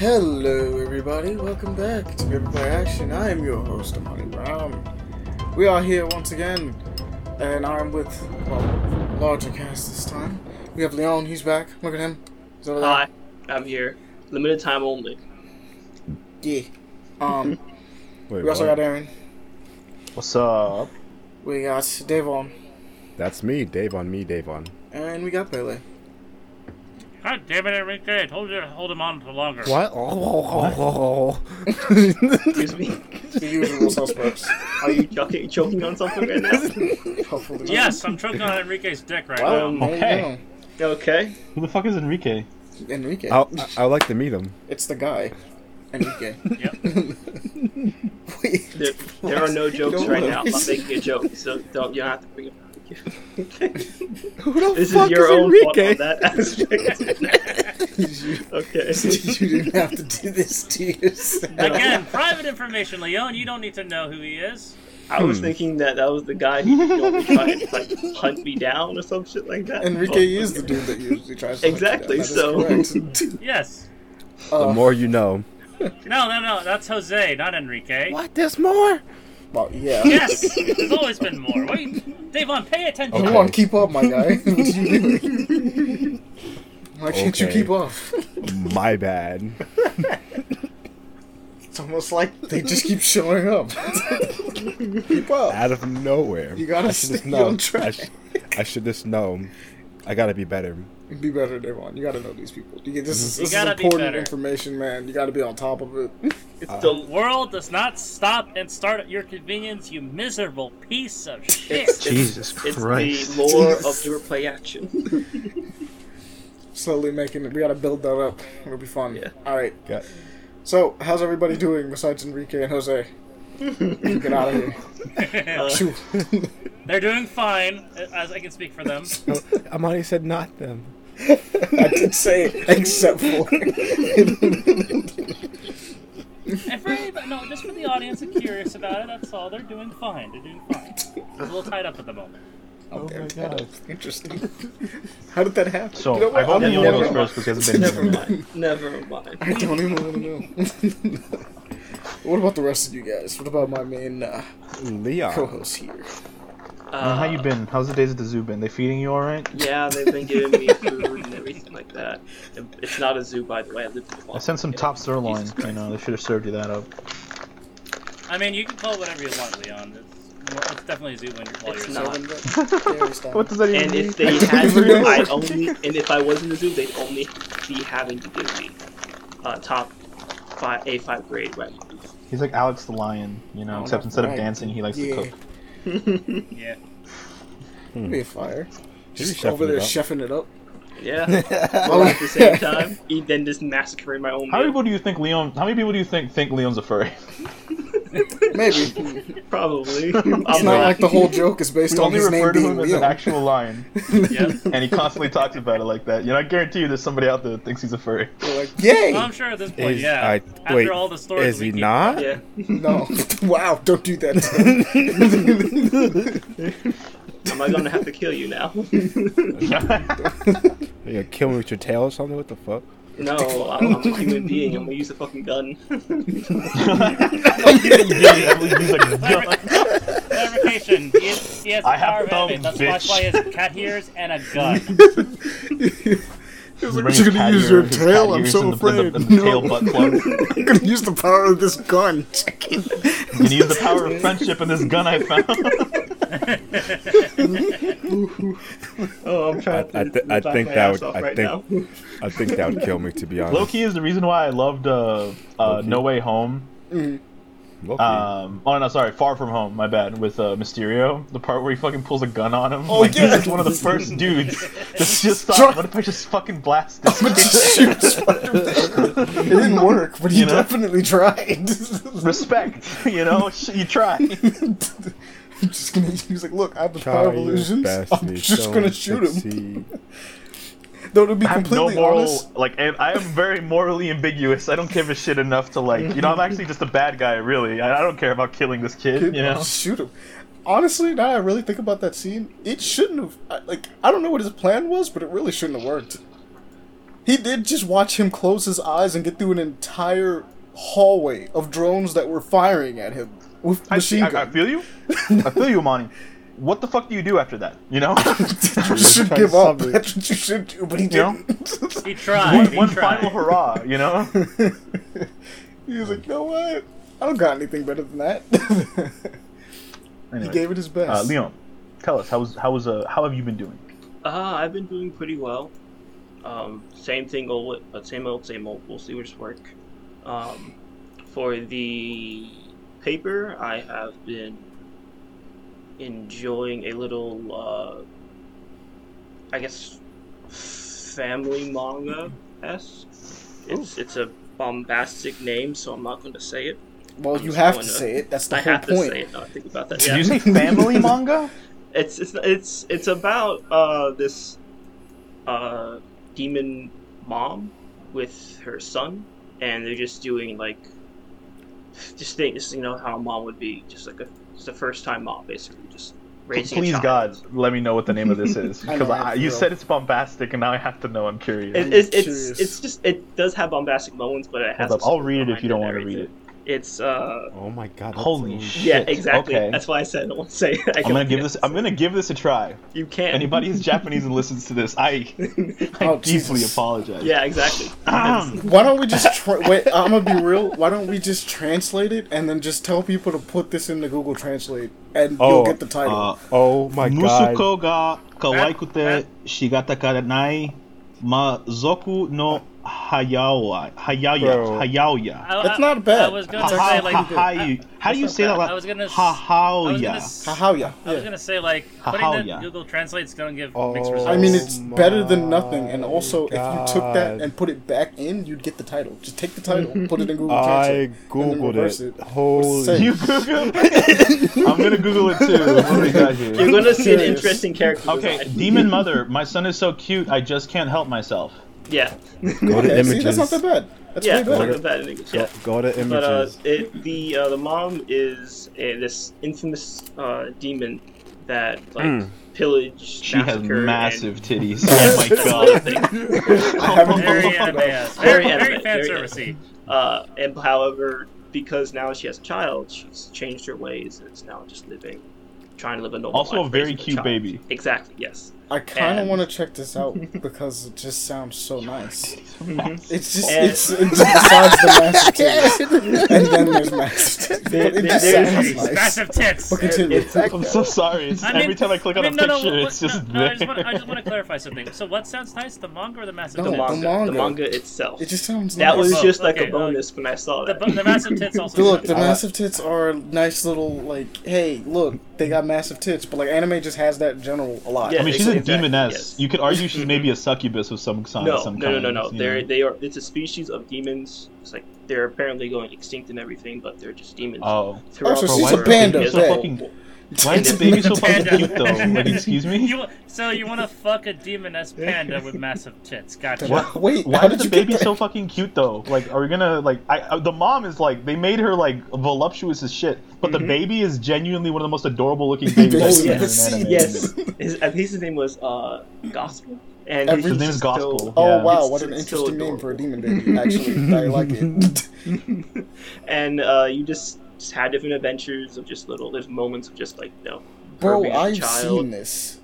Hello everybody, welcome back to Good Play Action. I am your host, Amani. We are here once again, and I'm with, well, larger cast this time. We have Leon, he's back. Look at him. He's over there. Hi, I'm here. Limited time only. Yeah. Wait, we also got Aaron. What's up? We got Devon. That's me, Davon. And we got Pele. God damn it, Enrique! I told you to hold him on for longer. What? Excuse me? The usual suspects. Are you choking on something right now? Yes, I'm choking on Enrique's dick right now. Okay. Okay. Who the fuck is Enrique? I'd like to meet him. It's the guy. Enrique. Yep. Wait, there are no jokes right now. I'm not making a joke, so you don't have to bring it. Who the this fuck is your own fault on that aspect. You didn't have to do this to yourself. Again, private information, Leon. You don't need to know who he is. I was thinking that was the guy who usually trying to hunt me down or some shit like that. Enrique is the dude that usually tries to hunt me down. Yes. The more you know. No. That's Jose, not Enrique. What? There's more? Well, yeah. Yes, there's always been more. Wait, Davon, pay attention. Okay. Come on, keep up, my guy. Why can't you keep up? My bad. It's almost like they just keep showing up. Keep up. Out of nowhere. You gotta stay on track. I should just know. I gotta be better. Be better, Devon. You gotta know these people. This is important information, man. You gotta be on top of it. The world does not stop and start at your convenience, you miserable piece of shit. Jesus Christ. It's the lore of your play action. Slowly making it. We gotta build that up. It'll be fun. Yeah. Alright. So, how's everybody doing besides Enrique and Jose? Get out of here. They're doing fine, as I can speak for them. Amani said not them. I did say it, except for. And for anybody, just for the audience, I'm curious about it. That's all. They're doing fine. They're a little tied up at the moment. Oh my God! Interesting. How did that happen? So you know I hope you know first because it's been never mind. I don't even want to know. What about the rest of you guys? What about my main Leon co-host here? How you been? How's the days at the zoo been? They feeding you all right? Yeah, they've been giving me food and everything like that. It's not a zoo, by the way. I sent some top sirloin. I know, they should have served you that up. I mean, you can call it whatever you want, Leon. It's definitely a zoo when you call it a zoo. What does that even mean? And if I was in the zoo, they'd only be having to give me top A5 grade right now. He's like Alex the Lion, except instead of dancing, he likes to cook. Yeah. It'd be a fire. Just over there chefing it up. Yeah. All at the same time. Then just massacring my own. How many people do you think Leon's a furry? Maybe. Probably. It's not like the whole joke is based on his name being Leon. We only refer to him as an actual lion. Yep. And he constantly talks about it like that. I guarantee you there's somebody out there that thinks he's a furry. We're like, yay! Well, I'm sure at this point, after all the stories is he not? Yeah. No. Wow, don't do that. Am I gonna have to kill you now? You're gonna kill me with your tail or something? What the fuck? No, I'm a human being. I'm gonna use a fucking gun. Clarification. He has a power weapon. That's why he has cat ears and a gun. He's like, you're gonna use your tail? I'm so afraid. I'm gonna use the power of this gun. I'm gonna use the power of friendship and this gun I found. I'm trying to I think that would kill me, to be honest. Loki is the reason why I loved No Way Home. Mm-hmm. Far From Home, my bad, with Mysterio. The part where he fucking pulls a gun on him. He's just one of the first dudes that's just thought, what if I just fucking blast this? It didn't work, but he definitely tried. Respect, you tried. I'm just gonna use look, I have the power of illusions. I'm just gonna shoot him. Though to be completely honest, I am very morally ambiguous. I don't give a shit enough to I'm actually just a bad guy, really. I don't care about killing this kid. I'll shoot him. Honestly, now I really think about that scene. It shouldn't have. I don't know what his plan was, but it really shouldn't have worked. He did just watch him close his eyes and get through an entire hallway of drones that were firing at him with machine guns. I feel you. I feel you, Amani. What the fuck do you do after that? You know? You should give up. That's what you should do, but he didn't. You know? He tried. One final hurrah, you know? He was like, you know what? I don't got anything better than that. Anyway, he gave it his best. Leon, tell us, how have you been doing? I've been doing pretty well. Same old. We'll see which work. For the paper, I have been enjoying a little, family manga-esque. It's a bombastic name, so I'm not going to say it. Well, you have to say it. That's the whole point. I have to say it. No, think about that. Yeah. Did you say family manga? It's about this demon mom with her son, and they're just doing things. You know how a mom would be, just a first time mom, basically, just raising. So please, a child. God, let me know what the name of this is, because you said it's bombastic, and now I have to know. I'm curious. It does have bombastic moments, but it has. I'll read it if you don't want to read it. It's oh my god! Holy shit! Yeah, exactly. Okay. That's why I said I won't say. I'm gonna give this a try. You can. Anybody who's Japanese and listens to this, I deeply apologize. Yeah, exactly. Why don't we just wait? I'm gonna be real. Why don't we just translate it and then just tell people to put this into Google Translate and you'll get the title. Oh my god! Musuko ga kawaikute shigatakanai mazoku no. Hayaoya. That's not bad. I was going to say how do you say that? I was going to say putting the Google Translate's going to give mixed results. I mean, it's better than nothing, and also if you took that and put it back in, you'd get the title. Just take the title, put it in Google Translate. I googled it. Holy! You googled it? I'm going to Google it too. You're going to see an interesting character. Okay, Demon Mother. My son is so cute. I just can't help myself. Yeah. Go to images. See, that's not that bad. That's not that bad in English. Yeah. Go to images. But the mom is this infamous demon that pillaged. She has massive titties. Oh my god. Very anime-esque. Very fan servicey. And however, because now she has a child, she's changed her ways and is now just trying to live a normal life. Also a very cute baby. Exactly, yes. I kind of want to check this out because it just sounds so nice. It's besides the massive tits, and then there's massive tits. There's massive tits. I'm so sorry. Every time I click on a picture, it's just there. I just want to clarify something. So what sounds nice, the manga or the massive tits? The manga itself. It just sounds nice. That was just a bonus when I saw that. The massive tits also. Look, the massive tits are nice little hey, look, they got massive tits, but anime just has that in general a lot. Yeah, I mean, she's demoness. Yes. You could argue she's maybe a succubus of some kind. No. They are. It's a species of demons. It's they're apparently going extinct and everything, but they're just demons. So she's a panda. Why is the baby so fucking cute though? Excuse me. You want to fuck a demoness panda with massive tits? Gotcha. What? Wait. Why is the baby so fucking cute though? Are we gonna the mom is they made her voluptuous as shit, but the baby is genuinely one of the most adorable looking babies I've seen in anime. Yes. I think his name was Gospel. And his name is Gospel. Wow, what an interesting name for a demon baby. Actually, I like it. And you just had different adventures of there's moments of Bro, I've seen this.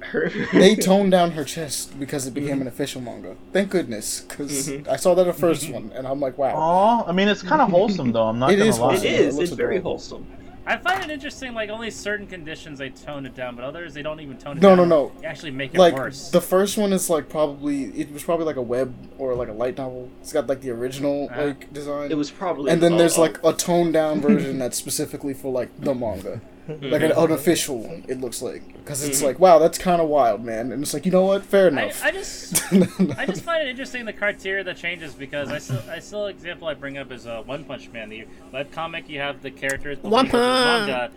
They toned down her chest because it became an official manga. Thank goodness, because I saw that the first one, and I'm like, wow. Aw, I mean, it's kind of wholesome, though. I'm not going to lie. It is. It's very wholesome. I find it interesting, only certain conditions they tone it down, but others they don't even tone it down. No. They actually make it worse. The first one is probably a web or a light novel. It's got the original design. It was probably and then there's a toned down version that's specifically for the manga. An unofficial one, it looks like. Because it's wow, that's kind of wild, man. And it's you know what? Fair enough. I just find it interesting the criteria that changes because I still example I bring up is One Punch Man. The web comic, you have the characters. Manga,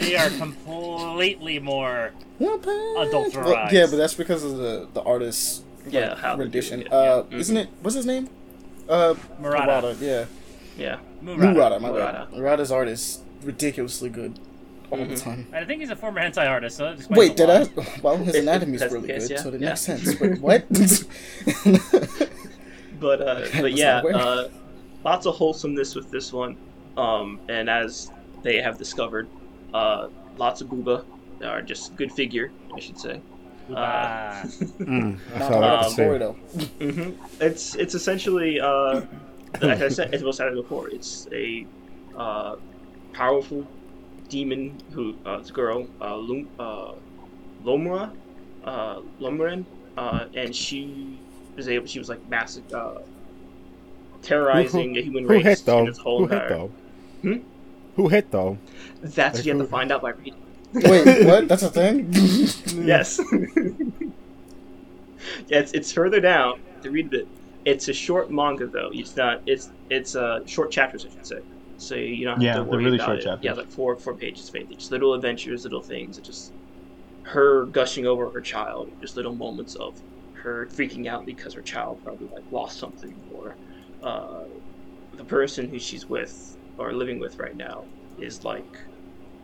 they are completely more adulterized. Well, yeah, but that's because of the artist's rendition. Isn't it? What's his name? Murata. Yeah. Murata. My bad. Murata's art is ridiculously good. All the time. And I think he's a former hentai artist, so that explains a lot. Well, his anatomy's really good, so it makes sense. But what? But yeah, lots of wholesomeness with this one. And as they have discovered, lots of booba, or just good figure, I should say. It's essentially, as I said, as I said before, it's a powerful demon who this girl Lomren, and she was able. She was like massive, terrorizing the human race in this whole entire. Who hit though? That's like, you have to find out by reading. Wait, what? That's a thing? Yes. It's further down to read it. It's a short manga though. It's not. It's short chapters, I should say. So you don't have to worry really about short it. Chapters. Yeah, like four pages. Just little adventures, little things. It's just her gushing over her child. Just little moments of her freaking out because her child probably like lost something, or the person who she's with or living with right now is like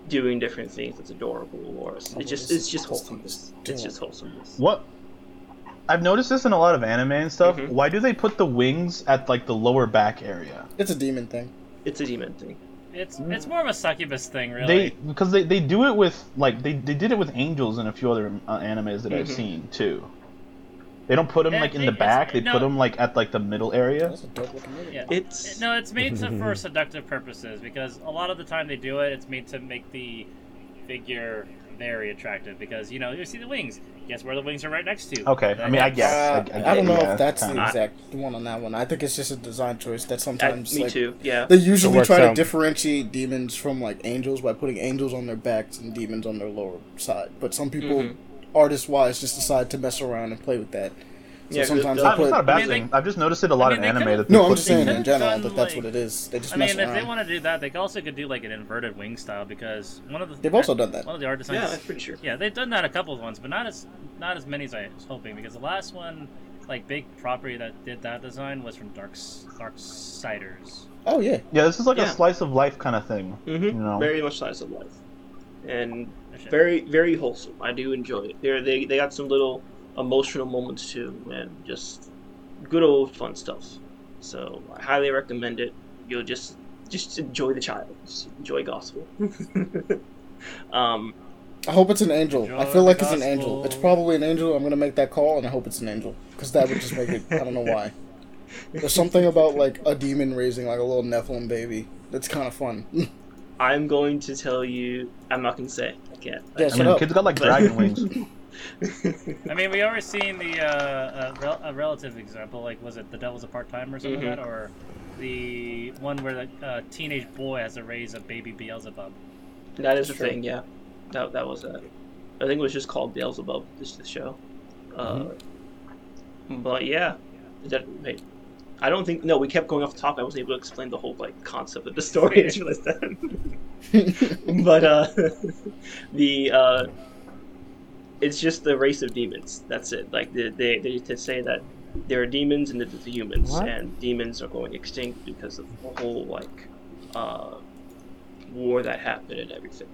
doing different things that's adorable, or it's just wholesomeness. It's just wholesomeness. What I've noticed this in a lot of anime and stuff. Mm-hmm. Why do they put the wings at like the lower back area? It's a demon thing. It's more of a succubus thing, really. Because they do it with like they did it with angels in a few other animes that I've seen too. They don't put them like in the back. They put them like at like the middle area. That's a dope looking movie. Yeah. It's made for seductive purposes, because a lot of the time they do it. It's made to make the figure very attractive, because you see the wings. Guess where the wings are right next to. Okay, I mean I guess. I don't know if that's the exact one on that one. I think it's just a design choice that sometimes. Me too. Yeah. They usually try to differentiate demons from like angels by putting angels on their backs and demons on their lower side. But some people. Mm-hmm. Artist-wise, just decide to mess around and play with that. So sometimes it's not a bad thing. I've just noticed it a lot in anime. I'm just saying in general that that's what it is. They just mess around. If they want to do that, they also could do like an inverted wing style, because they've also done that. One of the art designs. Yeah, I'm pretty sure. Yeah, they've done that a couple of ones, but not as many as I was hoping, because the last one, like big property that did that design, was from Darksiders. Oh yeah. Yeah, this is like a slice of life kind of thing. Mm-hmm. Very much slice of life. And very, very wholesome. I do enjoy it. They got some little emotional moments too, and just good old fun stuff. So I highly recommend it. You'll just enjoy the child. Just enjoy Gospel. I hope it's an angel. I feel like it's an angel. It's probably an angel. I'm gonna make that call, and I hope it's an angel, because that would just make it. I don't know why. There's something about like a demon raising like a little Nephilim baby. That's kind of fun. I'm going to tell you. I'm not going to say. I can't. The kid's got like dragon wings. I mean, we already seen the a relative example. Like, was it The Devil's a Part-Time or something like that, or the one where the teenage boy has to raise a baby Beelzebub? That is a thing. Yeah, that was it. I think it was just called Beelzebub. Just the show. But yeah, I don't think... No, we kept going off the top. I wasn't able to explain the whole, like, concept of the story. I just realized that. But, it's just the race of demons. That's it. Like, they say that there are demons and there's the humans. What? And demons are going extinct because of the whole, like, war that happened and everything.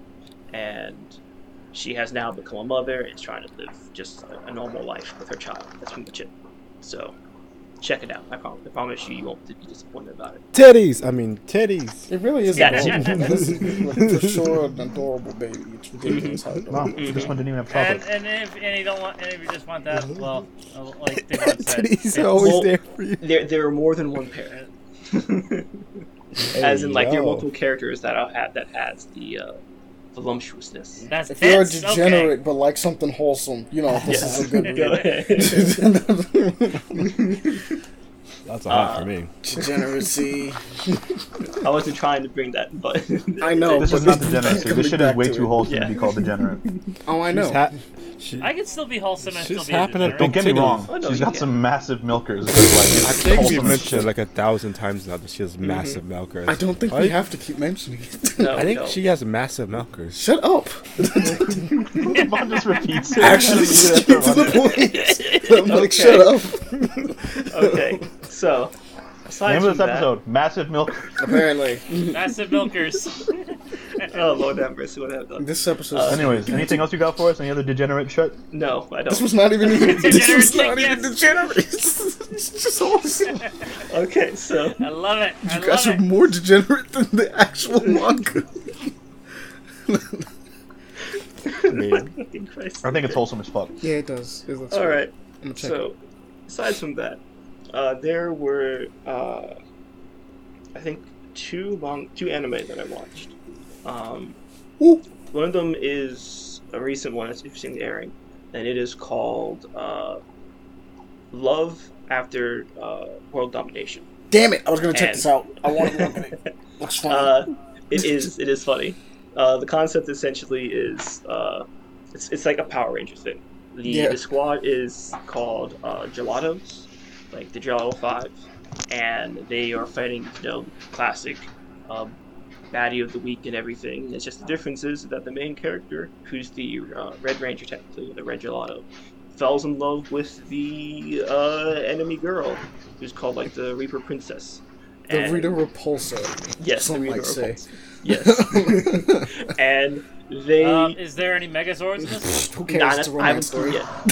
And she has now become a mother and is trying to live just a normal life with her child. That's pretty much it. So... check it out. I promise you won't be disappointed about it. Teddies. It really is adorable. It's for sure an adorable baby. It's ridiculous how adorable. Wow, this one didn't even have topics. And you don't want, and if you just want that, well, like they said, teddies are always there for you. There are more than one pair. As in, like your multiple characters that I'll have that has the. Voluptuousness. That's if you're a degenerate but like something wholesome, this is a good read. That's a hot for me. Degeneracy. I wasn't trying to bring that, but I know this is not degeneracy. This shit is way too wholesome to be called degenerate. Oh, I know. I could still be wholesome and still be degenerate. Don't get me wrong. She's got some massive milkers. I think we mentioned like 1,000 times now that she has massive milkers. I don't think we have to keep mentioning it. No, I think she has massive milkers. Shut up. Devon just repeats it. Actually, get to the point. I'm like, shut up. Okay. So, Name of this episode: Massive Milkers. Apparently. Massive Milkers. Oh, Lord have mercy, what happened? This episode. Anyways, anything else you got for us? Any other degenerate shit? No, I don't. This was not even degenerate. It's just awesome. Okay, so. I love it. You guys are more degenerate than the actual manga. I think it's wholesome as fuck. Yeah, it does. Alright, so, aside from that, there were, I think, two anime that I watched. One of them is a recent one that's interesting to airing, and it is called Love After World Domination. Damn it! I was going to check this out. I wanted to look at it. That's funny. It is funny. The concept essentially is it's like a Power Ranger thing. The squad is called Gelatos, like the Gelato 5, and they are fighting, classic baddie of the week and everything. It's just the difference is that the main character, who's the Red Ranger technically, the Red Gelato, falls in love with the enemy girl, who's called like the Reaper Princess. The Rita Repulsa. Yes, some might say. Yes. And they... is there any Megazords in this? Who cares? It's a romance story. I love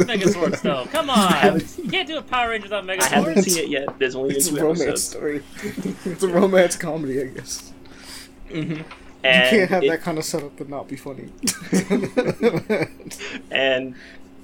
Megazords, though. Come on. You can't do a Power Ranger without Megazords. I haven't seen it yet. There's only two episodes. It's a romance story. It's a romance comedy, I guess. Mm-hmm. And you can't have that kind of setup and not be funny. And...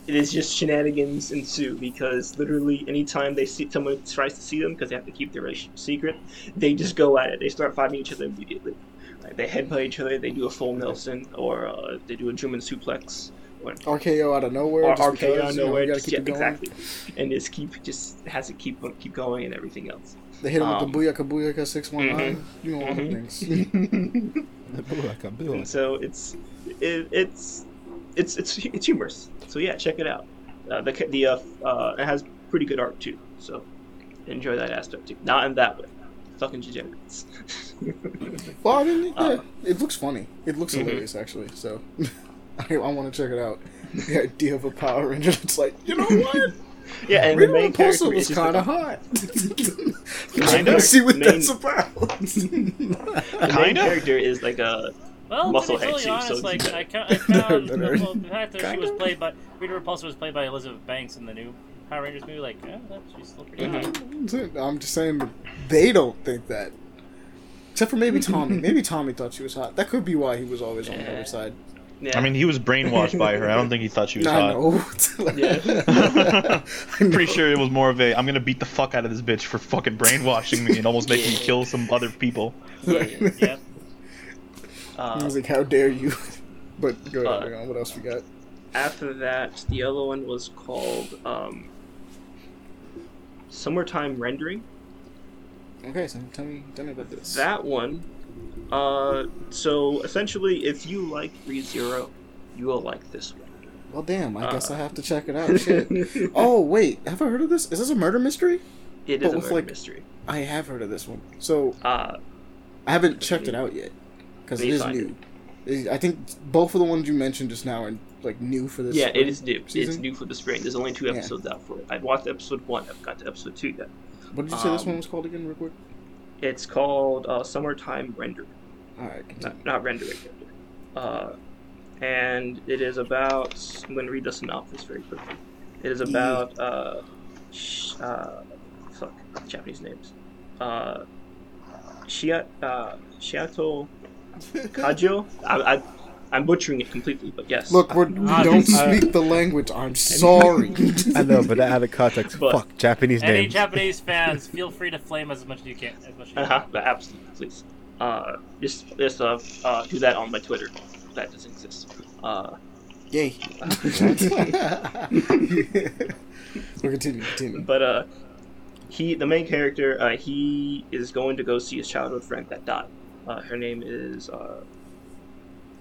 it is just shenanigans ensue, because literally anytime they see someone tries to see them, because they have to keep their relationship secret, they just go at it. They start fighting each other immediately. Like, they headbutt each other. They do a full Nelson, or they do a German suplex, or RKO out of nowhere. Or RKO out of nowhere. Exactly. And this has to keep going and everything else. They hit him with the Booyaka Booyaka 619. You know all the things. The Booyaka Booyaka. So it's humorous. So yeah, check it out. It has pretty good art too. So enjoy that aspect too. Not in that way. Fucking degenerates. Well, I mean, it looks funny. It looks hilarious actually. So I want to check it out. The idea of a Power Ranger. It's like, you know what? Yeah, and the main character was kind of hot. Kind of. See what that's about. The main character is like a... well, to be totally honest, the fact that she was played by Rita Repulsa was played by Elizabeth Banks in the new Power Rangers movie, like, she's still pretty hot. I'm just saying, they don't think that. Except for maybe Tommy. Maybe Tommy thought she was hot. That could be why he was always on the other side. Yeah. I mean, he was brainwashed by her. I don't think he thought she was hot. I know. I'm pretty sure it was more of a, I'm going to beat the fuck out of this bitch for fucking brainwashing me and almost making me kill some other people. Yeah. I was like, how dare you? But go ahead, what else we got? After that, the other one was called Summertime Rendering. Okay, so tell me about this. That one, so essentially, if you like ReZero, you will like this one. Well, damn, I guess I have to check it out. Shit. Oh, wait, have I heard of this? Is this a murder mystery? It is a murder mystery. I have heard of this one. So, I haven't checked it out yet. Because it is new. I think both of the ones you mentioned just now are like new for this spring. Yeah, it is new. Season? It's new for the spring. There's only 2 episodes out for it. I've watched episode 1. I've got to episode 2 yet. What did you say this one was called again, real quick? It's called Summertime Render. Alright. Not rendering. And it is about... I'm going to read the synopsis very quickly. It is about... fuck. Japanese names. Shiato... Kajo? I'm butchering it completely, but yes. Look, we don't speak the language. I'm sorry. I know, but out of context, fuck Japanese names. Any Japanese fans, feel free to flame as much as you can. Absolutely, please. Just do that on my Twitter. That doesn't exist. Yay. We'll continue. But the main character, he is going to go see his childhood friend that died. Her name is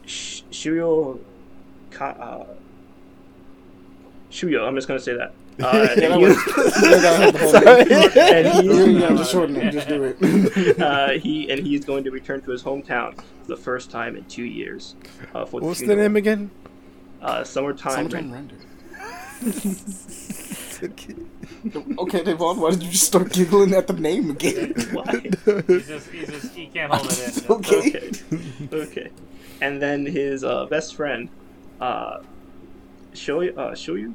Shuyo. I'm just gonna say that. Just do it. He is going to return to his hometown for the first time in 2 years. What's the name again? Summertime Render. said kid. Okay, Devon, why did you just start giggling at the name again? Why? He's just, he can't hold it in. Okay. And then his best friend, Shoyu,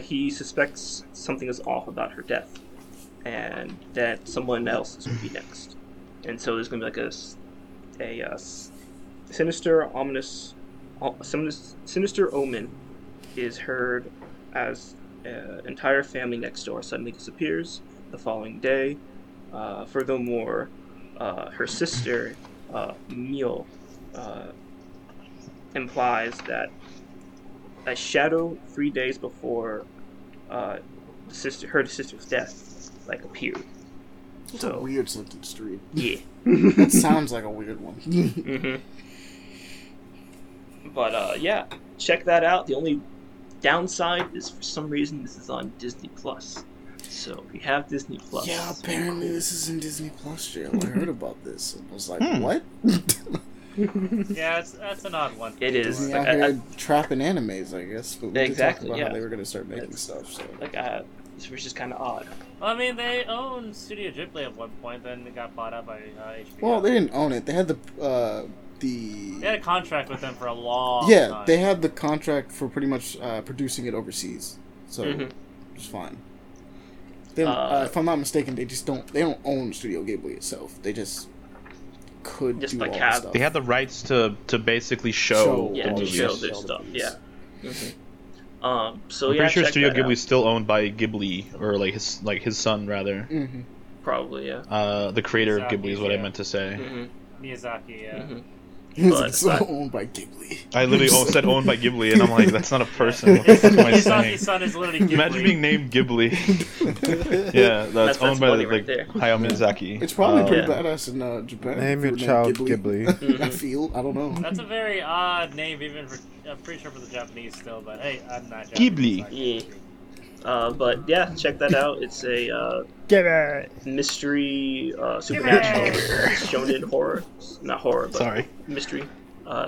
he suspects something is off about her death, and that someone else is going to be next. And so there's going to be like a sinister, ominous, sinister omen is heard as an entire family next door suddenly disappears the following day. Furthermore, her sister, Mio, implies that a shadow 3 days before her sister's death appeared. That's a weird sentence to read. Yeah. That sounds like a weird one. Mm-hmm. But yeah, check that out. The only downside is, for some reason, this is on Disney Plus. So we have Disney Plus. Yeah, apparently this is in Disney Plus, Jail. I heard about this and was like, what? Yeah, that's an odd one. It is. Like, I trapping animes, I guess. But we exactly. About how they were going to start making stuff. So. This was just kind of odd. Well, I mean, they owned Studio Ghibli at one point, then they got bought out by HBO. Well, they didn't own it. They had They had a contract with them for a long time. Yeah, they had the contract for pretty much producing it overseas, so it was fine. Then, if I'm not mistaken, they don't own Studio Ghibli itself. They just could do all the stuff. They had the rights to basically show their stuff. Yeah. Mm-hmm. So I'm pretty sure Studio Ghibli is still owned by Ghibli, or his son rather. Mm-hmm. Probably, yeah. The creator Miyazaki, of Ghibli is what I meant to say. Mm-hmm. Miyazaki, yeah. Mm-hmm. It's owned by Ghibli. I literally said owned by Ghibli, and I'm like, that's not a person. What the fuck am I saying? His son is literally Ghibli. Imagine being named Ghibli. Yeah, that's owned by Hayao Miyazaki. It's probably pretty badass in Japan. Name your child Ghibli. Mm-hmm. I don't know. That's a very odd name, even for, I'm pretty sure for the Japanese still, but hey, I'm not Japanese. Ghibli. Yeah. But yeah, check that out. It's a mystery, supernatural, shonen horror. Not horror, but mystery.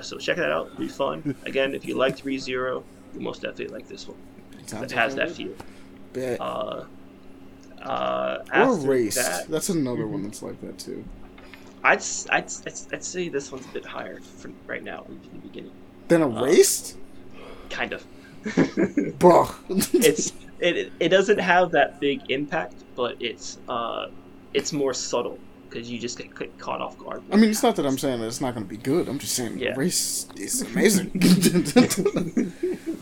So check that out. It'll be fun. Again, if you liked ReZero, you most definitely like this one. It has that feel. Bet. Or Race. That's another one that's like that too. I'd say this one's a bit higher for right now in the beginning. Than Erased? Kind of. Bro, it doesn't have that big impact, but it's more subtle because you just get caught off guard. I mean, it's not that I'm saying that it's not going to be good. I'm just saying Race is amazing.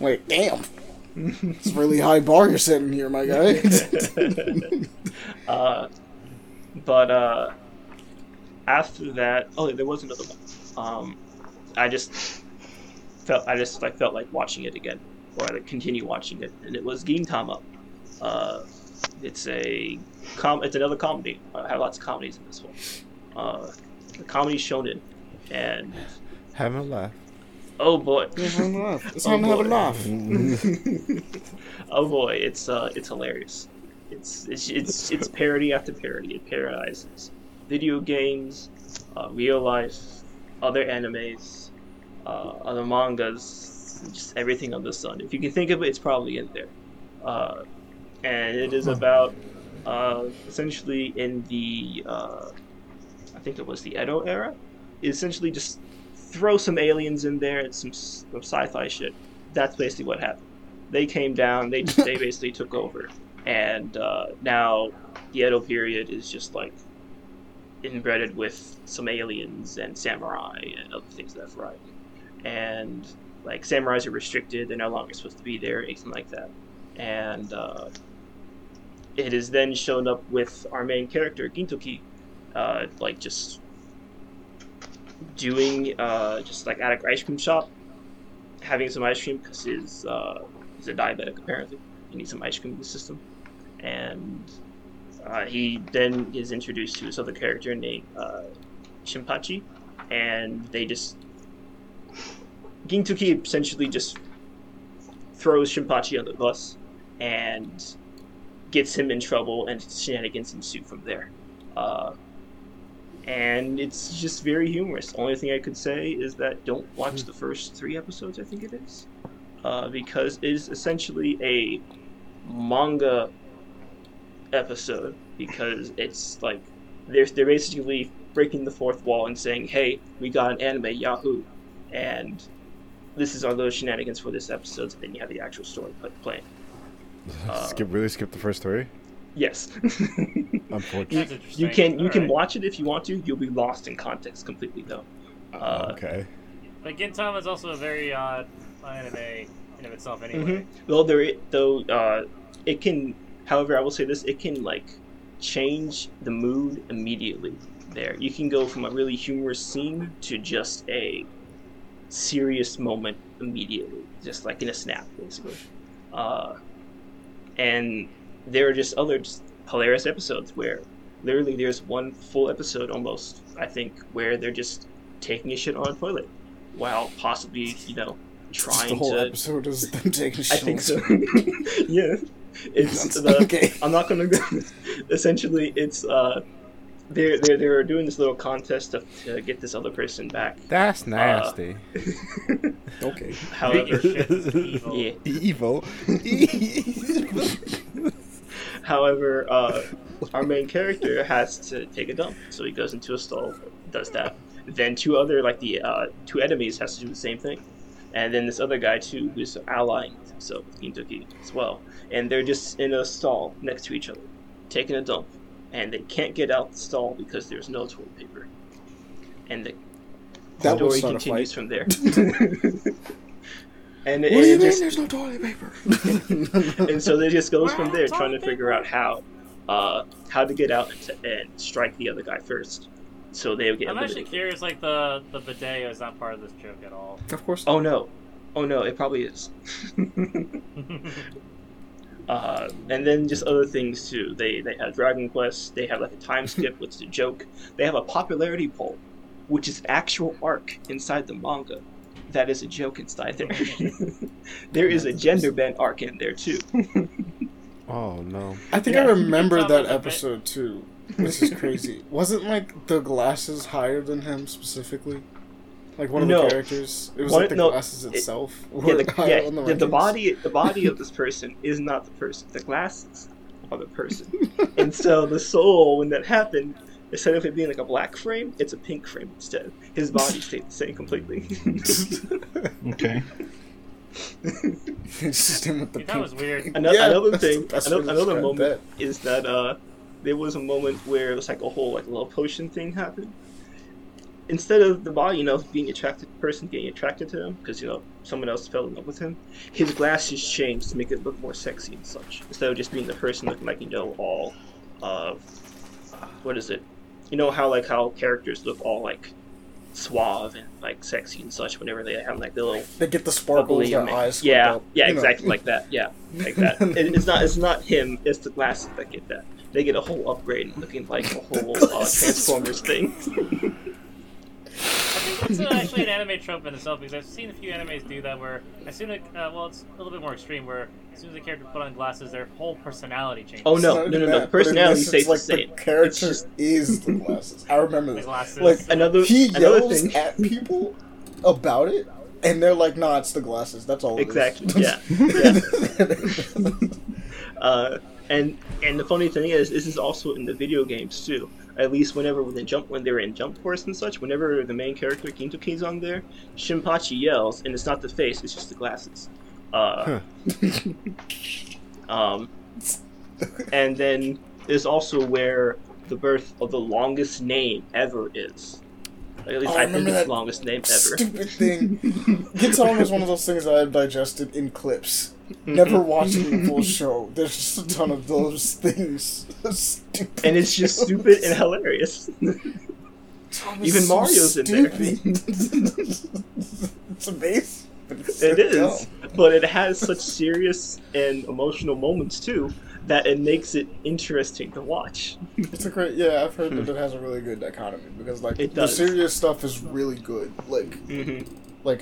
Wait, damn, it's a really high bar you're setting here, my guy. But after that, there was another one. I felt like watching it again. Or to continue watching it, and it was Gintama. It's another comedy. I have lots of comedies in this one. A comedy shonen, and have a laugh. Oh boy! It's time to have a laugh. Oh boy! It's hilarious. It's parody after parody. It parodies video games, real life, other animes, other mangas. Just everything under the sun. If you can think of it, it's probably in there. And it is about essentially in the I think it was the Edo era. It essentially just throw some aliens in there and some sci-fi shit. That's basically what happened. They came down. They basically took over, and now the Edo period is just inbred with some aliens and samurai and other things of that variety. And samurais are restricted, they're no longer supposed to be there, anything like that. And it is then shown up with our main character, Gintoki, just doing, at an ice cream shop, having some ice cream, because he's a diabetic, apparently. He needs some ice cream in the system. And he then is introduced to this other character named Shinpachi, and they just... Gintoki essentially just throws Shinpachi on the bus and gets him in trouble, and shenanigans ensue from there. And it's just very humorous. The only thing I could say is that don't watch the first 3 episodes, I think it is, because it is essentially a manga episode because it's like they're basically breaking the fourth wall and saying, "Hey, we got an anime, Yahoo!" and this is our little shenanigans for this episode. So then you have the actual story playing. Skip the first story. Yes. Unfortunately, you can watch it if you want to. You'll be lost in context completely though. Okay. But Gintama is also a very odd anime in of itself, anyway. Mm-hmm. Well, it can. However, I will say this: it can change the mood immediately. There, you can go from a really humorous scene to just a serious moment immediately, just like in a snap, basically. And there are just other hilarious episodes where, literally, there's one full episode almost, I think, where they're just taking a shit on a toilet while possibly, trying to... The whole episode is them taking a shit. I think so. Yeah. Okay. I'm not going to... Essentially, it's... They're doing this little contest to get this other person back. That's nasty. Okay. However, evil. Yeah. Evil. However, our main character has to take a dump, so he goes into a stall, does that. Then two other two enemies has to do the same thing, and then this other guy too who's allying himself with Gintoki as well, and they're just in a stall next to each other, taking a dump. And they can't get out the stall because there's no toilet paper. And the story continues from there. What do you mean there's no toilet paper? And so they just goes from there trying to figure out how to get out and strike the other guy first. So they'll get eliminated. I'm actually curious, the bidet is not part of this joke at all. Of course not. Oh no, it probably is. And then just other things too. They have Dragon Quest. They have a time skip, which is a joke. They have a popularity poll, which is actual arc inside the manga. That is a joke inside there. There is a gender bent arc in there too. Oh no! I think I remember that episode too. This is crazy. Wasn't the glasses higher than him specifically? One of the characters, it was the glasses itself. The body of this person is not the person. The glasses are the person. And so the soul, when that happened, instead of it being a black frame, it's a pink frame instead. His body stayed the same completely. Okay. Just him with the pink. That was weird. Another moment is that there was a moment where it was a whole love potion thing happened. Instead of the body, getting attracted to him, because, someone else fell in love with him, his glasses changed to make it look more sexy and such. Instead of just being the person looking all, what is it? You know how characters look all, suave and, sexy and such whenever they have, the little... They get the sparkle in their eyes. Yeah, exactly, like that. It's not him, it's the glasses that get that. They get a whole upgrade looking like a whole Transformers thing. It's actually an anime trope in itself because I've seen a few animes do that where as soon as it's a little bit more extreme where as soon as the character put on glasses their whole personality changes. Oh no. Personality stays the same. The character is the glasses. I remember this. Glasses. He yells at people about it and they're like, "Nah, it's the glasses. That's all." Exactly. Yeah. And the funny thing is, this is also in the video games too. At least when they're in Jump Force and such, whenever the main character Gintoki's on there, Shinpachi yells, and it's not the face; it's just the glasses. And then there's also where the birth of the longest name ever is. At least I think it's the longest name ever. Stupid thing. Gintama is one of those things that I've digested in clips. Never watching the full show. There's just a ton of those things. Stupid and it's just stupid and hilarious. Even so Mario's in there. It's amazing. It is. But it has such serious and emotional moments too that it makes it interesting to watch. It's a great... Yeah, I've heard that it has a really good dichotomy because the serious stuff is really good.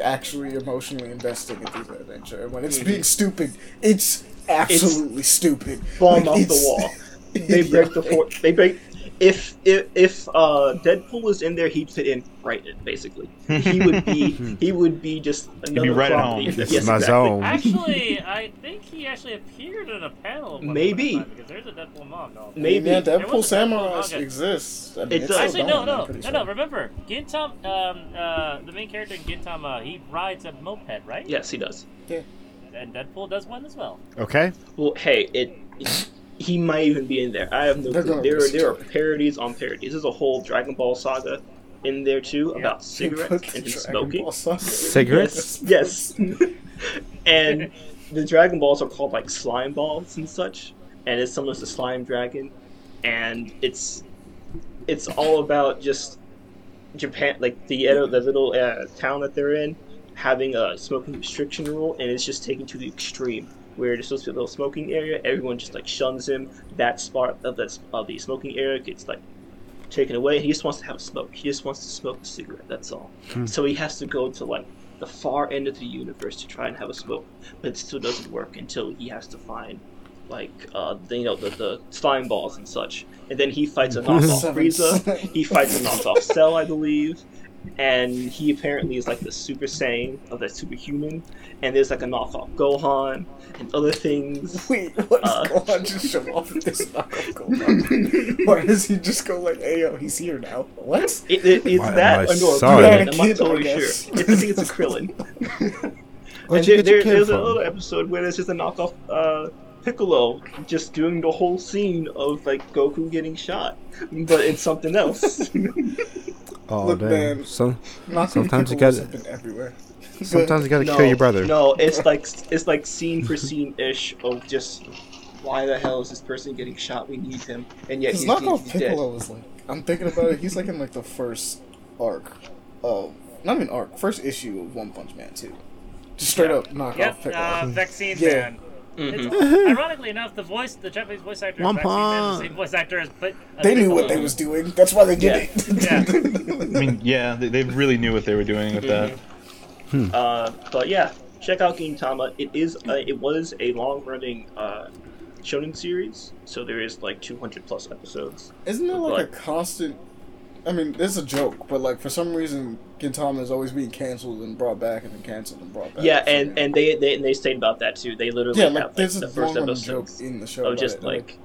Actually emotionally investing in this adventure. And when it's being stupid, it's absolutely stupid. Bomb off the wall. They break the fourth. They break. If Deadpool was in there, he'd fit in right in, basically. He would be just another right property. This is my zone. Actually, I think he actually appeared in a panel. Maybe. Because there's a Deadpool manga. No, maybe. Yeah, Deadpool Samurai exists. I mean, it does. Actually, no. Remember, Gintama, the main character in Gintama, he rides a moped, right? Yes, he does. Yeah. And Deadpool does one as well. Okay. Well, hey, he might even be in there. I have no clue. There are parodies on parodies. There's a whole Dragon Ball saga in there too about cigarettes and smoking. Cigarettes? Yes. And the Dragon Balls are called like slime balls and such. And it's similar to Slime Dragon. And it's all about just Japan, like the little town that they're in, having a smoking restriction rule, and it's just taken to the extreme. Where there's supposed to be a little smoking area, everyone just like shuns him. That spot of the smoking area gets like taken away. He just wants to have a smoke. He just wants to smoke a cigarette. That's all. So he has to go to like the far end of the universe to try and have a smoke, but it still doesn't work until he has to find like the slime balls and such. And then he fights a knockoff Frieza. He fights a knockoff Cell, I believe. And he apparently is like the Super Saiyan of that superhuman, and there's like a knockoff Gohan and other things. Wait, what is Gohan just show off with this knockoff Gohan? Or does he just go like, "Hey, yo, he's here now"? What? It's why that. I'm not totally sure. I think it's a Krillin. And there's a little episode where there's just a knockoff Piccolo just doing the whole scene of like Goku getting shot, but it's something else. Oh, look, damn. Sometimes you gotta. Sometimes you gotta kill your brother. No, it's like scene for scene ish of just why the hell is this person getting shot? We need him, and yet he's dead. Piccolo is like, I'm thinking about it. He's like in like the first arc of first issue of One Punch Man 2. Just straight up knockoff Piccolo. Vaccine Man. Mm-hmm. Ironically enough, the Japanese voice actor is the same voice actor as. They knew what they was doing. That's why they did it. Yeah. I mean, they really knew what they were doing with that. But yeah, check out Gintama. It was a long-running shonen series, so there is like 200 plus episodes. Isn't there like a constant? I mean, it's a joke, but like for some reason, Gintama is always being canceled and brought back, and then canceled and brought back. Yeah, and they stayed about that too. They literally have like the first episode in the show. Oh, just like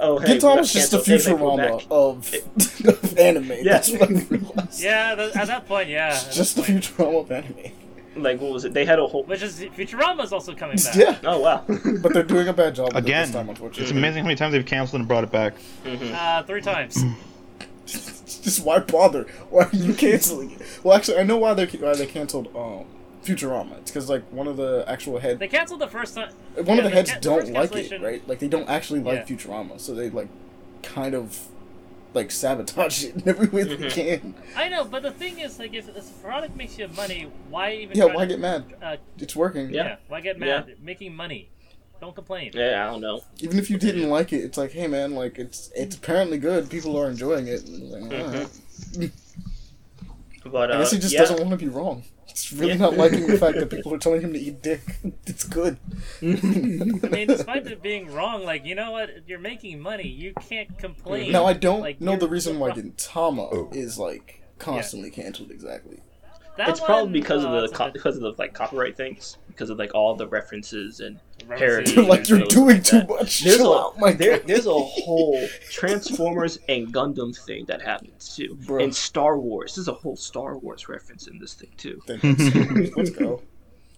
oh, hey, Gintama's just the Futurama of anime. Yeah, that's what I realized. Yeah, at that point, yeah, it's just the Futurama of anime. Like, what was it? They had a whole... Which is... Futurama's also coming back. Yeah. Oh, wow. But they're doing a bad job again. This time, unfortunately. It's amazing how many times they've canceled and brought it back. 3 times. Just why bother? Why are you canceling it? Well, actually, I know why they canceled Futurama. It's because like one of the actual heads... They canceled the first time. One of the heads don't like it, right? Like they don't actually like Futurama, so they like kind of like sabotage it in every way they can. I know, but the thing is, like, if this product makes you money, why even? Yeah, why get mad? It's working. Yeah, why get mad? Yeah. Making money. Don't complain. Yeah, I don't know. Even if you didn't like it, it's like, hey man, like it's apparently good. People are enjoying it. And like, but I guess he just doesn't want to be wrong. It's really not liking the fact that people are telling him to eat dick. It's good. I mean, despite it being wrong, like, you know what? You're making money. You can't complain. Now, I don't know the reason why Gintama is like constantly canceled exactly. That it's probably because of the because of the like copyright things, because of like all the references and parodies. Like you're doing like too much. There's a whole Transformers and Gundam thing that happens too, and Star Wars. There's a whole Star Wars reference in this thing too. Let's go.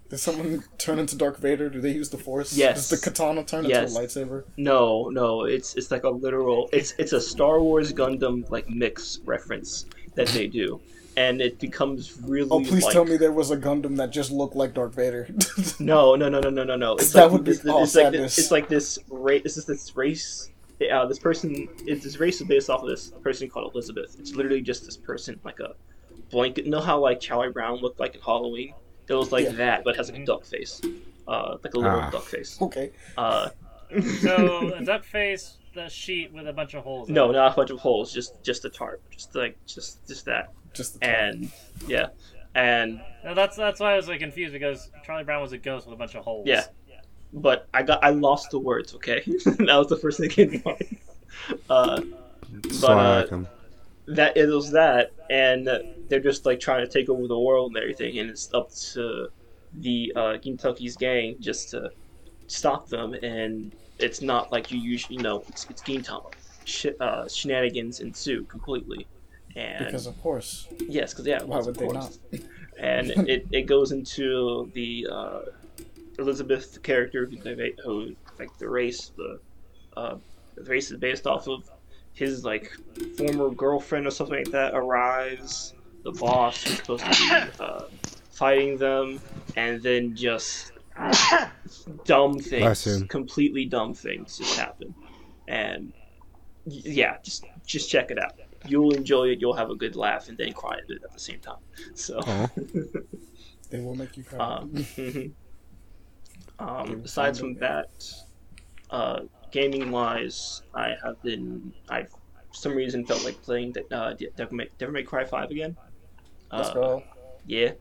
Does someone turn into Darth Vader? Do they use the Force? Yes. Does the katana turn into a lightsaber? No. It's like a literal. It's a Star Wars Gundam like mix reference that they do. And it becomes really. Oh, please tell me there was a Gundam that just looked like Darth Vader. No. It's that like would this, be all sadness. It's like this race. This is this race. This person. It's this race is based off of this person called Elizabeth. It's literally just this person, like a blanket. You know how like Charlie Brown looked like in Halloween? It was like that, but it has like a duck face, like a little duck face. Okay. So a duck face, the sheet with a bunch of holes. No, not a bunch of holes. Just a tarp. Just that. No, that's why I was like confused because Charlie Brown was a ghost with a bunch of holes. Yeah, but I lost the words. Okay, that was the first thing that came to mind. That it was that, and they're just like trying to take over the world and everything, and it's up to the Gintoki's gang just to stop them. And it's not like you usually, you know, it's Gintama. Shenanigans ensue completely, and because of course, yes, because yeah, why would they not? And it goes into the Elizabeth character who like the race is based off of. His like former girlfriend or something like that arrives. The boss is supposed to be fighting them, and then just dumb things, completely dumb things just happen. And yeah, just check it out. You'll enjoy it. You'll have a good laugh, and then cry at it at the same time. So they will make you cry. Aside from that, gaming wise, I've for some reason felt like playing Devil May Cry 5 again. Let's go. Yeah.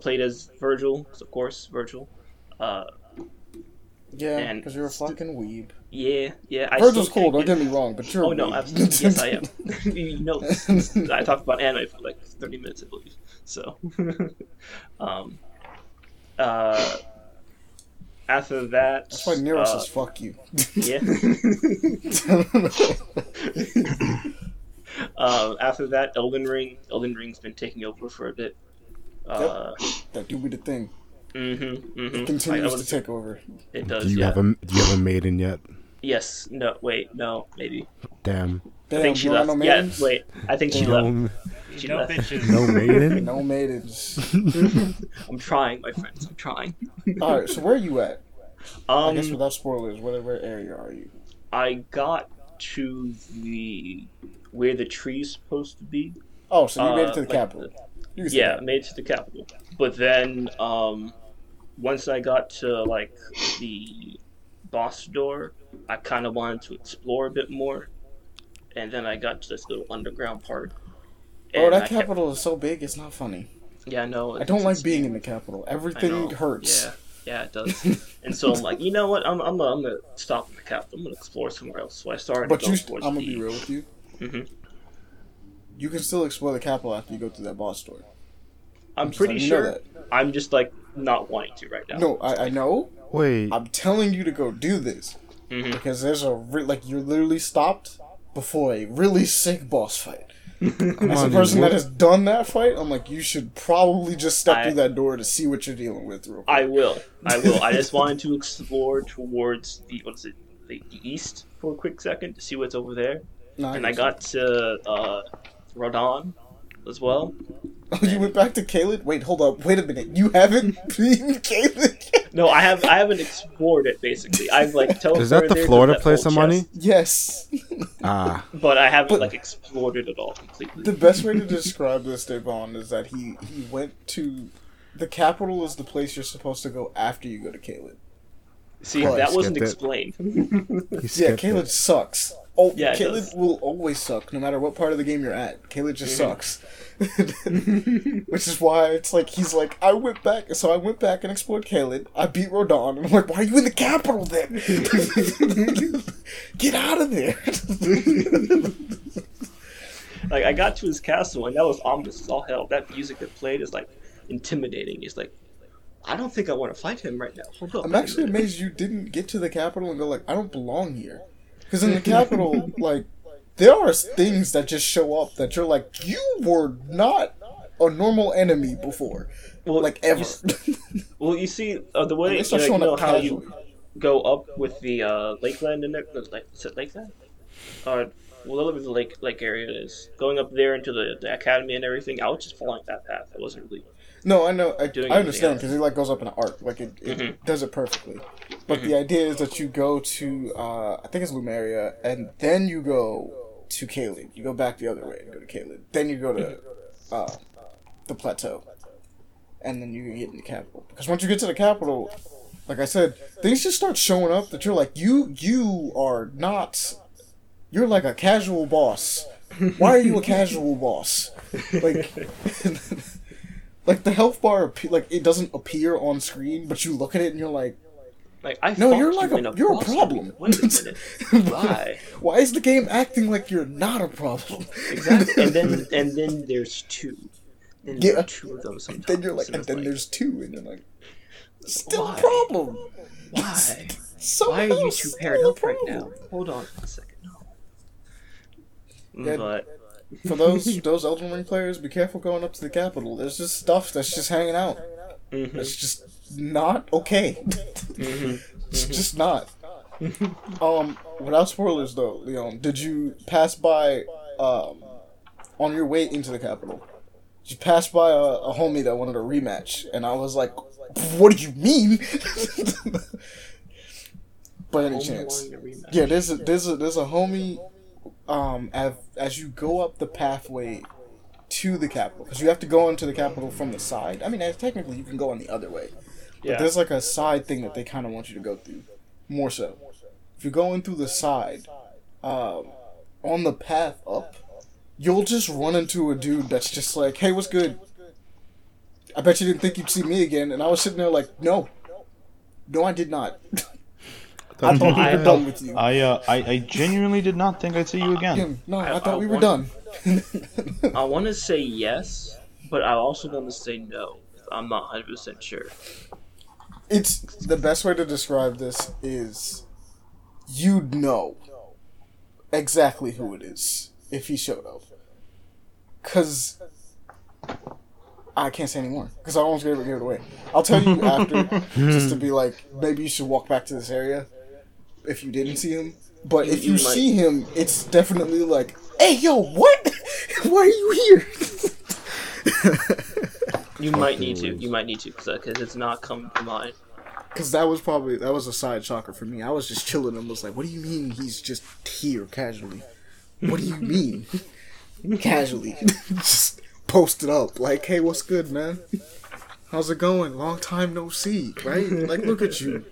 Played as Virgil, of course, Virgil. Yeah, because you're a fucking weeb. Yeah, yeah. Virgil's cool, don't get me wrong, but you're a weeb. Oh no, absolutely. Yes, I am. You know, I talked about anime for like 30 minutes, I believe. So, after that... That's why Nero says, fuck you. Yeah. After that, Elden Ring. Elden Ring's been taking over for a bit. Yep. That do be the thing. Mm-hmm. It continues to take over. It does, Do you have a maiden yet? Yes. No, wait. No, maybe. Damn I think she left. No maidens? Yeah, wait. I think she left. She no left. Bitches. No maiden? No maidens. I'm trying, my friends. I'm trying. Alright, so where are you at? I guess without spoilers, where area are you? I got to where the tree's supposed to be. Oh, so you made it to the capital. Made it to the capital. But then, once I got to, like, the boss door, I kind of wanted to explore a bit more. And then I got to this little underground part. Oh, that capital is so big, it's not funny. Yeah, no. I don't like being in the capital. Everything hurts. Yeah, it does. And so I'm like, you know what? I'm going to stop in the capital. I'm going to explore somewhere else. So I started going towards I'm going to be real with you. Mm-hmm. You can still explore the capital after you go through that boss door. I'm pretty sure. I'm just, like, not wanting to right now. No, I know. Wait. I'm telling you to go do this. Mm-hmm. Because there's you're literally stopped before a really sick boss fight. As a person that has done that fight, I'm like, you should probably just step through that door to see what you're dealing with real quick. I will. I just wanted to explore towards the east for a quick second to see what's over there. And I got to Rodan as well. Oh, you went back to Caelid? Wait, hold up. Wait a minute. You haven't been Caelid yet? No, I haven't explored it, basically. I've, like, teleported. Is that the Florida place, Amani? Yes. But I haven't, explored it at all completely. The best way to describe this, Davon, is that he went to... The capital is the place you're supposed to go after you go to Caelid. See, that wasn't explained. Caelid sucks. Oh, yeah, Caelid will always suck, no matter what part of the game you're at. Caelid just sucks. Which is why it's like, he's like, I went back and explored Caelid, I beat Rodan, and I'm like, why are you in the capital then? Get out of there! Like, I got to his castle, and that was ominous as all hell. That music that played is, like, intimidating. It's like, I don't think I want to fight him right now. Hold up. I'm actually amazed you didn't get to the capital and go like, I don't belong here. Because in the capital, like, there are things that just show up that you're like, you were not a normal enemy before. Well, like, ever. You see, the way you, like, know how you go up with the Lakeland in there. Is it Lakeland? The lake area is. Going up there into the academy and everything, I was just following that path. I wasn't really... No, I know. I understand, because it like goes up in an arc. Like it does it perfectly. But the idea is that you go to I think it's Lumeria, and then you go to Caelid. You go back the other way and go to Caelid. Then you go to the plateau, and then you get in the capital. Because once you get to the capital, like I said, things just start showing up that you're like you are not. You're like a casual boss. Why are you a casual boss? Like. Like, the health bar, it doesn't appear on screen, but you look at it and you're like, Like, I no, you're like you a, you're a problem. Wait a minute. Why? Why is the game acting like you're not a problem? Exactly. And then there's two. Then yeah. There are two of them sometimes. And then you're like, and then like, there's two, and you're like, still why? A problem. Why? So why are you two paired up right now? Hold on a second. No. Yeah, but for those Elden Ring players, be careful going up to the capital. There's just stuff that's just hanging out. Mm-hmm. That's just not okay. Mm-hmm. It's just not. Without spoilers though, Leon, did you pass by on your way into the Capitol? Did you pass by a homie that wanted a rematch? And I was like, what do you mean? By any chance? Yeah, there's a homie. As you go up the pathway to the Capitol, because you have to go into the Capitol from the side. I mean, technically you can go on the other way. But yeah. There's like a side thing that they kind of want you to go through, more so. If you're going through the side, on the path up, you'll just run into a dude that's just like, hey, what's good? I bet you didn't think you'd see me again. And I was sitting there like, no, I did not. I thought we were done with you. I genuinely did not think I'd see you again. I thought we were done. I want to say yes, but I also want to say no. I'm not 100% sure. It's the best way to describe this is you'd know exactly who it is if he showed up. Because I can't say anymore because I almost gave it away. I'll tell you after just to be like, maybe you should walk back to this area if you didn't see him. But if you see him, it's definitely like, hey, yo, what? Why are you here? You might need to, because it's not coming to mind. Because that was a side shocker for me. I was just chilling and was like, what do you mean he's just here casually? What do you mean? Casually. Just posted up, like, hey, what's good, man? How's it going? Long time no see, right? Like, look at you.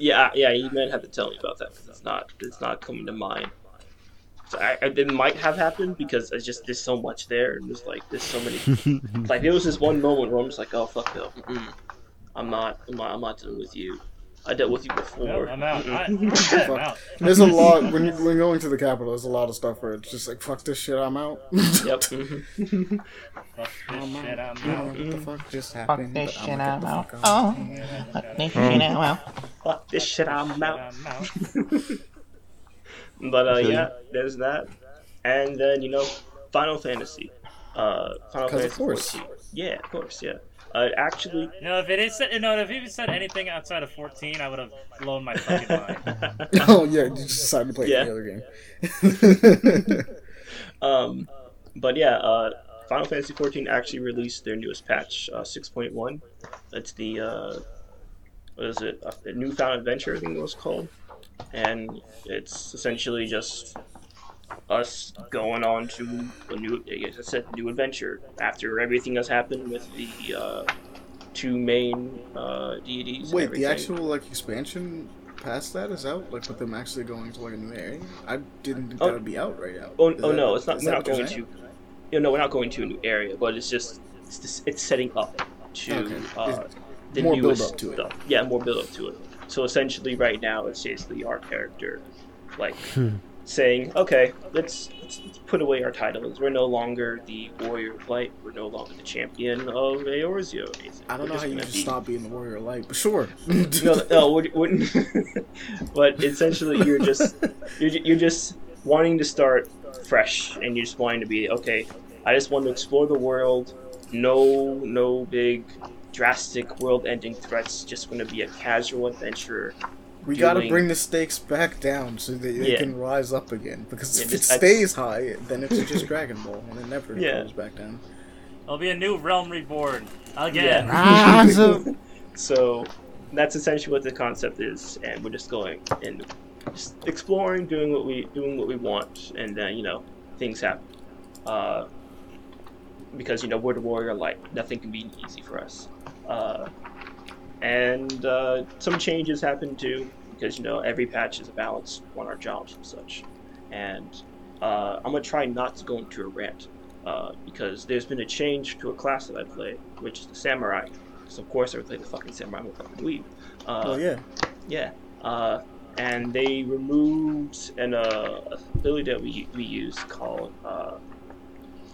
Yeah, you might have to tell me about that, because it's not coming to mind. So it might have happened because it's just there's so much there and there's so many. Like there was this one moment where I'm just like, oh fuck no, I'm not dealing with you. I dealt with you before. I'm out. There's a lot when going to the Capitol. There's a lot of stuff where it's just like fuck this shit. I'm out. Yep. Fuck this shit. I'm out. What the fuck just happened? Fuck this shit. I'm out. Oh. Fuck this shit. I'm out. Fuck this shit. I'm out. But yeah, there's that, and then Final Fantasy, Final Fantasy 14. Yeah, of course, yeah. Actually, if you said anything outside of 14, I would have blown my fucking mind. Oh yeah, you just decided to play the other game. But yeah, Final Fantasy 14 actually released their newest patch, 6.1. That's the what is it? Newfound Adventure, I think it was called. And it's essentially just us going on to a new, as I said, new adventure after everything has happened with the two main deities. Wait, the actual expansion past that is out? Like, with them actually going to a new area? I didn't think that would be out right now. No, it's not. We're not going to. We're not going to a new area, but it's just it's setting up to the more newest build up to stuff. Yeah, more build up to it. So essentially, right now, it's basically our character, saying, "Okay, let's put away our titles. We're no longer the warrior of light. We're no longer the champion of Eorzea." I don't know how you just stop being the warrior of light, but sure. No, but essentially, you're just wanting to start fresh, and you're just wanting to be okay. I just want to explore the world. No big drastic world-ending threats, just going to be a casual adventurer. We gotta bring the stakes back down so that they can rise up again, because if it stays high, then it's just Dragon Ball, and it never goes back down. There'll be a new Realm Reborn. Again. Yeah. So, that's essentially what the concept is, and we're just going and just exploring, doing what we want, and then, things happen. Because, we're the warrior light. Nothing can be easy for us. And some changes happen too, because every patch is a balance on our jobs and such. And I'm gonna try not to go into a rant because there's been a change to a class that I play, which is the Samurai. because of course everything the fucking samurai will fucking weave. And they removed an ability that we use called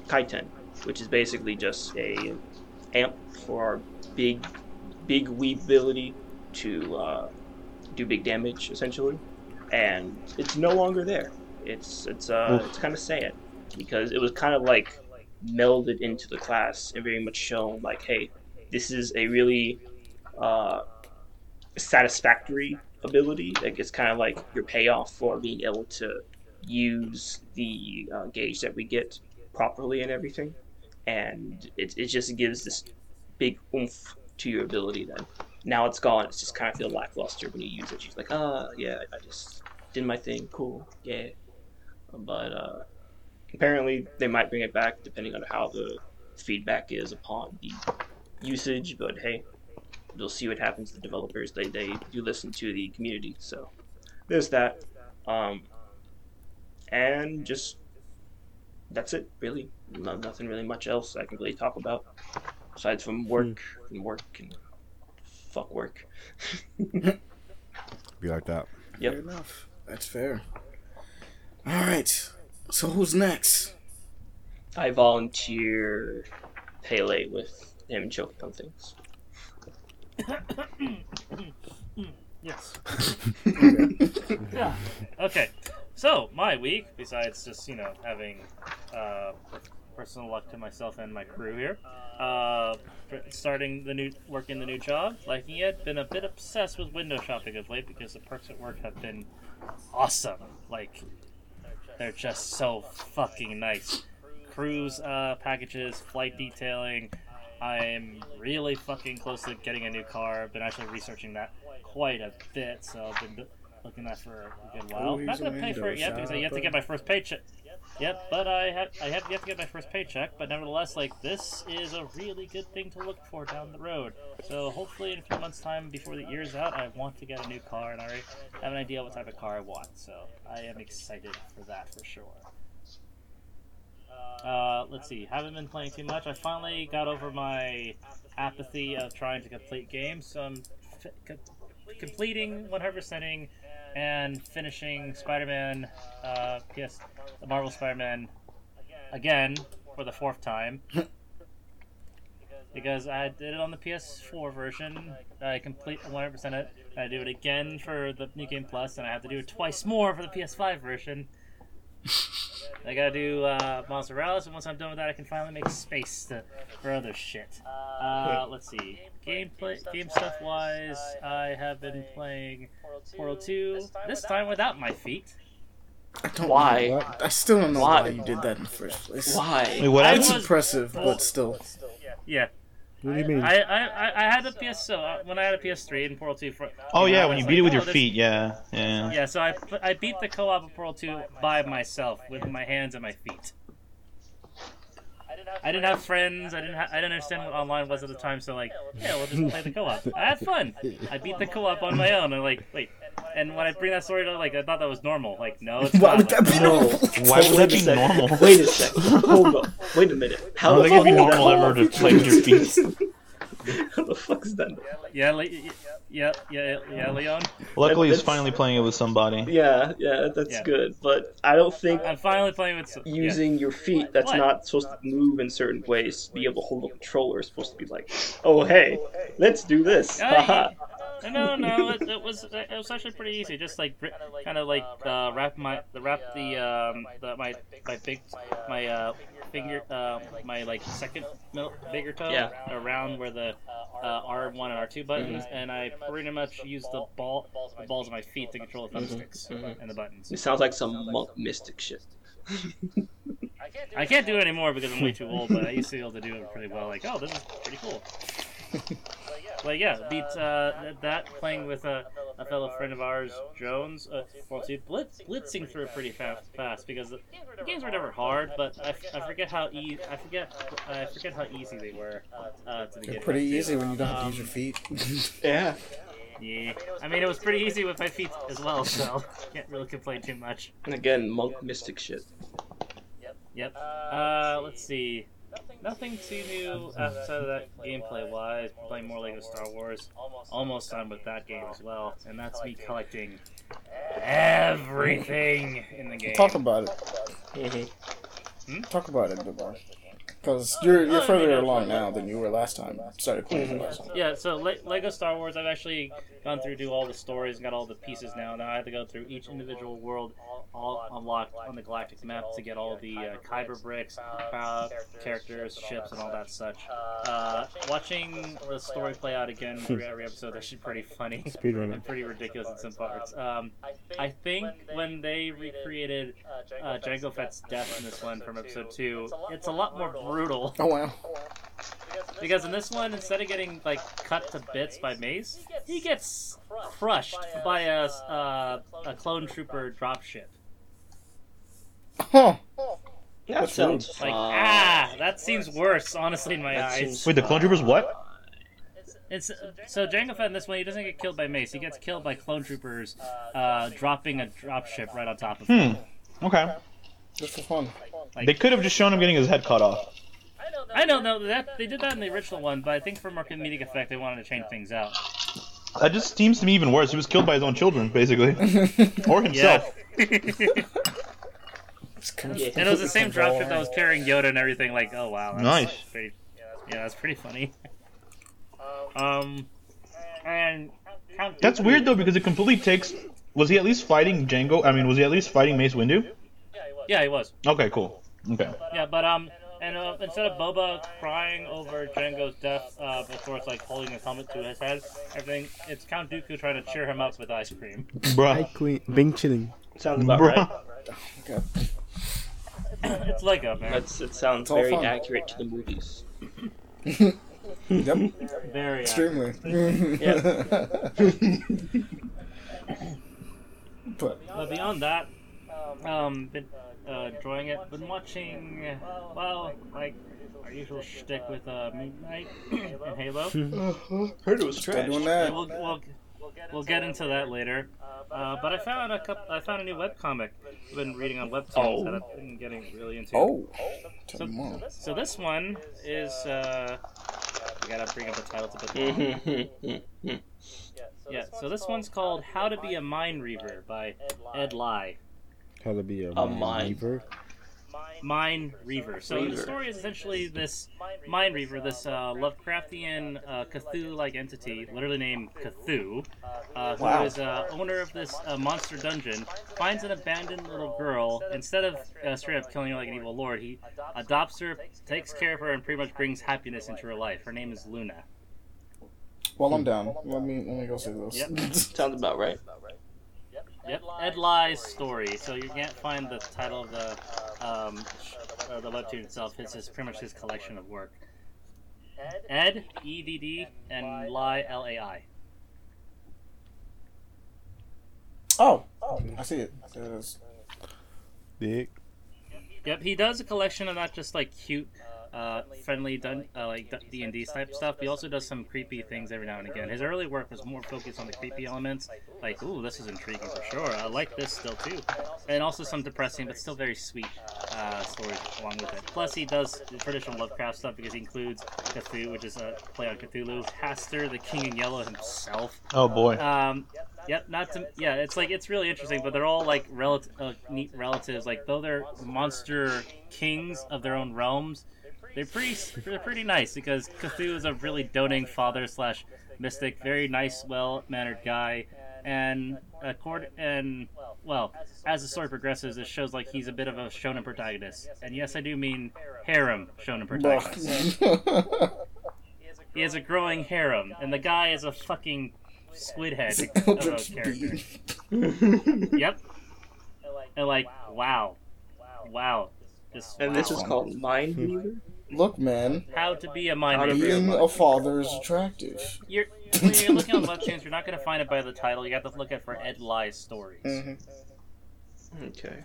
kaiten, which is basically just a amp for our big weave ability to do big damage essentially, and it's no longer there. It's kind of sad because it was kind of like melded into the class and very much shown like, hey, this is a really satisfactory ability. Like, it's kind of like your payoff for being able to use the gauge that we get properly and everything, and it just gives this big oomph to your ability. Then now it's gone. It's just kind of feel lackluster when you use it. You're like, I just did my thing, cool, yeah. But apparently they might bring it back depending on how the feedback is upon the usage. But hey, we'll see what happens to the developers. They do listen to the community, so there's that. And just that's it, really. Nothing really much else I can really talk about aside from work and fuck work. Be like that. Yep. Fair enough. That's fair. All right. So who's next? I volunteer Pele with him choking on things. Yes. Okay. Yeah. Okay. So my week, besides just having personal luck to myself and my crew here, starting the new work in the new job, liking it. Been a bit obsessed with window shopping of late because the perks at work have been awesome. Like, they're just so fucking nice. Cruise packages, flight detailing. I'm really fucking close to getting a new car. I've been actually researching that quite a bit, so I've been looking at that for a good while. Not gonna pay for it yet because I yet to get my first paycheck. Yep, but I have yet to get my first paycheck. But nevertheless, like, this is a really good thing to look for down the road. So hopefully in a few months' time, before the year's out, I want to get a new car, and I already have an idea what type of car I want. So I am excited for that for sure. Let's see. Haven't been playing too much. I finally got over my apathy of trying to complete games. So I'm completing 100%ing and finishing Spider-Man, the Marvel Spider-Man again for the fourth time. Because I did it on the PS4 version. I complete 100% it. I do it again for the New Game Plus, and I have to do it twice more for the PS5 version. I gotta do Miles Morales, and once I'm done with that, I can finally make space for other shit. Let's see. Game stuff wise, I have been playing Portal 2, this time without my feet. Why? I still don't know why you did that in the first place. Why? Wait, what? It's impressive, but still. Yeah. What do you mean? I had a PS when I had a PS3 and Portal 2. When you beat it with your feet, yeah. Yeah, so I beat the co-op of Portal 2 by myself with my hands and my feet. I didn't have friends. I didn't understand what online was at the time. So we'll just play the co-op. I had fun. I beat the co-op on my own. I'm like, wait. And when I bring that story to, I thought that was normal. Like, no, it's not. Why would that be normal? Wait a second. Hold on. Wait a minute. How would it be normal ever to play with your feet? How the fuck is that? Yeah, Leon. Luckily, he's finally playing it with somebody. Yeah, that's good. But I don't think I'm finally playing with using your feet. That's not supposed to move in certain ways. To be able to hold a controller is supposed to be like, oh hey, let's do this. Haha. No, it was actually pretty easy. Just wrap my second bigger toe around where the R1 and R2 buttons, and I pretty much used the balls of my feet to control the thumbsticks and the buttons. It sounds like some monk mystic shit. I can't do it anymore because I'm way too old, but I used to be able to do it pretty well. Like, oh, this is pretty cool. But yeah, playing with a fellow friend of ours, Jones, blitzing through pretty fast because the games were never hard, but I forget how easy they were. They're pretty easy when you don't have to use your feet. Yeah. I mean, it was pretty easy with my feet as well, so can't really complain too much. And again, monk mystic shit. Yep. Let's see. Nothing too new outside of that gameplay-wise. Playing more Lego Star Wars. Almost done with that game as well. And that's me collecting everything in the game. Talk about it. Talk about it a bit more. Because you're further along now than you were last time. Yeah, so Lego Star Wars, I've actually gone through, do all the stories, got all the pieces now. Now I have to go through each individual world, all unlocked on the galactic map to get all the Kyber bricks, characters, ships, and all that such. Watching the story play out again through every episode is actually pretty funny and pretty ridiculous in some parts. I think when they recreated Jango Fett's death in this one from episode 2, it's a lot more brutal. Oh wow. Because in this one, instead of getting like cut to bits by Mace, he gets crushed by a clone trooper dropship. Huh. Yeah, that sounds like that seems worse, honestly, in my eyes. Wait, the clone troopers what? It's so Jango Fett in this one, he doesn't get killed by Mace. He gets killed by clone troopers dropping a dropship right on top of him. Okay. Just for fun. Like, they could have just shown him getting his head cut off. I know that they did that in the original one, but I think for more comedic effect, they wanted to change things out. That just seems to me even worse. He was killed by his own children, basically, or himself. Yeah. And it was the same dropship that was carrying Yoda and everything. Like, oh wow, that's nice. Pretty, yeah, that's pretty funny. And that's weird though, because it completely takes. Was he at least fighting Jango? I mean, was he at least fighting Mace Windu? Yeah, he was. Okay, cool. Okay. Yeah, but and instead of Boba crying over Jango's death, of course, like holding his helmet to his head, everything, it's Count Dooku trying to cheer him up with ice cream. Bruh. Bing chilling. Sounds about right. Okay. It's Lego, man. It sounds very accurate to the movies. Yep. Very. Extremely. Yeah. But beyond that. Been enjoying it. Been watching, like our usual shtick with Midnight and Halo. Heard it was trash. We'll get into that later. But I found a new webcomic I've been reading on webcomics that I've been getting really into. So this one is I gotta bring up the title to put that. Yeah. So this one's called "How to Be a Mind Reaver" by Ed Lai. How to be a Mind Reaver? Mind Reaver. So the story is essentially this Mind Reaver, this Lovecraftian Cthulhu-like entity, literally named Cthulhu, who is owner of this monster dungeon, finds an abandoned little girl. Instead of straight up killing her like an evil lord, he adopts her, takes care of her, and pretty much brings happiness into her life. Her name is Luna. Well, I'm down. Let me go see this. Yep. Sounds about right. Yep, Ed Lai's story. So you can't find the title of the webtoon itself. It's just pretty much his collection of work. Ed, E-D-D, and Lai, L-A-I. Oh, I see it. There it is. Big. Yep, he does a collection of not just like cute, friendly, like D&D type stuff. He also does some creepy things every now and again. His early work was more focused on the creepy elements, like, ooh, this is intriguing for sure. I like this still too, and also some depressing but still very sweet stories along with it. Plus, he does the traditional Lovecraft stuff because he includes Cthulhu, which is a play on Cthulhu, Haster, the King in Yellow himself. Oh boy. Yep, not to. Yeah, it's like it's really interesting, but they're all like neat relatives. Like though they're monster kings of their own realms, they're pretty nice because Cthulhu is a really doting father / mystic, very nice, well-mannered guy, and as the story progresses, it shows like he's a bit of a shonen protagonist, and yes, I do mean harem shonen protagonist. He has a growing harem, and the guy is a fucking squidhead of a character. Yep. And like, wow. This is called Mind Reaver? Look, man. How to be a Mind Reaver. Being a father is attractive. When you're looking on webtoons, you're not going to find it by the title. You have to look at for Ed Lai's stories. Mm-hmm. Okay.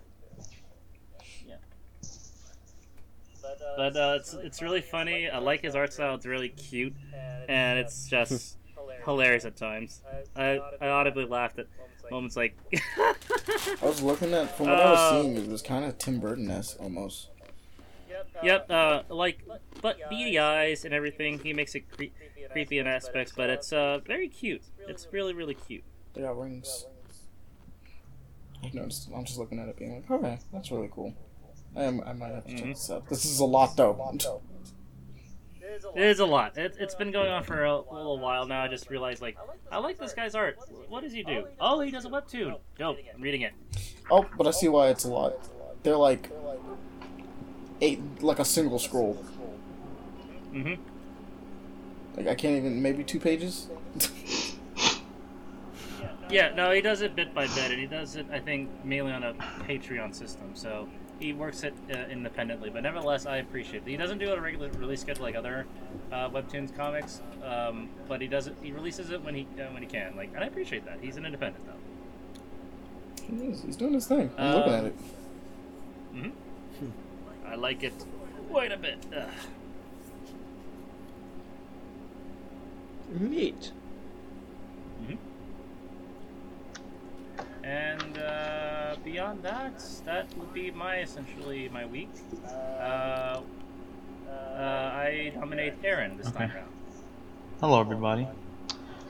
But it's really funny. I like his art style. It's really cute, and it's just hilarious at times. I audibly laughed at moments like. I was looking at from what I was seeing, it was kind of Tim Burton-esque almost. Yep, but beady eyes and everything. He makes it creepy in aspects, but it's very cute. It's really, really cute. They got rings. I've noticed. I'm just looking at it being like, oh, okay, that's really cool. I might have to check this out. This is a lot, though. It is a lot. It's been going on for a little while now. I just realized, like, I like this guy's art. What does he do? Oh, he does a webtoon. Dope. I'm reading it. Oh, but I see why it's a lot. They're like a single scroll. Mm-hmm. Like, I can't even, maybe 2 pages? Yeah, no, he does it bit by bit, and he does it, I think, mainly on a Patreon system, so he works it independently, but nevertheless, I appreciate it. He doesn't do it on a regular release schedule like other Webtoons comics, but he does it, he releases it when he can, like, and I appreciate that. He's an independent, though. He is. He's doing his thing. I'm looking at it. Mm-hmm. I like it quite a bit. Ugh. Neat. Mm-hmm. And beyond that would be essentially my week. I nominate Aaron this time around. Hello, everybody.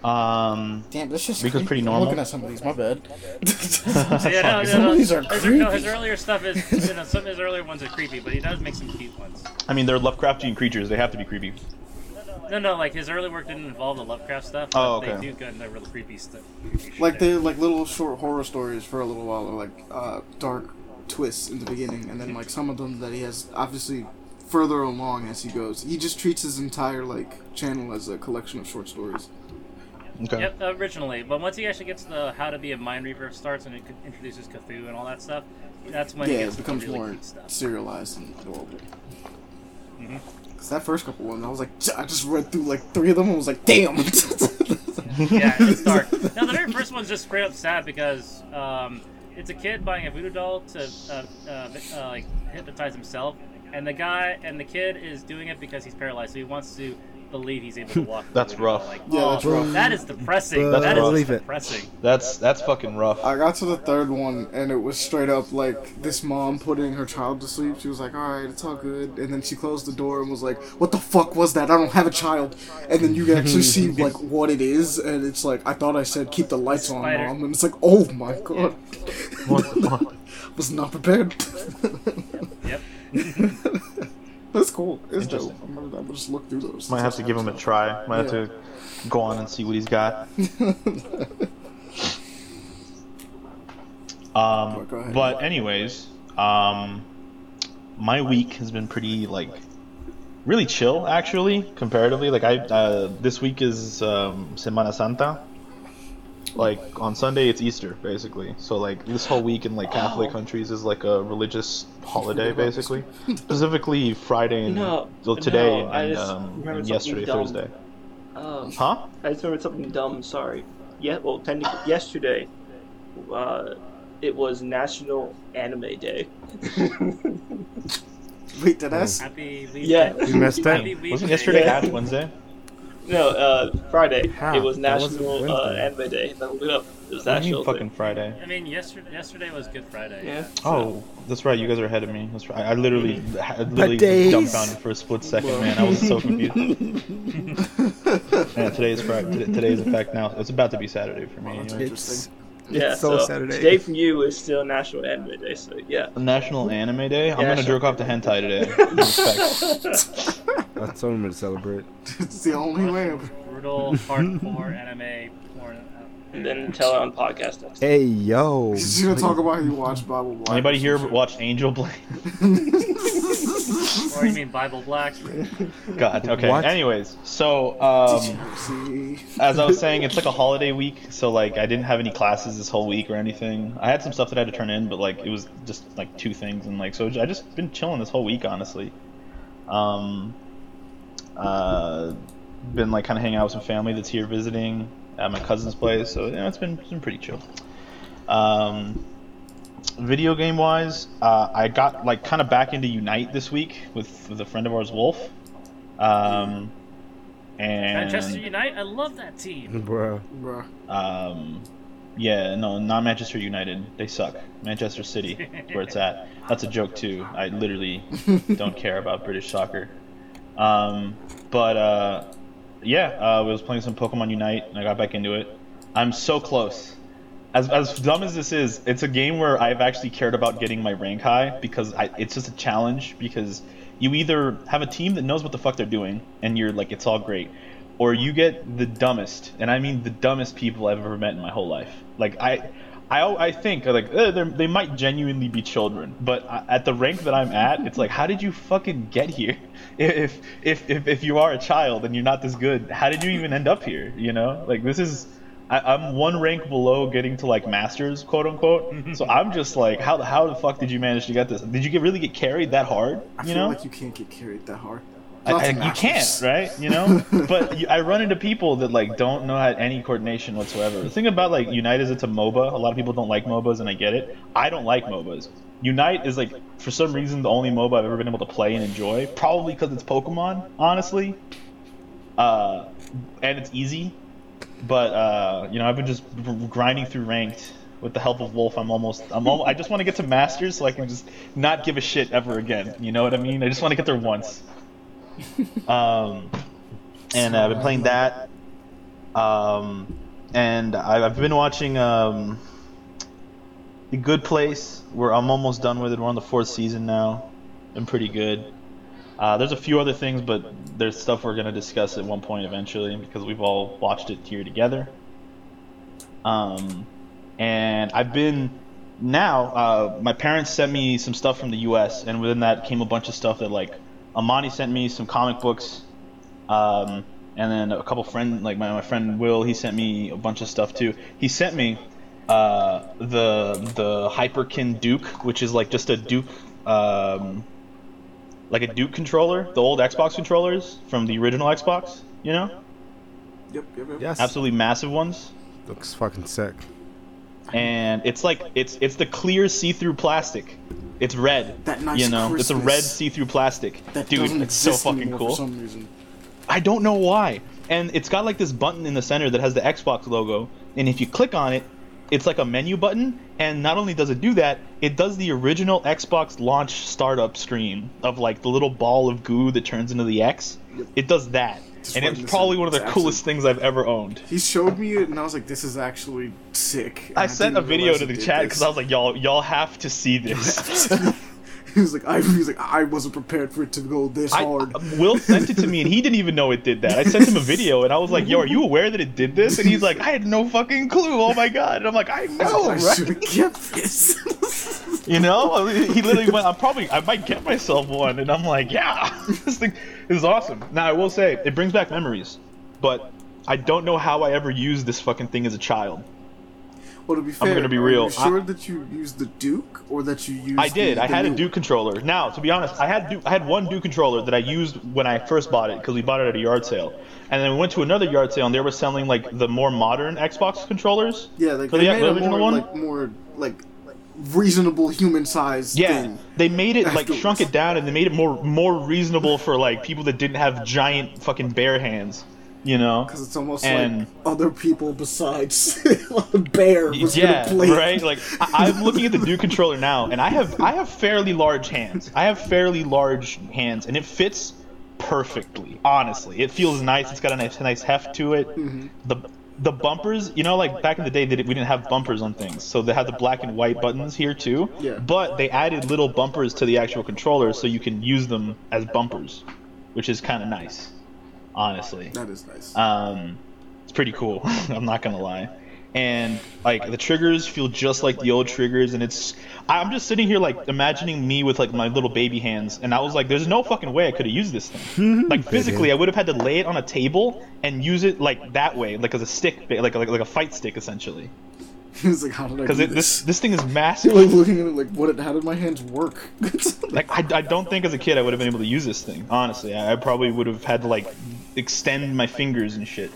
Damn, this just week was pretty normal. I'm looking at some of these. My bad. Yeah, no, some of these are creepy. No, his earlier stuff is some of his earlier ones are creepy, but he does make some cute ones. I mean, they're Lovecraftian creatures. They have to be creepy. No, like, his early work didn't involve the Lovecraft stuff, but they do get into really creepy stuff. Like, they're, like, little short horror stories for a little while, or, like, dark twists in the beginning, and then, like, some of them that he has, obviously, further along as he goes. He just treats his entire, like, channel as a collection of short stories. Okay. Yep, originally, but once he actually gets the How to Be a Mind Reaper starts, and it introduces Cthulhu and all that stuff, that's when it becomes really more serialized and adorable. Mm-hmm. Cause that first couple ones, I was like, I just read through like 3 of them and was like, damn. Yeah, it's dark. Now the very first one's just straight up sad because it's a kid buying a voodoo doll to like hypnotize himself, and the kid is doing it because he's paralyzed, so he wants to believe he's able to walk. That's rough. Like, that's rough. That is depressing. That is depressing. That's fucking rough. I got to the 3rd one and it was straight up like this mom putting her child to sleep. She was like, alright, it's all good. And then she closed the door and was like, what the fuck was that? I don't have a child. And then you can actually see like what it is, and it's like, I thought I said keep the lights on, mom. And it's like, oh my god. What the fuck? Was not prepared. Yep. That's cool. It's dope. I'm just look through those. Might have to give him a try. Might have to go on and see what he's got. But anyways, my week has been pretty like really chill actually, comparatively. Like this week is Semana Santa. Like on Sunday it's Easter basically, so like this whole week in like Catholic countries is like a religious holiday basically, specifically Friday and today and yesterday Thursday. I just remembered something dumb. Sorry. Yeah, well, technically yesterday, it was National Anime Day. Wait, did I? Happy Wednesday. Yeah, we messed up. Wasn't yesterday Ash Wednesday? No, Friday. How? It was National Anime Day. I looked it up. It was actually fucking Friday. I mean, yesterday was Good Friday. Yeah. Oh, that's right. You guys are ahead of me. That's right. I literally jumped on it for a split second, man. I was so confused. Man, today is Friday. Today is in fact now. It's about to be Saturday for me. Anyway. Interesting. Yeah, so Saturday. Today from you is still National Anime Day, so yeah. National Anime Day? I'm gonna jerk off to hentai today. That's what I'm gonna celebrate. It's the only way. Brutal, hardcore anime porn. And then tell it on podcast next time. Hey, yo. She's gonna talk about how you watch Bible Black. Anybody here watch Angel Black? Or you mean Bible Black? God, okay. What? Anyways, so, as I was saying, it's like a holiday week, so, like, I didn't have any classes this whole week or anything. I had some stuff that I had to turn in, but, like, it was just, like, 2 things, and, like, so I just been chilling this whole week, honestly. Been, like, kind of hanging out with some family that's here visiting at my cousin's place, so, you know, it's been pretty chill. Video game wise, I got like kind of back into Unite this week with a friend of ours, Wolf. And Manchester Unite, I love that team, bro. Yeah, no, not Manchester United. They suck. Manchester City is where it's at. That's a joke, too. I literally don't care about British soccer. I was playing some Pokemon Unite, and I got back into it. I'm so close. As dumb as this is, it's a game where I've actually cared about getting my rank high, because it's just a challenge, because you either have a team that knows what the fuck they're doing, and you're like, it's all great, or you get the dumbest, and I mean the dumbest people I've ever met in my whole life. Like, I think, like, they might genuinely be children, but at the rank that I'm at, it's like, how did you fucking get here? If you are a child and you're not this good, how did you even end up here, you know? Like, this is... I'm one rank below getting to, like, Masters, quote-unquote. So I'm just like, how the fuck did you manage to get this? Did you really get carried that hard? I feel like you can't get carried that hard. You can't, right? You know? But I run into people that, like, don't know how any coordination whatsoever. The thing about, like, Unite is it's a MOBA. A lot of people don't like MOBAs, and I get it. I don't like MOBAs. Unite is, like, for some reason, the only MOBA I've ever been able to play and enjoy. Probably because it's Pokemon, honestly. And it's easy. But I've been just grinding through ranked with the help of Wolf. I just want to get to Masters so I can just not give a shit ever again. You know what I mean? I just want to get there once. And I've been playing that. And I've been watching The Good Place. I'm almost done with it. We're on the 4th season now. I'm pretty good. There's a few other things, but there's stuff we're going to discuss at one point eventually because we've all watched it here together. And I've been... Now, my parents sent me some stuff from the U.S., and within that came a bunch of stuff that, like, Amani sent me some comic books, and then a couple friends... Like, my friend Will, he sent me a bunch of stuff, too. He sent me the Hyperkin Duke, which is, like, just a Duke... like a Duke controller, the old Xbox controllers from the original Xbox, you know? Yep. Yes. Absolutely massive ones. Looks fucking sick. And it's like it's the clear see-through plastic. It's red. That nice, you know, Christmas. It's a red see-through plastic. That dude, it's so fucking cool. For some reason. I don't know why. And it's got like this button in the center that has the Xbox logo, and if you click on it, it's like a menu button, and not only does it do that, it does the original Xbox launch startup screen of, like, the little ball of goo that turns into the X. It does that. And it's probably one of the coolest things I've ever owned. He showed me it, and I was like, this is actually sick. I sent a video to the chat, because I was like, y'all have to see this. He was like, I wasn't prepared for it to go this hard. Will sent it to me, and he didn't even know it did that. I sent him a video, and I was like, yo, are you aware that it did this? And he's like, I had no fucking clue. Oh, my God. And I'm like, I know, right? I should have kept this. You know? He literally went, I might get myself one. And I'm like, yeah. This thing is awesome. Now, I will say, it brings back memories. But I don't know how I ever used this fucking thing as a child. Well, to be fair, I'm going to be real. Are you sure that you used the Duke or that you used? I did. I had a Duke controller. Now, to be honest, I had one Duke controller that I used when I first bought it because we bought it at a yard sale, and then we went to another yard sale and they were selling like the more modern Xbox controllers. Yeah, like, they made the more reasonable human size thing. They made it like shrunk it down and they made it more reasonable for like people that didn't have giant fucking bear hands. You know, because it's almost like other people besides Bear was gonna play. Yeah, right. Like I'm looking at the Duke controller now, and I have fairly large hands. And it fits perfectly. Honestly, it feels nice. It's got a nice heft to it. Mm-hmm. The bumpers, you know, like back in the day, we didn't have bumpers on things, so they had the black and white buttons here too. Yeah. But they added little bumpers to the actual controller, so you can use them as bumpers, which is kind of nice. Honestly, that is nice. It's pretty cool. I'm not gonna lie, and like the triggers feel just like the old triggers, and I'm just sitting here like imagining me with like my little baby hands, and I was like, there's no fucking way I could have used this thing. Like physically, I would have had to lay it on a table and use it like that way, like as a stick, like a fight stick essentially. He's like, how did I do this? Because this thing is massive. You're like looking at it like, how did my hands work? Like, I don't think as a kid I would have been able to use this thing. Honestly, I probably would have had to like extend my fingers and shit.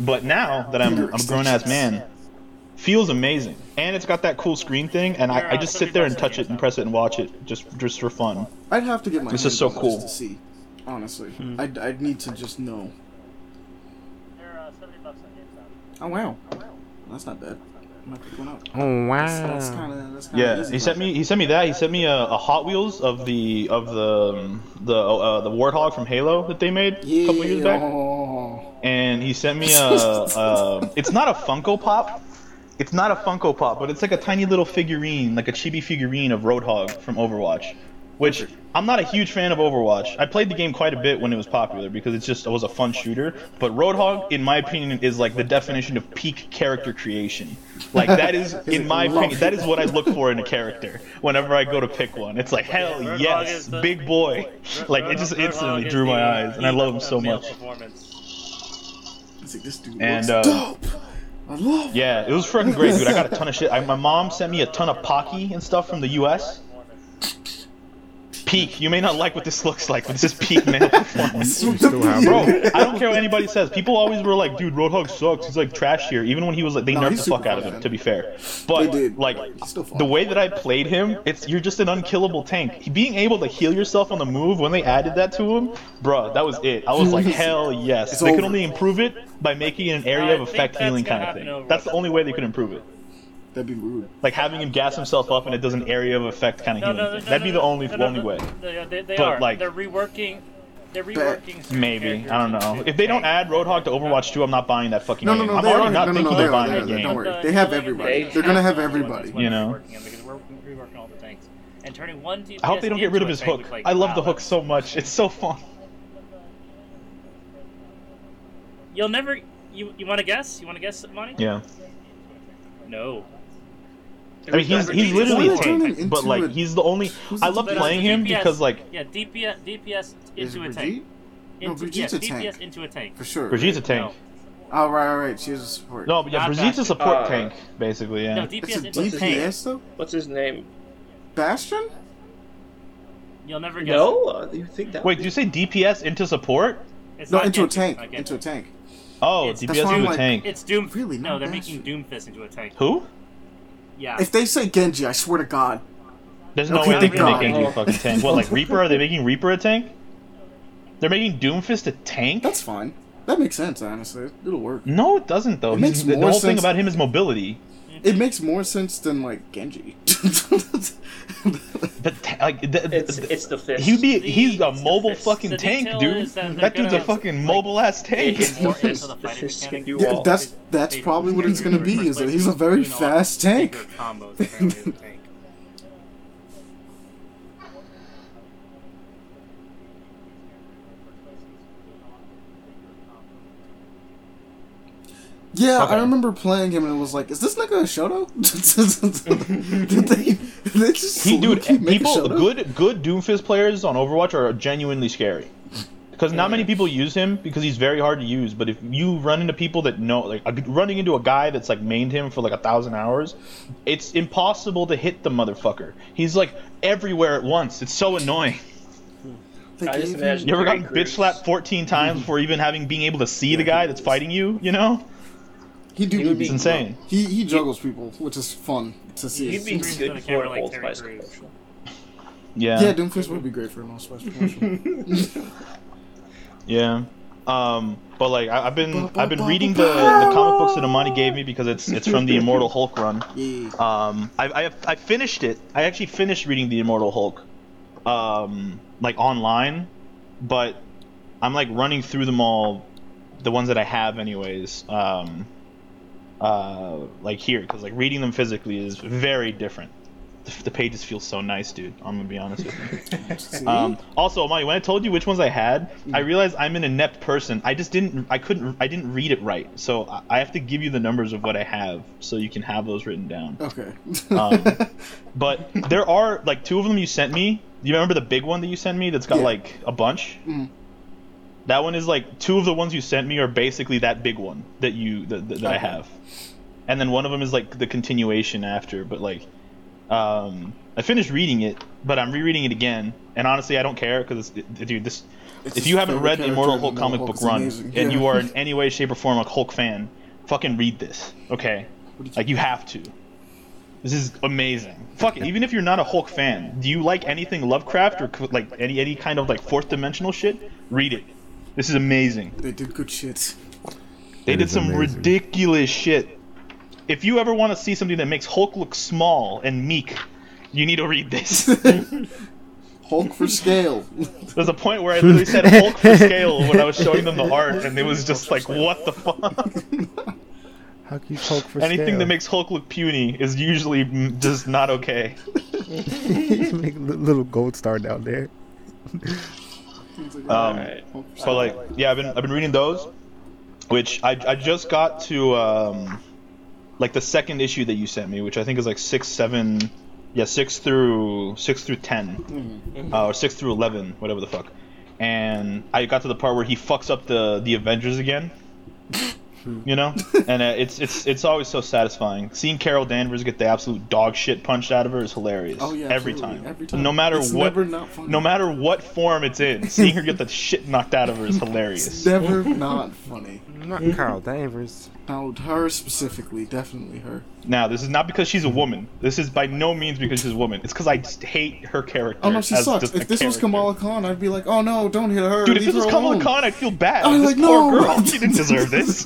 But now that I'm a grown ass man, feels amazing. And it's got that cool screen thing, and I just sit there and touch it and press it and watch it just for fun. I'd have to get my hands just so cool to see. Honestly, I'd need to just know. $70 on GameStop. Oh wow, that's not bad. I'm gonna pick one up. Oh wow. That's kinda yeah. He sent me that. He sent me a Hot Wheels of the Warthog from Halo that they made a couple years back. And he sent me it's not a Funko Pop. It's not a Funko Pop, but it's like a tiny little figurine, like a chibi figurine of Roadhog from Overwatch. Which, I'm not a huge fan of Overwatch. I played the game quite a bit when it was popular because it was a fun shooter. But Roadhog, in my opinion, is like the definition of peak character creation. Like that is, in my opinion, that is what I look for in a character whenever I go to pick one. It's like, hell yes, big boy. Like it just instantly drew my eyes and I love him so much. This dude looks dope. I love it was freaking great, dude. I got a ton of shit. My mom sent me a ton of Pocky and stuff from the US. Peak. You may not like what this looks like, but this is peak male performance. Bro, I don't care what anybody says. People always were like, dude, Roadhog sucks. He's like trash here. Even when he was like, they nerfed the fuck out of him, to be fair. But like, the way that I played him, you're just an unkillable tank. Being able to heal yourself on the move when they added that to him, bro, that was it. I was like, hell yes. They could only improve it by making it an area of effect healing kind of thing. That's the only way they could improve it. That'd be rude. Like having him gas himself up and it does an area of effect kind of healing. That'd be the only way. They're reworking. They're reworking. Maybe. I don't know. If they don't add Roadhog to Overwatch 2, I'm not buying that fucking game. I'm already not thinking they're buying that game. Don't worry. They have everybody. They're gonna have everybody. You know. We're reworking all the tanks and turning one. I hope they don't get rid of his hook. I love the hook so much. It's so fun. You'll never. You want to guess? You want to guess, Monty? Yeah. No. I mean, he's literally a tank, but like he's the only. I love playing him because like. Yeah, DPS into a tank. Brigitte's a tank. DPS into a tank for sure. Brigitte's a tank. Oh right, she's a support. No, but yeah, Brigitte's a support tank basically. Yeah. No, DPS into a tank. What's his name? Bastion. You'll never guess. No, you think that? Wait, do you say DPS into support? No, into a tank. Into a tank. Oh, DPS into a tank. It's Doom. Really? No, they're making Doomfist into a tank. Who? Yeah. If they say Genji, I swear to God. There's no way they can make Genji a fucking tank. What, like Reaper? Are they making Reaper a tank? They're making Doomfist a tank? That's fine. That makes sense, honestly. It'll work. No, it doesn't, though. The whole thing about him is mobility. It makes more sense than, like, Genji. It's the fist. He's a mobile fucking tank, dude. That dude's a fucking mobile-ass tank. That's probably what it's going to be, is that he's a very fast tank. Yeah, okay. I remember playing him and it was like, is this nigga a Shoto? Did they just people, good Doomfist players on Overwatch are genuinely scary. Because not many people use him because he's very hard to use, but if you run into people that know, like running into a guy that's like mained him for like 1,000 hours, it's impossible to hit the motherfucker. He's like everywhere at once. It's so annoying. You ever gotten bitch slapped 14 times before even being able to see the guy that's fighting you, you know? It's insane. He juggles people, which is fun to see. He'd be good for an Old Spice commercial. Yeah, Doomfist would be great for an Old Spice commercial. Yeah. But like I've been reading the comic books that Amani gave me because it's from the Immortal Hulk run. I finished it. I actually finished reading the Immortal Hulk. Like online, but I'm like running through them all, the ones that I have anyways. Like here, because like reading them physically is very different. The pages feel so nice, dude. I'm gonna be honest with you. Also, Amani, when I told you which ones I had, I realized I'm an inept person. I didn't read it right. So I have to give you the numbers of what I have, so you can have those written down. Okay. But there are like 2 of them you sent me. You remember the big one that you sent me that's got like a bunch? Mm-hmm. That one is like 2 of the ones you sent me are basically that big one that I have. And then one of them is like the continuation after, but like I finished reading it, but I'm rereading it again. And honestly, I don't care because if you haven't read the Immortal Hulk comic book run and you are in any way, shape, or form a Hulk fan, fucking read this, okay? Like you have to. This is amazing. Fuck it. Even if you're not a Hulk fan, do you like anything Lovecraft or like any kind of like 4th dimensional shit? Read it. This is amazing. They did good shit. They did some ridiculous shit. If you ever want to see something that makes Hulk look small and meek, you need to read this. Hulk for scale. There's a point where I literally said Hulk for scale when I was showing them the art, and it was just like, what the fuck? How can you Hulk for anything scale? That makes Hulk look puny is usually just not okay. Make a little gold star down there. So like, yeah, I've been reading those, which I just got to like the second issue that you sent me, which I think is like 6, 7. Yeah, 6 through 10, mm-hmm. Or 6 through 11, whatever the fuck. And I got to the part where he fucks up the Avengers again, you know. And it's always so satisfying seeing Carol Danvers get the absolute dog shit punched out of her is hilarious. Oh, yeah, every time. No matter what form it's in, seeing her get the shit knocked out of her is hilarious. It's never not funny. Not Carol Danvers. No, her specifically, definitely her. Now, this is not because she's a woman. This is by no means because she's a woman. It's because I just hate her character. Oh no, she sucks. If this was Kamala Khan, I'd be like, oh no, don't hit her. Dude, if this was Kamala Khan, I'd feel bad. I'm like, no, poor girl, she didn't deserve this.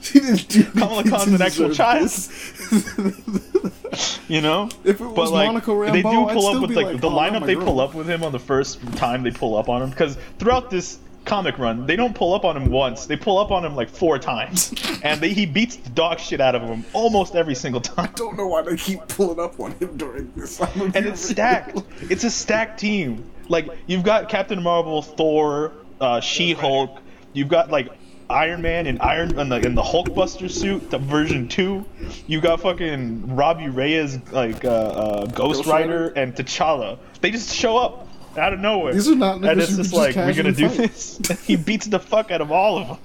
She didn't do anything. Kamala Khan's an actual child. You know? If it was but, like, Monica Rambeau, they do pull up with like the lineup they pull up with him on the first time they pull up on him, because throughout this comic run, they don't pull up on him once, they pull up on him like 4 times, and he beats the dog shit out of him almost every single time. I don't know why they keep pulling up on him during this. And it's stacked. It's a stacked team. Like, you've got Captain Marvel, Thor, She-Hulk, you've got like Iron Man in the Hulkbuster suit, the version 2. You got fucking Robbie Reyes, like Ghost Rider, and T'Challa. They just show up out of nowhere. These are not niggas. And it's just like, we're gonna do this. He beats the fuck out of all of them.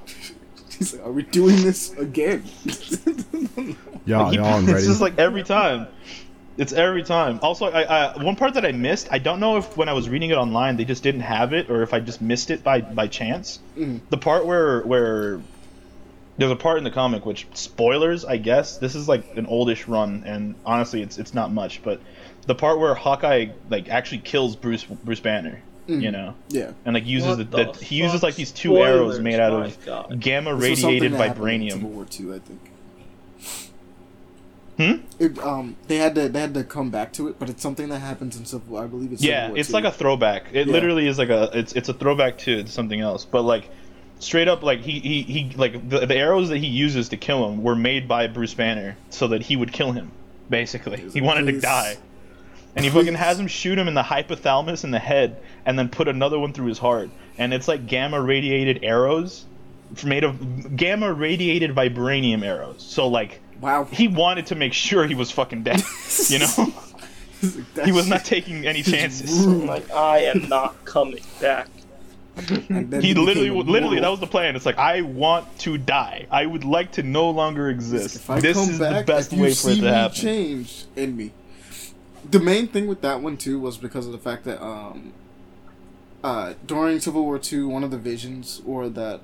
He's like, are we doing this again? Y'all, I'm ready. It's just like every time. It's every time. Also, I one part that I missed, I don't know if when I was reading it online they just didn't have it, or if I just missed it by chance. Mm. The part where there's a part in the comic which, spoilers, I guess. This is like an oldish run, and honestly, it's not much. But the part where Hawkeye like actually kills Bruce Banner, you know, yeah, and like uses that he uses like these two spoilers, arrows made out of gamma radiated vibranium. World War II, I think. They had to come back to it, but it's something that happens in Civil War. I believe it's Civil War. Yeah, it's like a throwback. It literally is like it's a throwback to something else. But like, straight up, like he like the arrows that he uses to kill him were made by Bruce Banner so that he would kill him. Basically, he wanted to die, and he fucking has him shoot him in the hypothalamus in the head, and then put another one through his heart. And it's like gamma radiated arrows, made of gamma radiated vibranium arrows. So like. Wow. He wanted to make sure he was fucking dead, you know? Like, he was not taking any chances. Like, I am not coming back. He literally, that was the plan. It's like, I want to die. I would like to no longer exist. This is back, the best way for it to happen. Change in me. The main thing with that one, too, was because of the fact that during Civil War II, one of the visions or that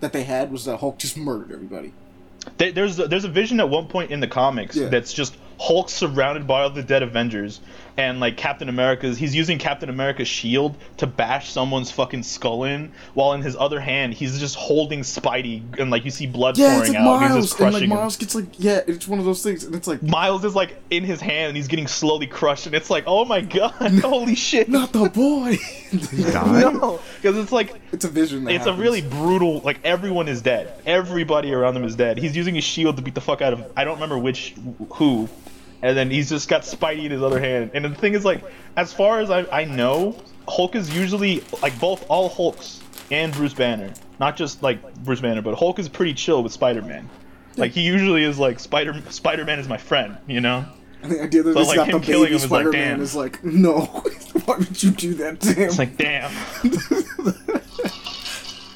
they had was that Hulk just murdered everybody. There's a vision at one point in the comics that's just Hulk surrounded by all the dead Avengers, and like he's using Captain America's shield to bash someone's fucking skull in, while in his other hand he's just holding Spidey, and like you see blood pouring out. Miles, and he's just crushing him. Miles gets like it's one of those things, and it's like Miles is like in his hand and he's getting slowly crushed, and it's like, oh my god, holy shit, not the boy. He died. No, because it's like it's a vision. That happens. A really brutal. Like everyone is dead. Everybody around them is dead. He's using his shield to beat the fuck out of I don't remember who. And then he's just got Spidey in his other hand. And the thing is, like, as far as I know, Hulk is usually, like, all Hulks and Bruce Banner. Not just, like, Bruce Banner, but Hulk is pretty chill with Spider-Man. Like, he usually is like, Spider-Man is my friend, you know? And the idea that so, like, him killing him Spider-Man is like, damn. Is like, no, why would you do that to him? It's like, damn.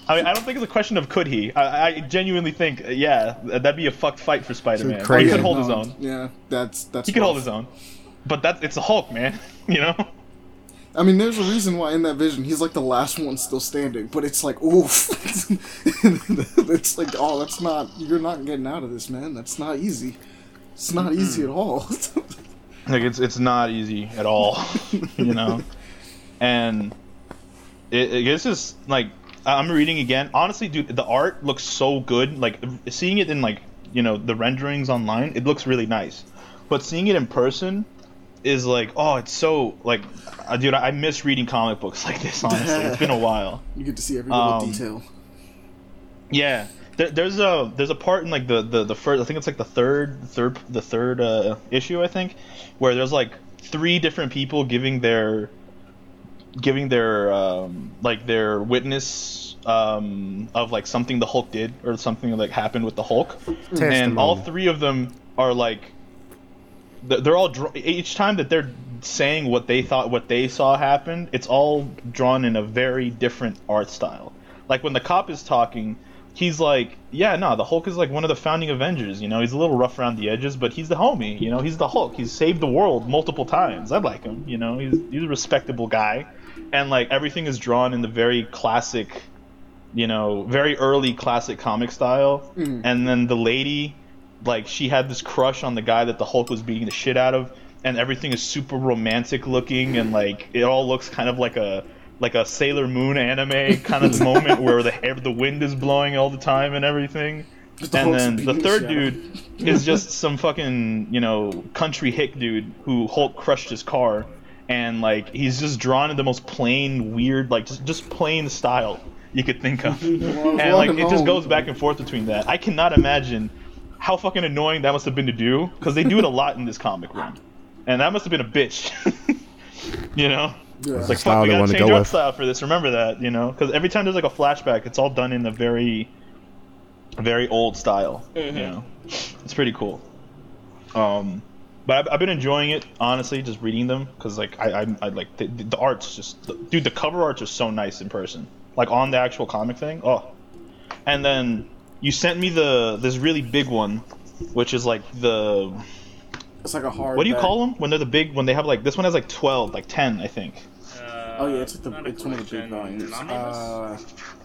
I mean, I don't think it's a question of could he. I genuinely think, that'd be a fucked fight for Spider-Man. Or he could hold his own. Yeah, that's. He could hold his own, but it's a Hulk, man. You know. I mean, there's a reason why in that vision he's like the last one still standing, but it's like, oof. It's like, oh, that's not. You're not getting out of this, man. That's not easy. It's not easy at all. Like it's not easy at all, you know. And it's just like. I'm reading again. Honestly, dude, the art looks so good. Like, seeing it in, like, you know, the renderings online, it looks really nice. But seeing it in person is like, oh, it's so, like, dude, I miss reading comic books like this, honestly. It's been a while. You get to see every little detail. Yeah. There's a part in, like, the first, I think it's, like, the third issue, I think, where there's, like, three different people giving their like, their witness of, like, something the Hulk did or something that, like, happened with the Hulk. Testimony. And all three of them are, like, they're all each time that they're saying what they thought, what they saw happen, it's all drawn in a very different art style. Like, when the cop is talking, he's like, yeah, no, the Hulk is, like, one of the founding Avengers, you know, he's a little rough around the edges, but he's the homie, you know, he's the Hulk, he's saved the world multiple times, I like him, you know, he's a respectable guy. And, like, everything is drawn in the very classic, you know, very early classic comic style. And then the lady, like, she had this crush on the guy that the Hulk was beating the shit out of, and everything is super romantic looking, and, like, it all looks kind of like a Sailor Moon anime kind of moment where the wind is blowing all the time and everything. And then the third dude is just some fucking, you know, country hick dude who Hulk crushed his car, and, like, he's just drawn in the most plain, weird, like, just plain style you could think of. And, like, it just goes back and forth between that. I cannot imagine how fucking annoying that must have been to do, because they do it a lot in this comic run, and that must have been a bitch. You know? Yeah. It's like, fuck, we gotta change our style for this, remember that, you know? Because every time there's, like, a flashback, it's all done in a very, very old style, you know? It's pretty cool. But I've been enjoying it, honestly, just reading them, because, like, I like, the art's just, dude, the cover art's just so nice in person. Like, on the actual comic thing, oh. And then you sent me this really big one, which is, like, it's like a hard. What do you call them when they're the big? When they have, like, this one has, like, 12, like 10, I think. Oh yeah, it's like it's one of the big volumes.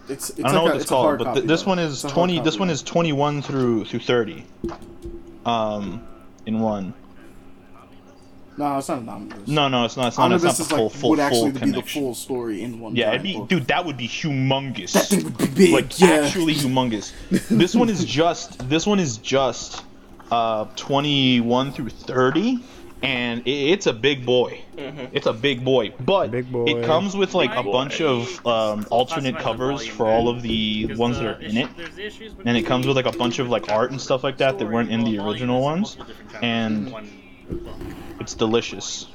It's I don't know what it's called, but this one is 20. This one is 21 through 30. In one. No, it's not an omnibus. No, it's not. It's not. It's not the full would actually be the full story in one. Yeah, it'd be, dude, that would be humongous. That thing would be big. Like, actually humongous. This one is just 21 through 30, and it's a big boy. It's a big boy, but it comes with, like, a bunch of alternate covers for all of the ones that are in it, and it comes with, like, a bunch of, like, art and stuff like that weren't in the original ones, and it's delicious.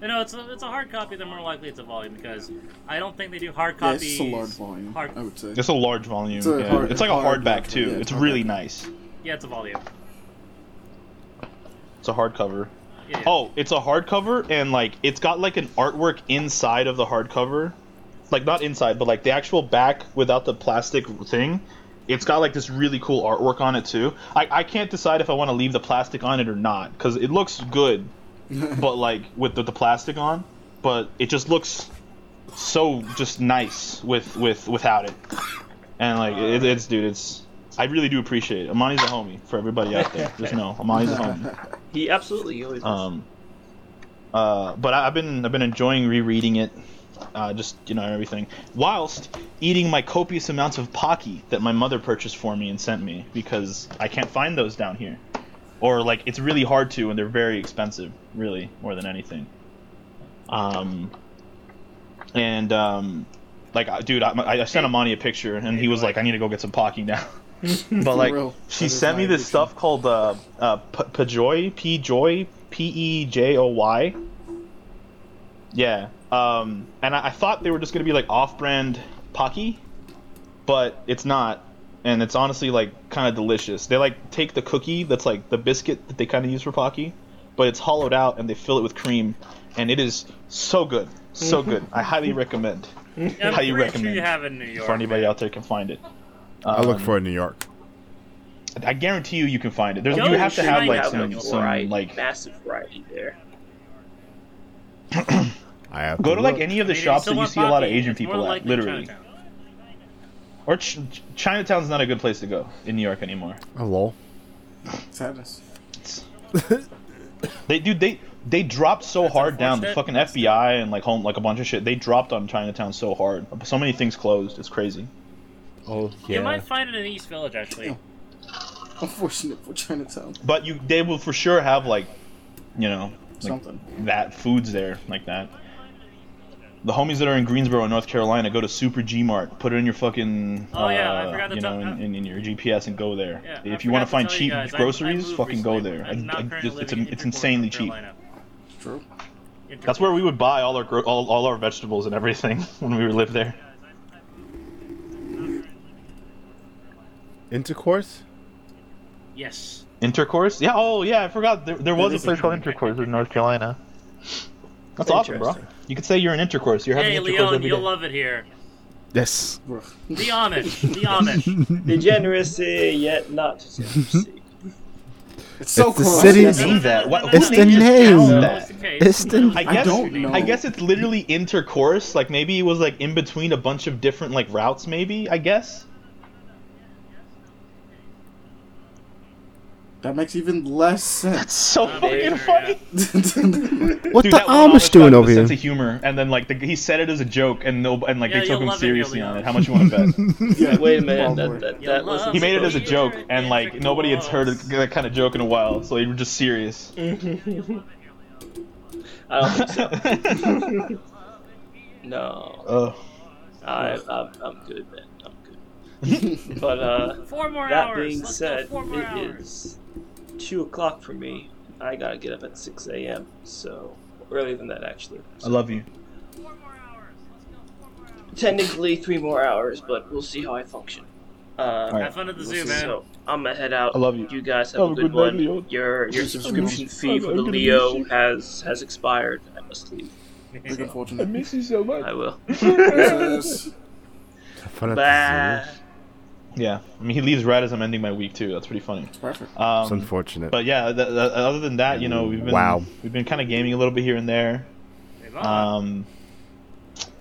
You know, it's a hard copy, then more likely it's a volume, because I don't think they do hard copies. Yeah, it's a large volume, I would say. It's a large volume, it's like a hardback, too. Yeah, it's really nice. Yeah, it's a volume. It's a hardcover. Yeah. Oh, it's a hardcover, and, like, it's got, like, an artwork inside of the hardcover. Like, not inside, but, like, the actual back without the plastic thing. It's got, like, this really cool artwork on it, too. I can't decide if I want to leave the plastic on it or not, because it looks good. But, like, with the plastic on, but it just looks so just nice without it. And, like, it's dude, it's, I really do appreciate it. Amani's a homie for everybody out there. Just know Amani's a homie. He absolutely always is. But I've been enjoying rereading it, just, you know, everything, whilst eating my copious amounts of Pocky that my mother purchased for me and sent me, because I can't find those down here. Or, like, it's really hard to, and they're very expensive, really, more than anything. Like, dude, I sent Amani a picture, and he was like, I need to go get some Pocky now. But, like, she sent me this stuff called Pejoy, P-Joy, P-E-J-O-Y. Yeah. And I thought they were just going to be, like, off-brand Pocky, but it's not. And it's honestly, like, kind of delicious. They, like, take the cookie that's, like, the biscuit that they kind of use for Pocky, but it's hollowed out, and they fill it with cream, and it is so good. So good. I highly recommend. I highly recommend. Sure you have in New York, for anybody out there can find it. I look for it in New York. I guarantee you can find it. There's, you have to have, like, some like, massive variety there. I have to go to, like, any of the shops that you see Pocky, a lot of Asian people at, literally. Chinatown. Or Chinatown's not a good place to go in New York anymore. Oh, lol. Sadness. They dropped so hard down. The fucking FBI and, like, home, like, a bunch of shit. They dropped on Chinatown so hard. So many things closed. It's crazy. Oh, yeah. You might find it in the East Village, actually. No. Unfortunate for Chinatown. But they will for sure have, like, you know, like something. That food's there, like that. The homies that are in Greensboro, North Carolina, go to Super G Mart. Put it in your fucking, in your GPS and go there. Yeah, if you want to find cheap groceries, fucking go there. It's insanely cheap. True. That's where we would buy all our vegetables and everything when we lived there. Intercourse? Yes. Intercourse? Yeah. Oh, yeah. I forgot there was a place called Intercourse in North Carolina. That's awesome, bro. You could say you're an intercourse. You're having intercourse Leon, every day. Hey, Leon, you'll love it here. Yes. The Amish. The Amish. Degeneracy, yet not degeneracy. It's so it's close. The city. That. What, it's the name. It's the. I don't know. I guess it's literally intercourse. Like maybe it was like in between a bunch of different like routes. Maybe I guess. That makes even less sense. That's so fucking funny. What the Amish doing over here? Sense of humor, and then like he said it as a joke, and they took him seriously on it. How much you want to bet? Yeah, wait a minute, that wasn't. He made it as a joke, and like nobody had heard that kind of joke in a while, so they were just serious. I don't think so. No. Oh. I'm good, man. I'm good. But that being said, it is 2:00 for me. I gotta get up at 6 a.m. So earlier than that, actually. So. I love you. 4 more hours. Let's go 4 more hours. Technically 3 more hours, but we'll see how I function. Right. Have fun at the zoo, man. So I'm gonna head out. I love you. You guys have a good one. Night, your subscription fee for the Leo has expired. I must leave. I miss you so much. I will. Bye. Yeah, I mean, he leaves right as I'm ending my week too. That's pretty funny. Perfect. It's unfortunate. But yeah, other than that, you know, we've been kind of gaming a little bit here and there, and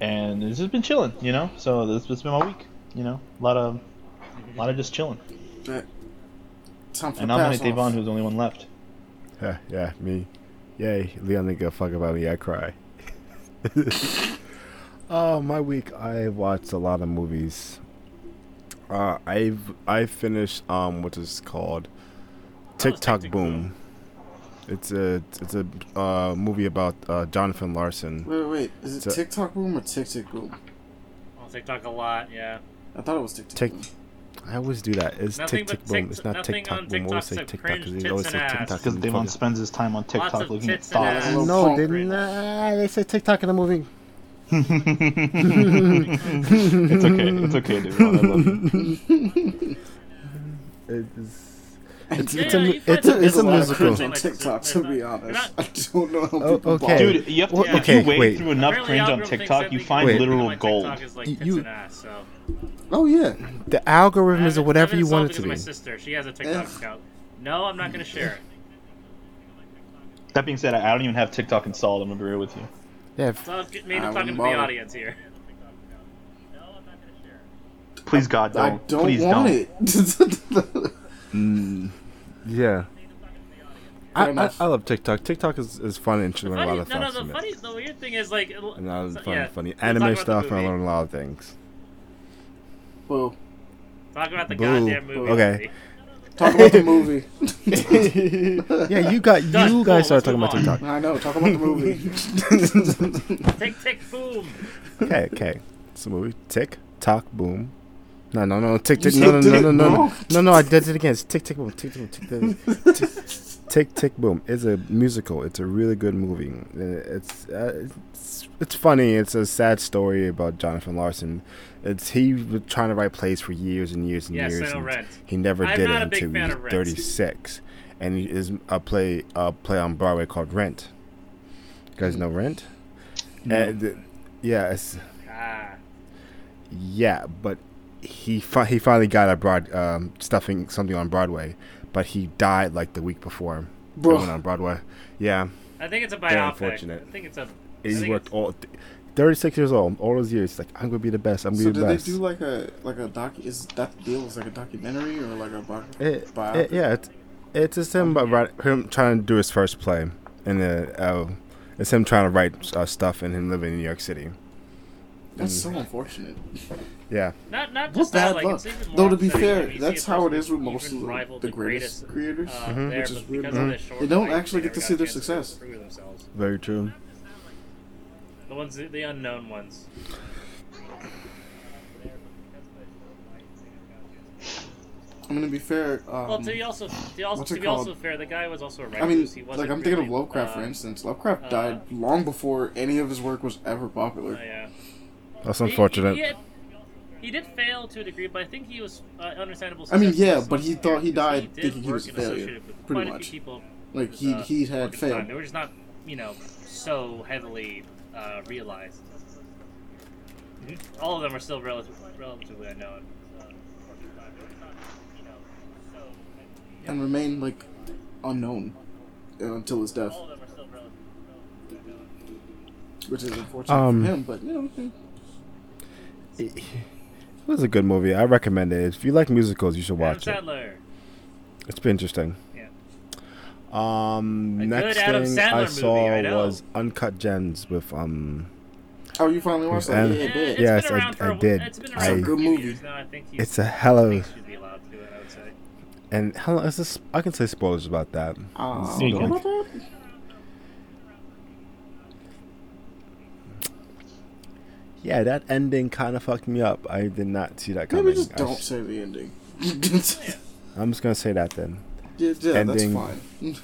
it's just been chilling, you know. So it's been my week, you know, a lot of just chilling. Yeah. Time for and I'm Davon, who's the only one left. Yeah, me. Yay, Leon didn't give a fuck about me. I cry. Oh, my week. I watched a lot of movies. I finished what is called TikTok Boom. It's a movie about Jonathan Larson. Wait, is it TikTok Boom or Tick Boom? Oh, TikTok a lot, yeah. I thought it was TikTok. I always do that. It's TikTok Boom. It's not TikTok Boom. I always say TikTok because they always say TikTok because Devon spends his time on TikTok looking at thoughts. No, they say TikTok in the movie. It's okay, dude. I love you. It's a musical. TikTok, to be honest, I don't know how people. Okay, dude, if you wait through enough cringe on TikTok, you find literal gold. Oh yeah, the algorithm is whatever you want it to be. My sister, she has a TikTok account. No, I'm not gonna share it. That being said, I don't even have TikTok installed. I'm gonna be real with you. Yeah, I'm talking to the audience here. Please, God, don't. I don't want it. Yeah. I love TikTok. TikTok is fun and should learn a lot of stuff. The weird thing is, like... Funny. Anime stuff, and I learn a lot of things. Boo. Talk about the goddamn movie. Okay. Talk about the movie. Yeah, you guys started talking about TikTok. I know. Talk about the movie. Tick Boom. Okay. It's a movie. TikTok Boom. No. Tick. No. I did it again. It's Tick Boom. Tick Boom. It's a musical. It's a really good movie. It's funny. It's a sad story about Jonathan Larson. He was trying to write plays for years and years and years. And he never did it until he was 36. And it is a play on Broadway called Rent. You guys know Rent? No. And, yeah, but he finally got stuffing something on Broadway, but he died like the week before. Bro. Went on Broadway. Yeah. I think it's a biopic. Unfortunate. I think it's a. He worked 36 years old, all those years, like, I'm gonna be the best. So did they do like a doc? Is that the deal? Is like a documentary or like a biopic? It's just him him trying to do his first play, and it's him trying to write stuff and him living in New York City. That's so unfortunate. Yeah. Not just that, like, luck. Though, to be fair, that's how it is with most of the greatest creators, which is weird. They don't actually get to see their success. Very true. The ones, the unknown ones. I'm gonna be fair. Well, to be also fair, the guy was also a writer. I mean, he wasn't I'm thinking of Lovecraft, for instance. Lovecraft died long before any of his work was ever popular. Yeah. That's unfortunate. He did fail to a degree, but I think he was understandable. I mean, yeah, but he thought he died thinking he was a failure, pretty much. Like he had failed. They were just not, so heavily realized. All of them are still relatively unknown. And remain, unknown until his death. Which is unfortunate for him, but, It was a good movie. I recommend it. If you like musicals, you should watch it. It's been interesting. Yeah. Next thing I saw was Uncut Gems with, Oh, you finally watched that? Yeah, yes, I did. It's a good movie. It's a hell of a... And how long is this? I can say spoilers about that. Yeah, that ending kind of fucked me up. I did not see that coming. Maybe just don't say the ending. I'm just gonna say that then. Yeah, ending, that's fine.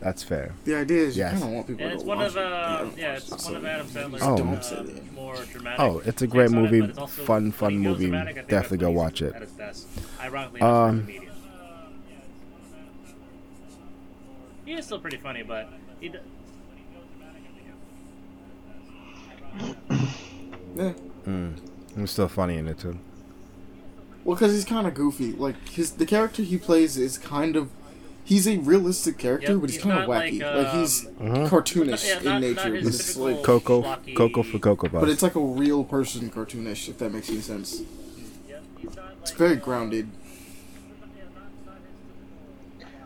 That's fair. The idea is you kind of want people to watch it. It's one of Adam Sandler's more dramatic. Oh, it's a great movie. Fun movie. Dramatic, definitely go watch it. Ironically, he is still pretty funny, but he does. Yeah. He's still funny in it too. Well, because he's kind of goofy. Like the character he plays is kind of. He's a realistic character, but he's kind of wacky. He's cartoonish in nature. It's like Coco for Cocoa Puffs. But it's like a real person cartoonish, if that makes any sense. It's very grounded.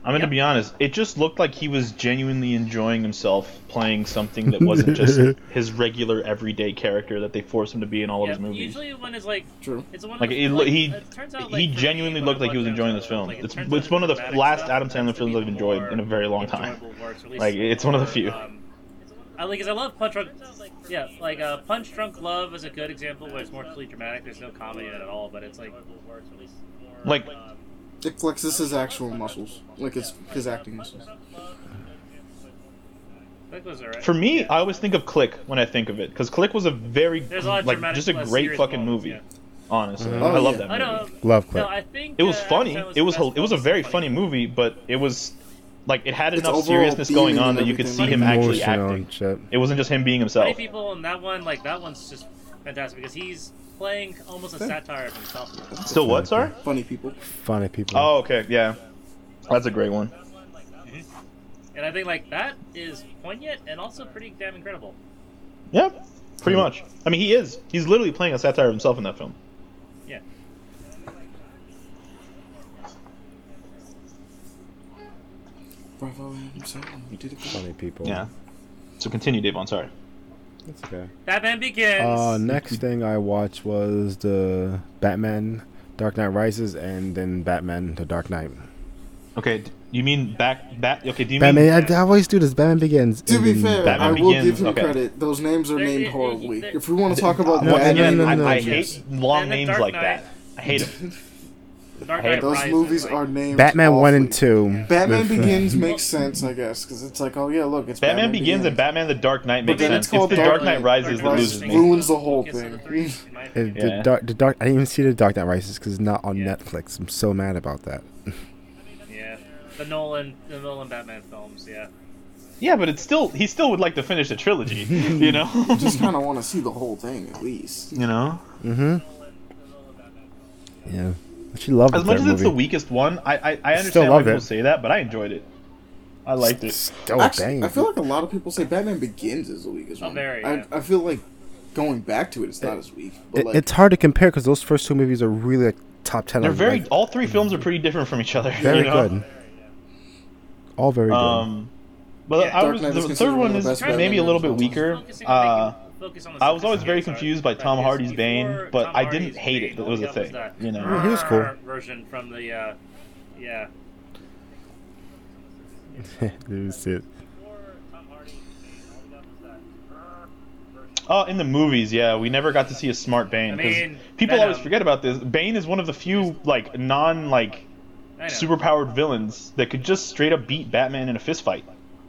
I'm going to be honest. It just looked like he was genuinely enjoying himself playing something that wasn't just his regular everyday character that they force him to be in all of his movies. Usually when it's true. It's one of he genuinely looked like he was enjoying this film. It's one of the last Adam Sandler films I've enjoyed in a very long time. It's one of the few. I love Punch Drunk. Yeah, Punch Drunk Love is a good example where it's more completely dramatic. There's no comedy at all, but it's it flexes his actual muscles, it's his acting muscles. For me, I always think of Click when I think of it, because Click was a very, just a great fucking movie. Yeah. Honestly, I love that movie. Love Click. No, I think it was funny. It was a very funny movie, but it was it had enough seriousness going on that you could see him actually acting. It wasn't just him being himself. Many people in that one, that one's just fantastic because he's playing almost a satire of himself. Still what, sorry? Funny people. Oh, okay, yeah. That's a great one. And I think, that is poignant and also pretty damn incredible. Yeah, pretty much. I mean, he is. He's literally playing a satire of himself in that film. Yeah. Bravo, we did it. Funny people. Yeah. So continue, Davon, sorry. That's okay. Batman Begins! Next thing I watched was the Batman Dark Knight Rises and then Batman The Dark Knight. Okay, you mean Batman, I always do this, Batman Begins. To be fair, Batman Begins, will give him credit. Those names are named horribly. If we want to talk about Batman... I hate long names like that. I hate them. Those movies are named Batman awfully. 1 and 2. Batman Begins makes sense, I guess, because it's it's Batman Begins and Batman The Dark Knight makes sense. It's called The Dark Knight Rises that loses me. Ruins the whole thing. I didn't even see The Dark Knight Rises because it's not on Netflix. I'm so mad about that. The Nolan Batman films, yeah. Yeah, but it's still he still would like to finish the trilogy, You just kind of want to see the whole thing at least, Mm-hmm. Yeah. She loved it. As much as it's the weakest one, I understand why people say that, but I enjoyed it. I liked it. Actually, I feel like a lot of people say Batman Begins is the weakest one. I feel like going back to it, it's not as weak. But it's hard to compare because those first two movies are really top 10. They're very. All three films are pretty different from each other. Very good. All very good. But the third one is maybe a little bit weaker. focus on the I was always very confused by Tom Hardy's Bane, but I didn't hate it that it was a thing. You know, he was cool. Version from the, yeah. That was it. Oh, in the movies, yeah, we never got to see a smart Bane. I mean, people always forget about this. Bane is one of the few like non superpowered villains that could just straight up beat Batman in a fist fight.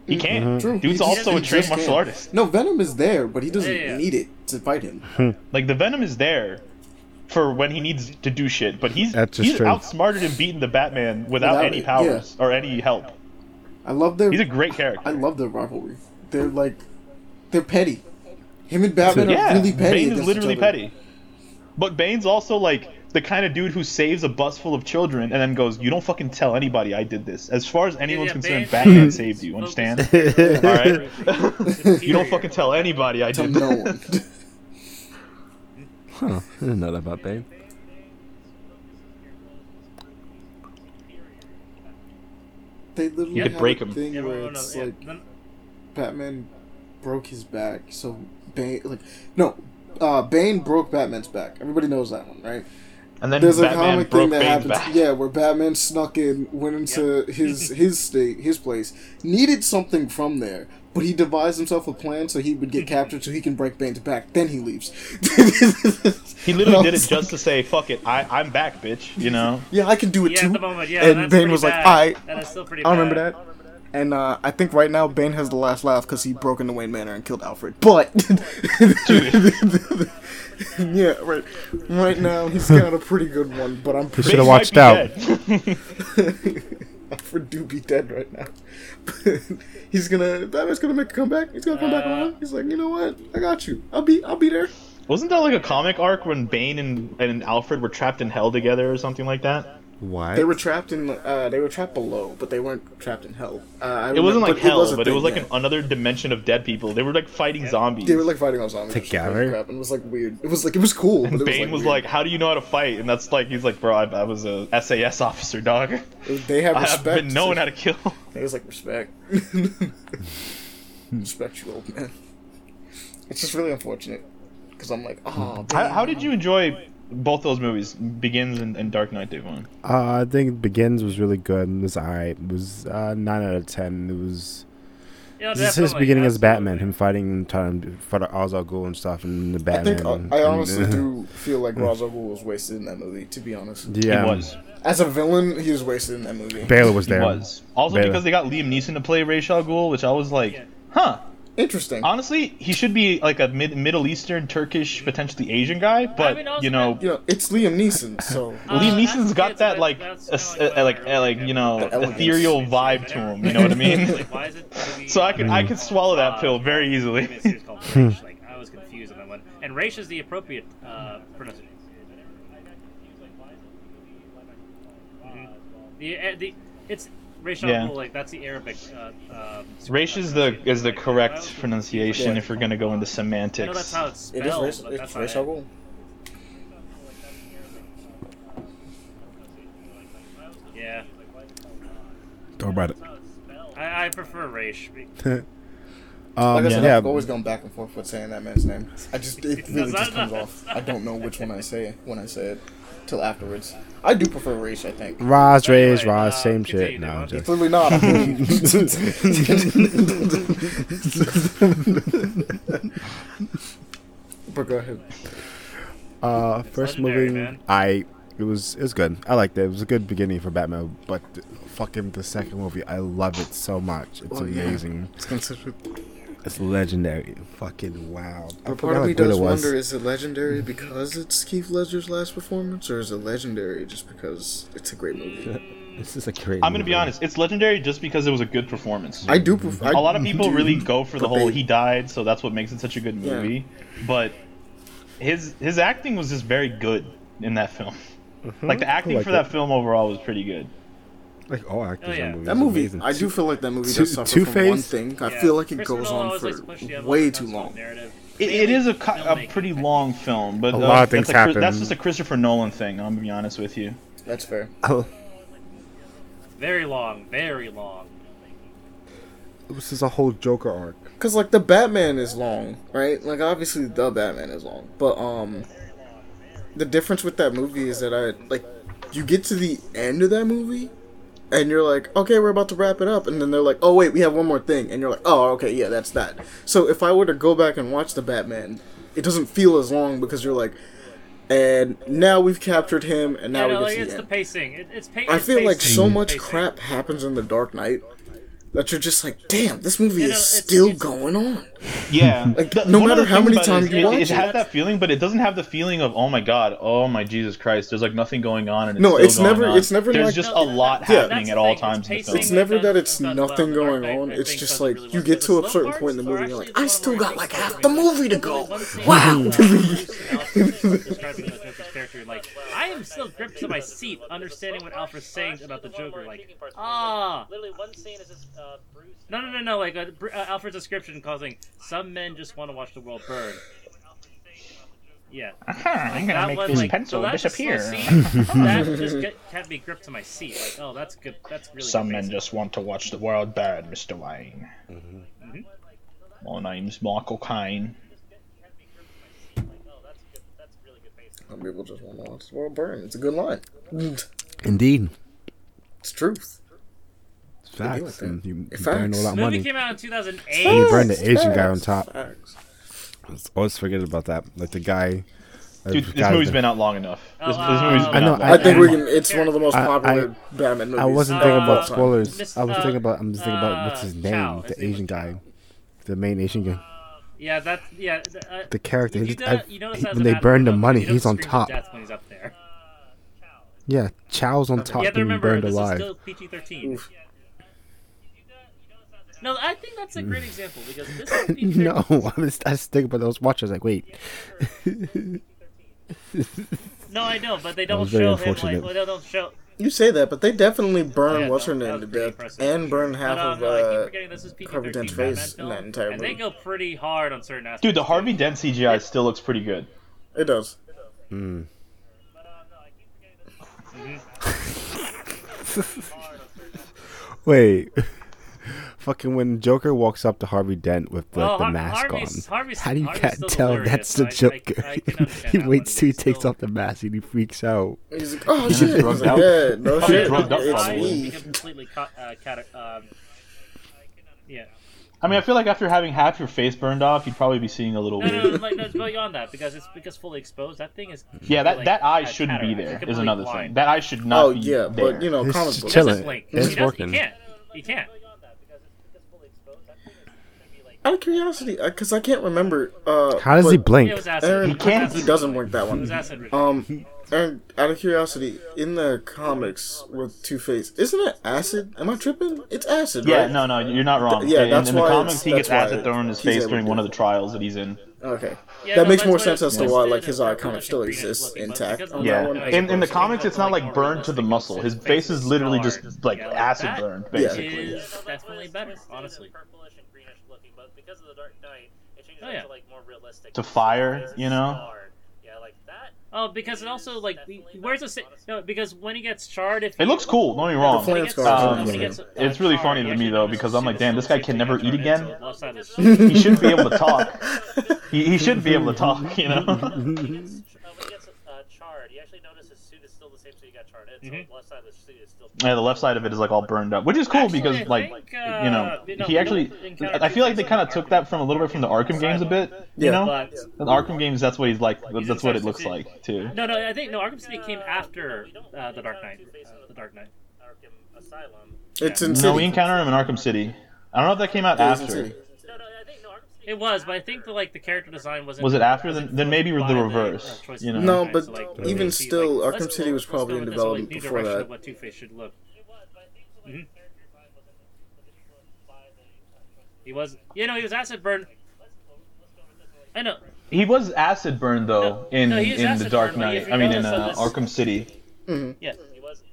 He can. Mm-hmm. True. Dude's also a trained martial artist. No, Venom is there, but he doesn't need it to fight him. Like, the Venom is there for when he needs to do shit, but he's outsmarted and beaten the Batman without any powers or any help. I love their. He's a great character. I love their rivalry. They're like, they're petty. Him and Batman are really petty. Bane is literally petty. But Bane's also like the kind of dude who saves a bus full of children and then goes, "You don't fucking tell anybody I did this." As far as anyone's concerned, Batman saved you. Understand? All right. You don't fucking tell anybody I did this. Huh? I didn't know that about Bane. They literally have break him. Thing where it's like Batman broke his back, so Bane Bane broke Batman's back. Everybody knows that one, right? And then there's a comic thing that happens, where Batman snuck in, went into his state, his place, needed something from there, but he devised himself a plan so he would get captured so he can break Bane's back. Then he leaves. He literally did it just to say, "Fuck it, I'm back, bitch." You know? Yeah, I can do it too. At the moment, and Bane was like, "I remember that." And I think right now Bane has the last laugh because he broke into Wayne Manor and killed Alfred. But yeah, right now he's got a pretty good one. But I'm should have watched out. Alfred do be dead right now. Batman's gonna make a comeback. He's gonna come back around. He's like, you know what? I got you. I'll be there. Wasn't that like a comic arc when Bane and Alfred were trapped in hell together or something like that? Why? They were trapped in. They were trapped below, but they weren't trapped in hell. It wasn't like hell, but it was like another dimension of dead people. They were like fighting zombies. They were like fighting on zombies together. Crap, and it was like weird. It was cool. And Bane was like, "How do you know how to fight?" And that's like, he's like, "Bro, I was a SAS officer, dog. They have respect. I've been knowing how to kill." It was like respect. Respect you, old man. It's just really unfortunate because I'm like, oh. How did you enjoy both those movies, Begins and Dark Knight, Davon? I think Begins was really good and was alright. It was 9 out of 10. It was this is his beginning as Batman, him fighting Ra's al Ghul and stuff, and the Batman. I honestly do feel like Ra's al Ghul was wasted in that movie, to be honest. Yeah. He was. As a villain, he was wasted in that movie. Bale was there. He was. Also because they got Liam Neeson to play Ra's al Ghul, which I was like, huh. Interesting. Honestly, he should be like a Middle Eastern, Turkish, potentially Asian guy, but it's Liam Neeson. So Liam Neeson's got that ethereal vibe to him. You know what I mean? So I could swallow that pill very easily. I was confused on that one. And Raish is the appropriate pronunciation. It's Raish that's the Arabic. Raish is the correct pronunciation if you're gonna go into semantics. I know that's how it's spelled. It's Raish al Ghul. Yeah. Don't about it. I prefer Raish. I've always gone back and forth with saying that man's name. It really just comes off. I don't know which one I say it when I say it till afterwards. I do prefer Raish, I think. Raz, same shit. No, just... It's literally not. But go ahead. First movie, it was good. I liked it. It was a good beginning for Batman, but fucking the second movie, I love it so much. It's amazing. It's legendary. Fucking wow. But part of me does wonder, is it legendary because it's Heath Ledger's last performance, or is it legendary just because it's a great movie? This is a great I'm going to be honest. It's legendary just because it was a good performance. I do prefer... A lot of people really go for the whole he died, so that's what makes it such a good movie. Yeah. But his acting was just very good in that film. Mm-hmm. Like, the acting for that film overall was pretty good. Like all actors in movies. That movie, amazing. I do feel like that movie does suffer from one thing. I feel like it goes on for way too long. It is a pretty long film, but a lot of things happen. That's just a Christopher Nolan thing. I'm gonna be honest with you. That's fair. Very long. This is a whole Joker arc. Because, like, the Batman is long, right? Like, obviously, the Batman is long. But, the difference with that movie is that you get to the end of that movie, and you're like, okay, we're about to wrap it up. And then they're like, oh, wait, we have one more thing. And you're like, oh, okay, yeah, that's that. So if I were to go back and watch the Batman, it doesn't feel as long because you're like, and now we've captured him, and now we get to see the pacing. I feel like so much crap happens in The Dark Knight that you're just like, damn, this movie is still going on. Yeah. Like, no matter how many times you watch it. It has that feeling, but it doesn't have the feeling of, oh my God, oh my Jesus Christ, there's like nothing going on. And it's never there's just a lot happening at all times. It's never that it's nothing going on. It's just like, you get to a certain point in the movie, and you're like, I still got like half the movie to go. Wow. Like, I am still gripped to my seat, understanding what Alfred's saying about the Joker. Like, ah, literally one scene is just Bruce. No. Like Alfred's description causing some men just want to watch the world burn. Yeah, I'm gonna make this pencil disappear. That just kept me gripped to my seat. Like, oh, that's good. That's really. Some men just want to watch the world burn, Mr. Wayne. Mm-hmm. My name's Michael Caine. Some people just want to watch the world burn. It's a good line. Indeed. It's truth. It's facts. You burned all that money. The movie came out in 2008. And you burned the Asian guy on top. Let's always forget about that. Like the guy. Dude, this movie's been out long enough. This movie's been out long enough. I think it's one of the most popular Batman movies. I wasn't thinking about spoilers. I'm just thinking about what's his name. The Asian guy. The main Asian guy. Yeah, that's... Yeah, the character. When they burn the money, he's on top. When he's up there. Yeah, Chow's on top being burned alive. You have to remember, this is still PG-13. Oof. No, I think that's a great example, because this is PG-13. No, I was thinking about those watchers, like, wait. No, I know, but they don't show him, like... Well, they don't show... You say that, but they definitely burn What's-Her-Name to death and burn half of Harvey Dent's face in that entire movie. And they go pretty hard on certain aspects. Dude, the Harvey Dent CGI still looks pretty good. It does. Mm. Wait. Fucking when Joker walks up to Harvey Dent with the mask on. How do you tell that's the Joker? He waits till he takes off the mask and he freaks out. He's like, oh shit, yeah. I mean, I feel like after having half your face burned off, you'd probably be seeing a little weird. No, it's beyond that because fully exposed. That thing is. Yeah, that eye shouldn't be there. Is another thing. That eye should not be there. Oh yeah, but you know, comic books. It's working. He can't. Out of curiosity, because I can't remember. How does he blink? Aaron, he doesn't blink that one. Aaron, out of curiosity, in the comics with Two-Face, isn't it acid? Am I tripping? It's acid, right? Yeah, no, you're not wrong. That's in the comics, he gets acid thrown in his face during one of the trials that he's in. Okay. That makes more sense as to why like his eye kind of still exists intact. Yeah. In the comics, it's not like burned to the muscle. His face is literally just like acid burned, basically. Yeah. That's really better, honestly. Because of the Dark Knight, it changes to like more realistic. To fire, you know. Yeah, like that. Oh, because it also like where's the because when he gets charred, it looks cool. Don't get me wrong. It's really funny to me though because I'm like, damn, this guy can never eat again. He shouldn't be able to talk. He shouldn't be able to talk, you know. When he gets charred, you actually notice his suit is still the same suit he got charred in. So the left side of the suit is still. Yeah, the left side of it is like all burned up, which is cool actually, because like think, you know he actually. I feel like they kind of took that from a little bit from the Arkham games a bit, you know. But, the Arkham games, that's what he's like. That's what it looks like too. No, I think Arkham City came after the Dark Knight. The Dark Knight. Arkham Asylum. It's in City. No, we encounter him in Arkham City. I don't know if that came out after. It was, but I think the character design wasn't. Was it after? Then maybe the reverse. You know? No, but even still, Arkham City was probably in development before that. Of what Two-Face should look. Mm-hmm. He was, he was acid burned. I know. He was acid burned though in the Dark Knight. I mean, in Arkham City. Mm-hmm. Yeah.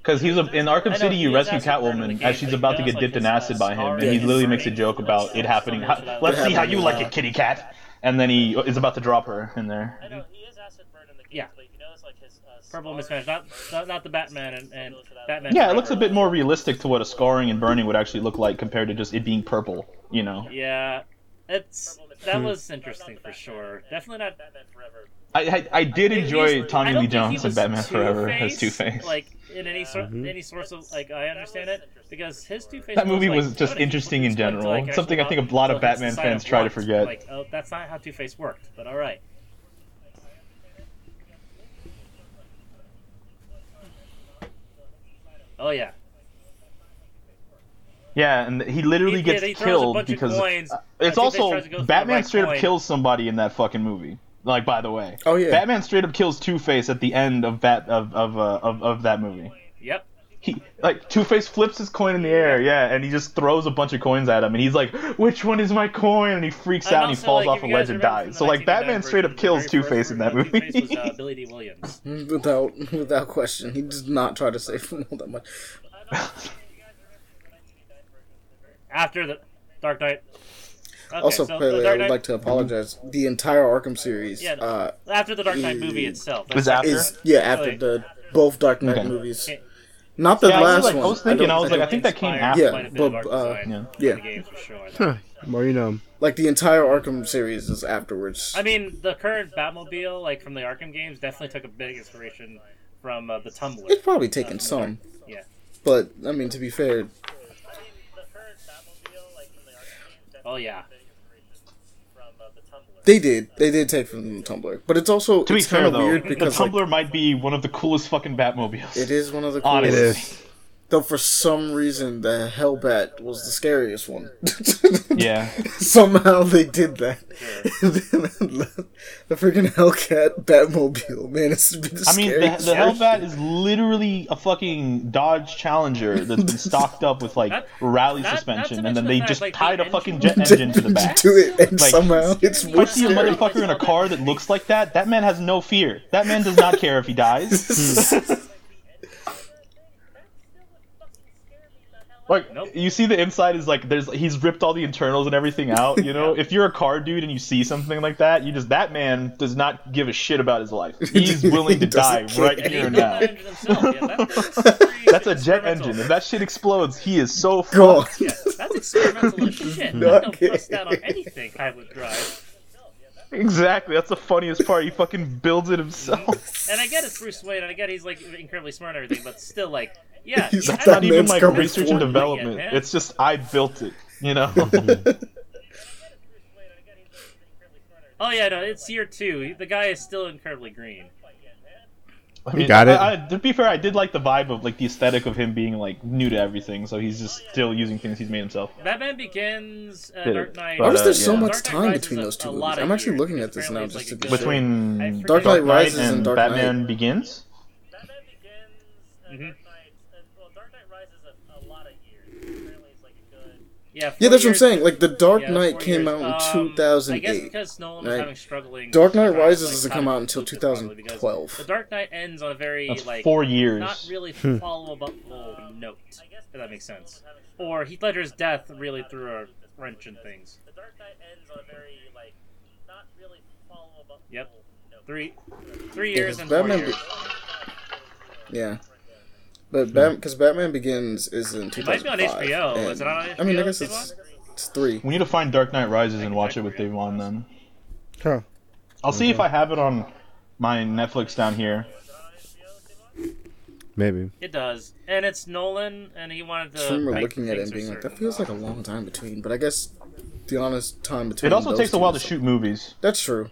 Because in Arkham City, you rescue Catwoman as she's about to get dipped in acid by him, and he literally makes a joke about it happening. Let's see how you like it, kitty cat. And then he is about to drop her in there. I know, he is acid burn in the gameplay. Yeah. You notice like his purple man is smashed. Not the Batman and Batman. Yeah, it looks a bit more realistic to what a scarring and burning would actually look like compared to just it being purple. You know. Yeah, it's that was interesting for sure. Definitely not Batman Forever. I did enjoy Tommy Lee Jones and Batman Forever as Two-Face. Like in any sort, any source of like, I understand it because his Two-Face. That movie was just interesting in general. Like, something I think a lot of Batman fans try to forget. Like, oh, that's not how Two-Face worked, but all right. Oh yeah. Yeah, and he literally gets killed because it's also Batman straight up kills somebody in that fucking movie. Like, by the way, oh yeah, Batman straight up kills Two-Face at the end of that movie. Yep. He like Two-Face flips his coin in the air, yeah, and he just throws a bunch of coins at him, and he's like, "Which one is my coin?" And he freaks out, and he falls off a ledge and dies. So like, Batman straight up kills Two-Face in that movie. Two-Face was Billy D. Williams. Without question, he does not try to save him all that much. After the Dark Knight. Okay, also, Pele, I would like to apologize. The entire Arkham series, after the Dark Knight movie itself, after the both Dark Knight movies, not the last one. I was thinking, I think that came after. Yeah, but more you know. Like the entire Arkham series is afterwards. I mean, the current Batmobile, like from the Arkham games, definitely took a big inspiration from the Tumbler. It's probably taken some, yeah. But I mean, to be fair. Oh yeah. They did take from the Tumblr, but it's also to be fair kind of though, weird because the Tumblr might be one of the coolest fucking Batmobiles. It is one of the coolest. It is. Though for some reason the Hellbat was the scariest one. Yeah. Somehow they did that. Sure. The freaking Hellcat Batmobile, man, it's been the scariest. I mean, the Hellbat is literally a fucking Dodge Challenger that's been stocked up with like rally suspension, and then they just tied a fucking jet engine to the back. To it, and like, somehow it's really scary. Put a motherfucker in a car that looks like that. That man has no fear. That man does not care if he dies. Like, you see the inside is like, he's ripped all the internals and everything out, you know? If you're a car dude and you see something like that, that man does not give a shit about his life. He's willing to die right here and now. That's a jet engine. If that shit explodes, he is so fucked. Yeah, that's experimental as shit. I don't trust that on anything I would drive. Exactly, that's the funniest part. He fucking builds it himself. And I get it's Bruce Wayne, and I get he's like incredibly smart and everything, but still like, yeah, it's not even like research and development. It's just I built it, you know. Oh yeah, no, it's year 2. The guy is still incredibly green. I mean, got it. To be fair, I did like the vibe of like the aesthetic of him being like new to everything, so he's just still using things he's made himself. Batman Begins, Dark Knight. Why was there so much time between those two movies? I'm actually looking at this now just to be sure. Between Dark Knight Rises and Dark Knight. Batman Begins. Batman Begins. Mm-hmm. Yeah, that's what I'm saying. Like, the Dark Knight came out in 2008. I guess because Nolan was having struggling... Dark Knight Rises doesn't come out until 2012. The Dark Knight ends on a very, that's like... 4 years. ...not really followable note, if that makes sense. Or Heath Ledger's death really threw a wrench in things. The Dark Knight ends on a very, like, not really followable... Yep. Three years and 4 years. Yeah. But because Batman Begins is in 2005. It might be on HBO. Is it on HBO? I mean, I guess it's 3. We need to find Dark Knight Rises and watch it with Davon then. Huh. I'll see if I have it on my Netflix down here. Maybe. It does. And it's Nolan, and he wanted to... I remember looking at it and being like, that feels like a long time between. But I guess the honest time between... It also takes a while to shoot movies. That's true.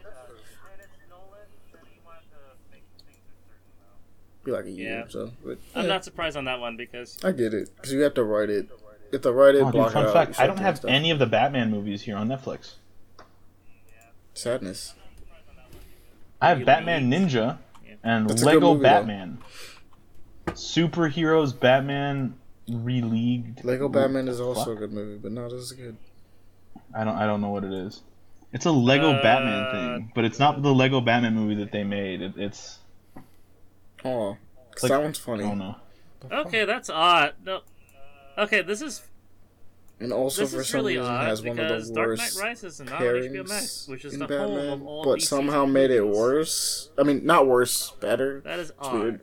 Be like a year or so. But, yeah. I'm not surprised on that one because... I get it. Because you have to write it. You have to write it, block it out. Fun fact, I don't have any of the Batman movies here on Netflix. Sadness. I have Batman Ninja and Lego Batman. Superheroes Batman Releagued. Lego Batman is also a good movie, but not as good. I don't know what it is. It's a Lego Batman thing, but it's not the Lego Batman movie that they made. It's... Oh, like, that one's funny. Oh, no. Okay, that's odd. No. Okay, this is And also, this for some reason, has one of the worst pairings, which is in the Batman, home of all but DC somehow made it worse. I mean, not worse, better. That is odd. Weird.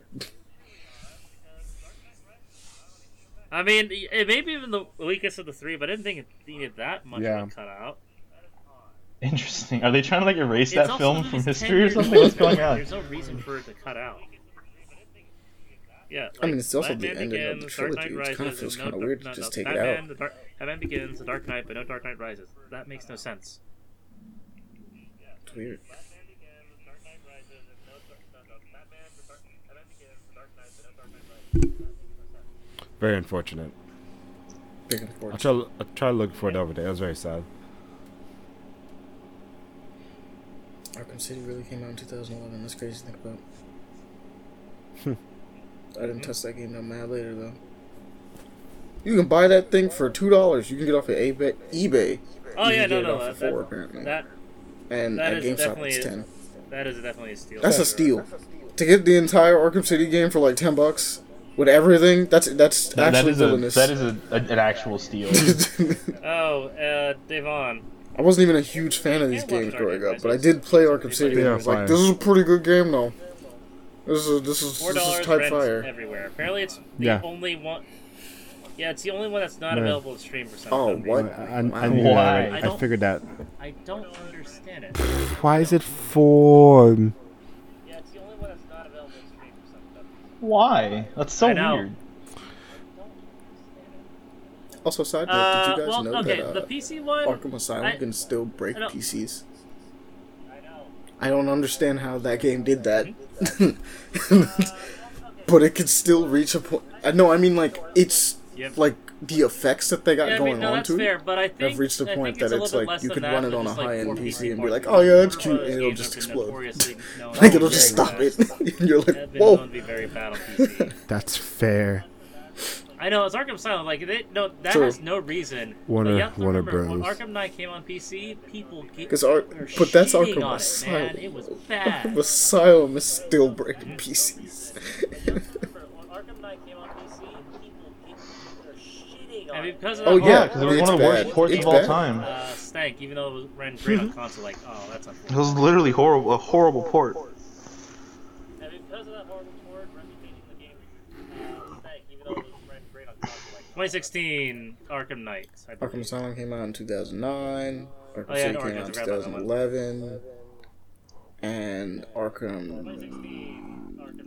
I mean, it may be even the weakest of the three, but I didn't think it needed that much to cut out. Interesting. Are they trying to like erase that film from history or something? What's going on? There's no reason for it to cut out. Yeah, like, I mean, it's also Batman the ending of the trilogy, which kind of feels kind of weird to just take it out. Batman Begins, The Dark Knight, but no Dark Knight Rises. That makes no sense. It's weird. Very unfortunate. I try to look for it over there. It was very sad. Arkham City really came out in 2011. That's crazy to think about. I didn't touch that game. I'm mad later, though. You can buy that thing for $2. You can get off of eBay. Oh, you can get it off for $4, apparently. And at GameStop, it's $10. That is definitely a steal. That's a steal. To get the entire Arkham City game for like $10 with everything, that's actually villainous. That is an actual steal. Devon. I wasn't even a huge fan of these games growing up, but I did play Arkham City, and I was like, this is a pretty good game, though. This is type fire. Everywhere. Apparently, it's the only one. Yeah, it's the only one that's not available to stream for some reason. Oh, what? I knew why? That. I figured that. I don't understand it. Why is it for? Yeah, it's the only one that's not available to stream for some reason. Why? That's so weird. Also, side note: did you guys know that the PC one, Arkham Asylum can still break PCs? I don't understand how that game did that. But it could still reach a point. No, I mean, like, it's like the effects that they got going on to it have reached a point that it's like you could run it on a high-end PC and be like, oh yeah, that's cute, and it'll just explode. Like, it'll just stop it. And you're like, whoa. That's fair. I know, it's Arkham Asylum. Like, has no reason. Warner Bros. When Arkham Knight came on PC, people get but that's Arkham Asylum. Man. It was bad. Arkham Asylum is still breaking PCs. Arkham Knight came on PC, people shitting on it. Because it was one of the worst ports of all time. Stank, even though it was ran great on console. Like, oh, that's unfortunate. It was literally horrible, a horrible port. And because of that horrible port, reputation of the game, Stank, even though it was 2016, Arkham Knight. Arkham Asylum came out in 2009. Arkham City came out in 2011. And Arkham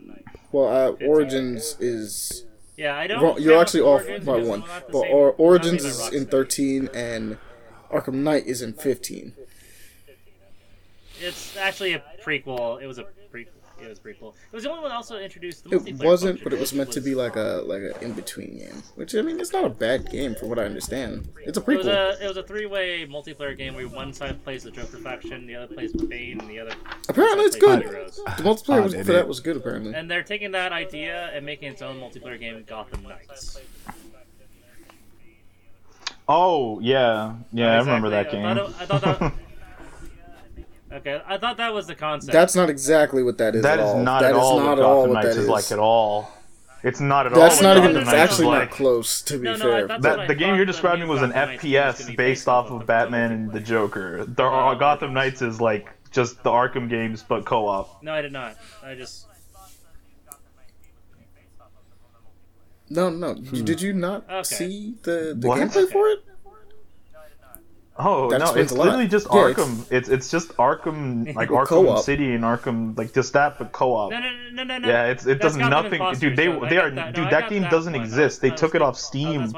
Knight. Well, Origins is... Yeah, I don't... You're actually off by one. But Origins is in 13, and Arkham Knight is in 15. It's actually a prequel. It was prequel. It was the only one that also introduced the multiplayer. It wasn't, but it was meant to be like a in-between game. Which, I mean, it's not a bad game from what I understand. It's a prequel. It was a three-way multiplayer game where one side plays the Joker faction, the other plays Bane, and the other... Apparently it's good! The multiplayer for that was good, apparently. And they're taking that idea and making its own multiplayer game, Gotham Knights. Oh, yeah. Yeah, exactly. I remember that game. I thought that... Okay, I thought that was the concept. That's not exactly what that is. That is not at all what Gotham Knights is like at all. It's not at all. That's not even actually not close. To be fair, the game you're describing was an FPS based off of Batman and the Joker. Gotham Knights is like just the Arkham games but co-op. No, I did not. I just. No. Did you not see the gameplay for it? Oh, that no, it's literally just Arkham. It's just Arkham, like Arkham co-op. City and Arkham, like just that, but co-op. No. Yeah, it does nothing. Dude, that game doesn't exist. They took it off Steam.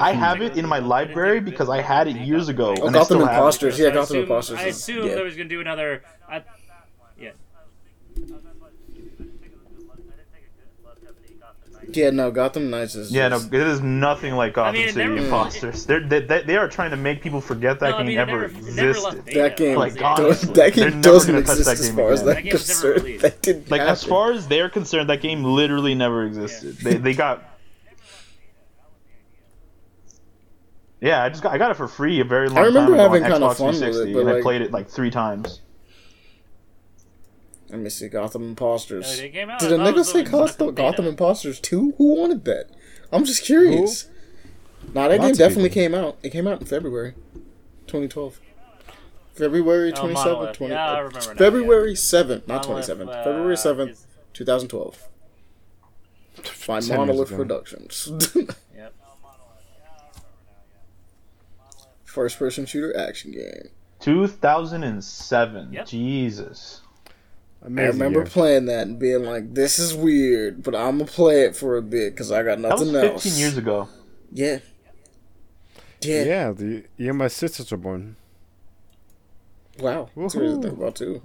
I have it in my library because I had it years ago. Oh, and Gotham Imposters. Yeah, Gotham Imposters. I assumed there was going to do another... Yeah. Yeah, no, Gotham Knights is... Yeah, no, it is nothing like Gotham City Imposters. They are trying to make people forget that game ever existed. That game doesn't exist as far as they're concerned. Like, as far as they're concerned, that game literally never existed. Yeah. They got... Yeah, I got it for free a very long time ago on Xbox 360. I remember having kind of fun with it, but I played it like 3 times. Let me see, Gotham Imposters. Did a nigga say Gotham Imposters 2? Who wanted that? I'm just curious. Nah, that game definitely came out. It came out in February 2012. February 27th, yeah, I remember now, February 7th, not 27th. February 7th, 2012. By Monolith Productions. Yep. First person shooter action game. 2007. Yep. Jesus. Amazing. I remember playing that and being like, this is weird, but I'm going to play it for a bit because I got nothing else. That was 15 years ago. Yeah. Yeah. Yeah, the year my sisters were born. Wow. That's crazy to think about, too.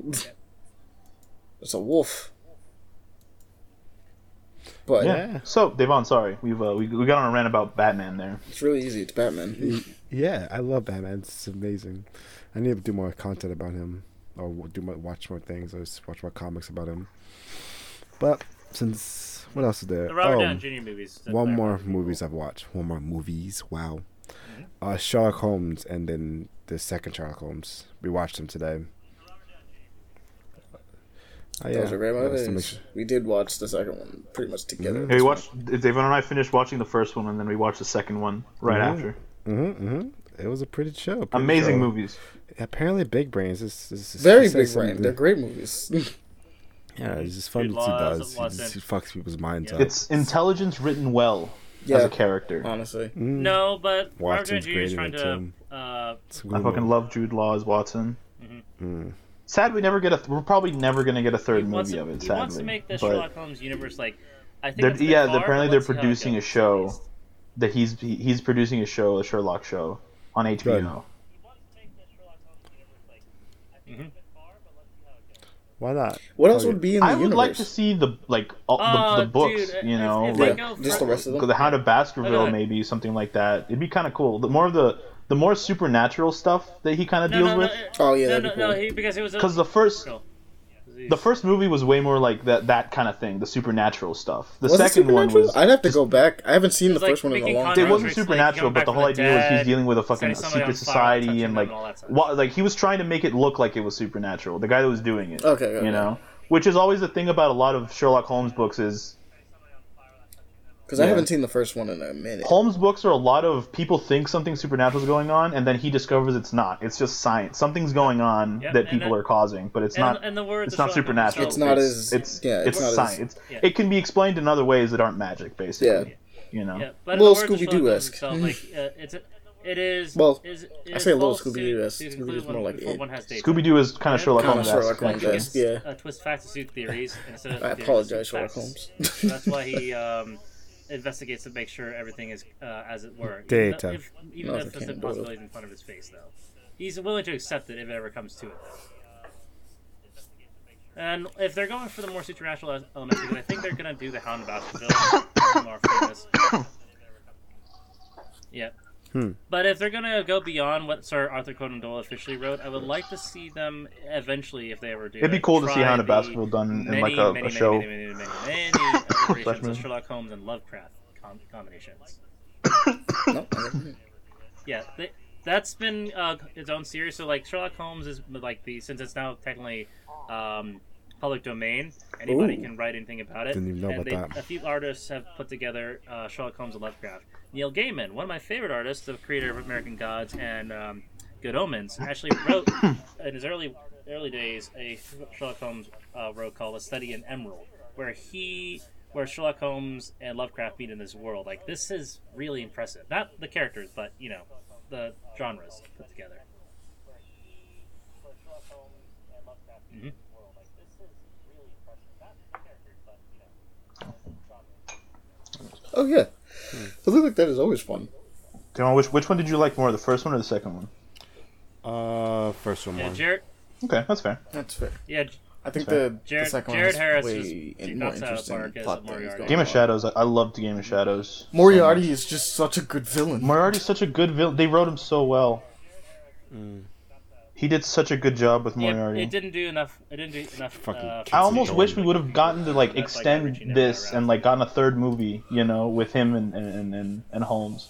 It's a wolf. But yeah. So, Davon, sorry. We got on a rant about Batman there. It's really easy. It's Batman. Yeah, I love Batman. It's amazing. I need to do more content about him. Or watch more things. Or just watch more comics about him. But since... What else is there? The Robert Downey Jr. movies. One more movies I've watched. One more movies. Wow. Mm-hmm. Sherlock Holmes and then... The second Sherlock Holmes. We watched them today. Those are great movies. We did watch the second one pretty much together. Mm-hmm. Yeah, Davon and I finished watching the first one, and then we watched the second one right after. Mm-hmm, mm-hmm. It was a pretty show. Amazing movies. Apparently, big brains. It's very big brain. They're great movies. Yeah, it's just fun what he does. He fucks people's minds up. It's intelligence written well. Yeah, as a character, honestly. No, but Watson's great in it too. I fucking love Jude Law as Watson. Mm-hmm. Sad we never get we're probably never gonna get a third movie of it. He wants to make the Sherlock Holmes universe like. I think apparently they're producing a show that he's producing a Sherlock show on HBO. Good. Why not? What else would be in the universe? I would like to see the books, dude, just the rest of them. The Hound of Baskerville, maybe something like that. It'd be kind of cool. The more supernatural stuff that he kind of deals with. Because the first movie was way more like that kind of thing, the supernatural stuff. The second one was. I'd have to go back. I haven't seen the first one in a long time. It wasn't supernatural, but the whole idea was he's dealing with a fucking secret society and he was trying to make it look like it was supernatural. The guy that was doing it, which is always the thing about a lot of Sherlock Holmes books is. Because I haven't seen the first one in a minute. Holmes books are a lot of people think something supernatural is going on, and then he discovers it's not. It's just science. Something's going on that people are causing, but it's not supernatural. It's not as... It's not science. It can be explained in other ways that aren't magic, basically. Yeah. A little Scooby-Doo-esque. I say a little Scooby-Doo-esque. Scooby-Doo's more like it. Scooby-Doo is kind of Sherlock Holmes-esque. Yeah. Twist facts to suit theories. I apologize, Sherlock Holmes. That's why he... investigates to make sure everything is as it were. Data. Even if there's impossibilities in front of his face, though. He's willing to accept it if it ever comes to it, though. And if they're going for the more supernatural elements, I think they're going to do the Hound of Baskerville more famous. Yeah. But if they're going to go beyond what Sir Arthur Conan Doyle officially wrote, I would like to see them eventually, if they ever do. It'd be cool to see Hound of Baskerville done in a show. Many iterations of Sherlock Holmes and Lovecraft combinations. Yeah, that's been its own series. So, Sherlock Holmes is since it's now technically public domain, anybody can write anything about it. Didn't even know about that. A few artists have put together Sherlock Holmes and Lovecraft. Neil Gaiman, one of my favorite artists, the creator of American Gods and Good Omens, actually wrote in his early days a Sherlock Holmes wrote called A Study in Emerald, where Sherlock Holmes and Lovecraft meet in this world. This is really impressive. Not the characters, but the genres put together. Mm-hmm. Oh yeah. I think that is always fun. Which one did you like more, the first one or the second one? First one. Yeah, Jared. Okay, that's fair. Yeah, I think the second one. Jared Harris is more interesting plot thing. Game of Shadows. I loved Game of Shadows. Moriarty is just such a good villain. They wrote him so well. He did such a good job with Moriarty. It didn't do enough. I almost wish we would have gotten to extend this and gotten a third movie, with him and Holmes.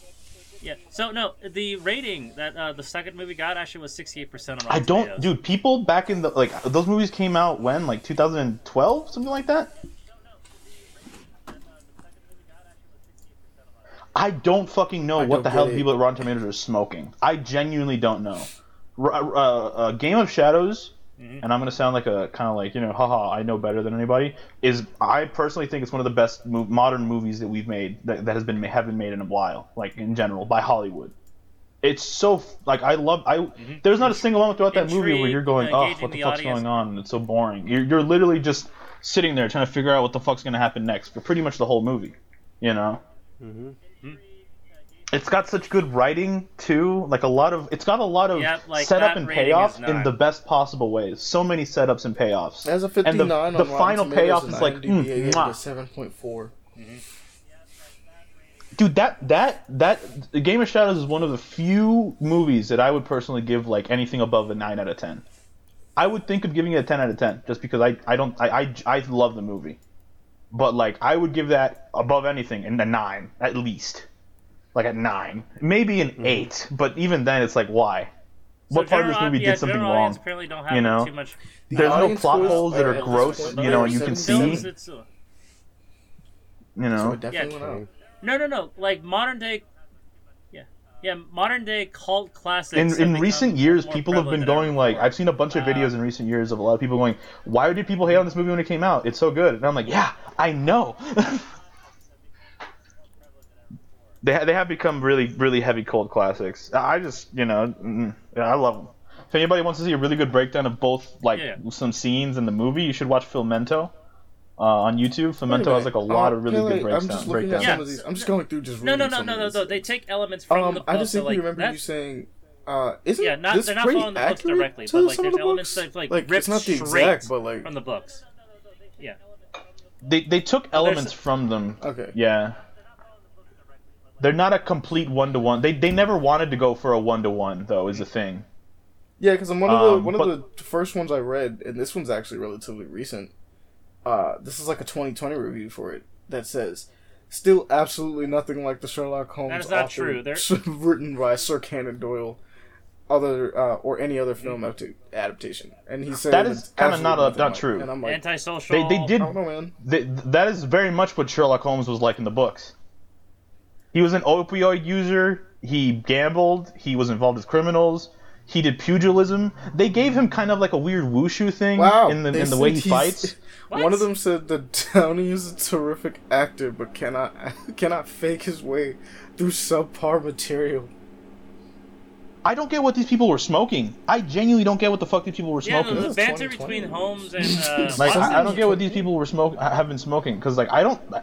Yeah. So no, the rating that the second movie got actually was 68% on Rotten Tomatoes. People back in the those movies came out when 2012, something like that. I don't fucking know what the hell people at Rotten Tomatoes are smoking. I genuinely don't know. Game of Shadows, and I'm gonna sound like a kind of like, you know, haha, I know better than anybody. Is I personally think it's one of the best modern movies that we've made that has been made in a while, like in general by Hollywood. It's so like there's not a single moment throughout that movie where you're going, oh, what the fuck's going on? It's so boring. You're literally just sitting there trying to figure out what the fuck's gonna happen next for pretty much the whole movie, you know. It's got such good writing too. Like it's got a lot of like setup and payoff in the best possible ways. So many setups and payoffs. As a 59 and the final payoff is like 7.4. Dude, that the Game of Shadows is one of the few movies that I would personally give like anything above a 9 out of 10. I would think of giving it a 10 out of 10 just because I love the movie, but like I would give that above anything in a 9 at least. Like a 9, maybe an 8, but even then, it's like, why? So what part of this movie did something wrong? Apparently don't have, you know, too much. There's no plot holes that are gross. You know, you can see. You know. So No. Like modern day. Yeah. Modern day cult classics. In recent years, people have been going like, I've seen a bunch of videos in recent years of a lot of people going, "Why did people hate on this movie when it came out? It's so good." And I'm like, yeah, I know. They have become really, really heavy cold classics. I just, you know, I love them. If anybody wants to see a really good breakdown of both, like, some scenes in the movie, you should watch Filmento on YouTube. Filmento has, like, a lot of really good breakdowns. I'm just going through just reading some of these. No. They take elements from the book. I just think remember you saying, isn't this they're not following the books directly, but, like, there's elements that, like, ripped straight from the books. Yeah. They took elements from them. Okay. Yeah. They're not a complete one-to-one. They never wanted to go for a one-to-one, though, is the thing. Yeah, because one of the first ones I read, and this one's actually relatively recent, this is like a 2020 review for it, that says, still absolutely nothing like the Sherlock Holmes that is not true. Written by Sir Conan Doyle or any other film adaptation. And he said that is kind of not true. And I'm like, antisocial. They did, I don't know, man. That is very much what Sherlock Holmes was like in the books. He was an opioid user, he gambled, he was involved with criminals, he did pugilism. They gave him kind of like a weird wushu thing in the way he fights. One of them said that Downey is a terrific actor but cannot fake his way through subpar material. I don't get what these people were smoking. I genuinely don't get what the fuck these people were smoking. Yeah, the banter between Holmes and like I don't get what these people were smoking. Have been smoking because like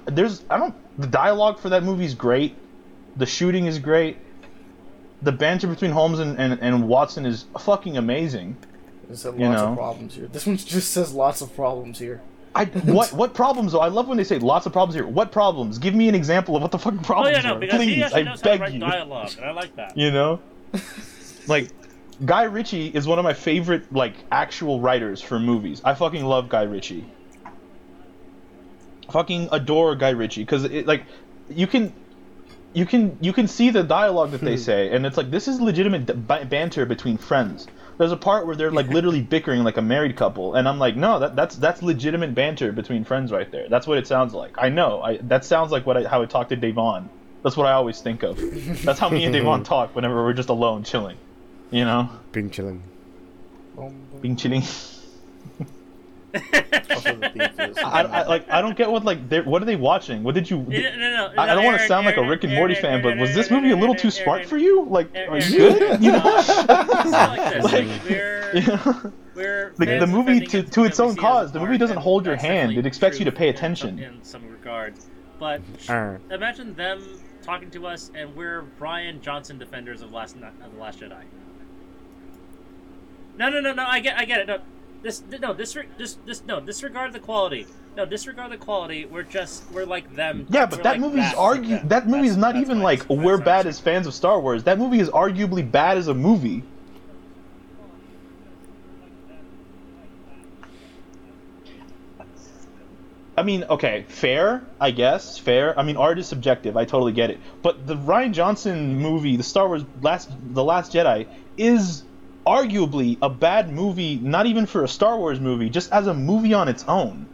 the dialogue for that movie is great, the shooting is great, the banter between Holmes and Watson is fucking amazing. It said lots of problems here. This one just says lots of problems here. What problems though? I love when they say lots of problems here. What problems? Give me an example of what the fucking problems are. Because please, he actually knows how to write dialogue, and I like that. You know. Like, Guy Ritchie is one of my favorite, like, actual writers for movies. I fucking love Guy Ritchie. Fucking adore Guy Ritchie, because it, like, you can see the dialogue that they say, and it's like this is legitimate banter between friends. There's a part where they're like literally bickering like a married couple, and I'm like, no, that's legitimate banter between friends right there. That's what it sounds like. I know. That sounds like how I talked to Davon. That's what I always think of. That's how me and Devon talk whenever we're just alone, chilling. You know? Being chilling. I don't get what are they watching? What did you... I don't want to sound like a Rick and Morty fan, but was this movie a little too smart for you? Like, are you good? You know? The movie, to its own cause, the movie doesn't hold your hand. It expects you to pay attention. In some regards. But imagine them talking to us, and we're Rian Johnson defenders of the Last Jedi. No. I get it. Disregard the quality. No, disregard the quality. We're like them. Yeah, but that movie's that movie is not even like we're bad as fans of Star Wars. That movie is arguably bad as a movie. I mean, okay, fair, I guess, fair. I mean, art is subjective, I totally get it. But the Rian Johnson movie, the Star Wars, The Last Jedi, is arguably a bad movie, not even for a Star Wars movie, just as a movie on its own.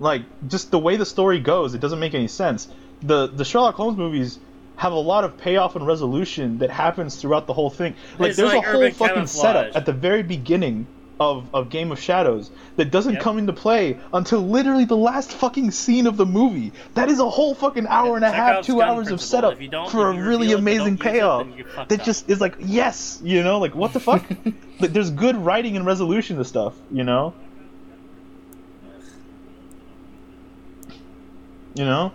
Like, just the way the story goes, it doesn't make any sense. The Sherlock Holmes movies, have a lot of payoff and resolution that happens throughout the whole thing. Like, it's there's like a whole fucking camouflage setup at the very beginning of Game of Shadows that doesn't come into play until literally the last fucking scene of the movie. That is a whole fucking hour and a half, 2 hours of setup for a really amazing payoff that just is like, yes, you know, like, what the fuck? Like, there's good writing and resolution to stuff, you know? You know?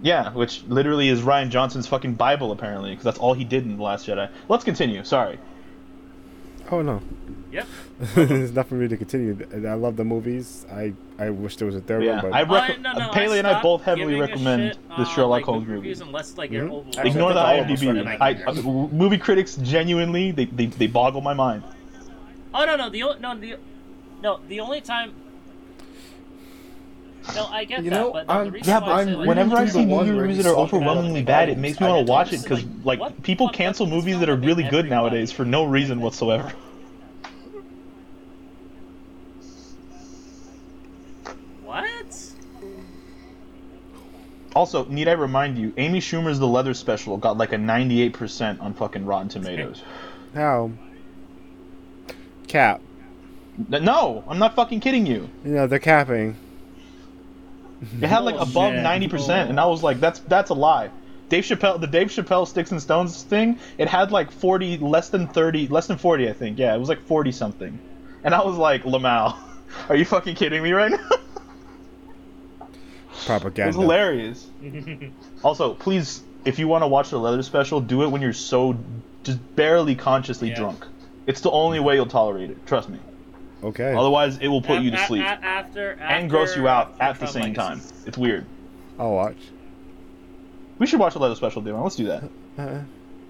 Yeah, which literally is Rian Johnson's fucking Bible, apparently, because that's all he did in The Last Jedi. Let's continue, sorry. Oh, no. Yep. There's nothing really to continue. I love the movies. I wish there was a third one. Yeah, Pele and I both heavily recommend the Sherlock Holmes movies. Unless, like, ignore the IMDb. Movie critics genuinely, they boggle my mind. Oh, no, no. The only time... No, I get that, but whenever I see movie reviews that are overwhelmingly bad, it makes me want to watch it, because, like, people cancel movies that are really good nowadays for no reason whatsoever. What? Also, need I remind you, Amy Schumer's The Leather Special got, like, a 98% on fucking Rotten Tomatoes. How? Cap. No, I'm not fucking kidding you. Yeah, they're capping. It had like above 90%, and I was like, that's a lie. Dave Chappelle, the Dave Chappelle Sticks and Stones thing, it had like 40, less than 40, I think. Yeah, it was like 40 something, and I was like, Lamal, are you fucking kidding me right now? Propaganda. It was hilarious. Also, please, if you want to watch the Leather Special, do it when you're so just barely consciously drunk. It's the only way you'll tolerate it. Trust me. Okay. Otherwise, it will put you to sleep and gross you out at the same time. It's weird. I'll watch. We should watch a Leather Special, Devon. Let's do that.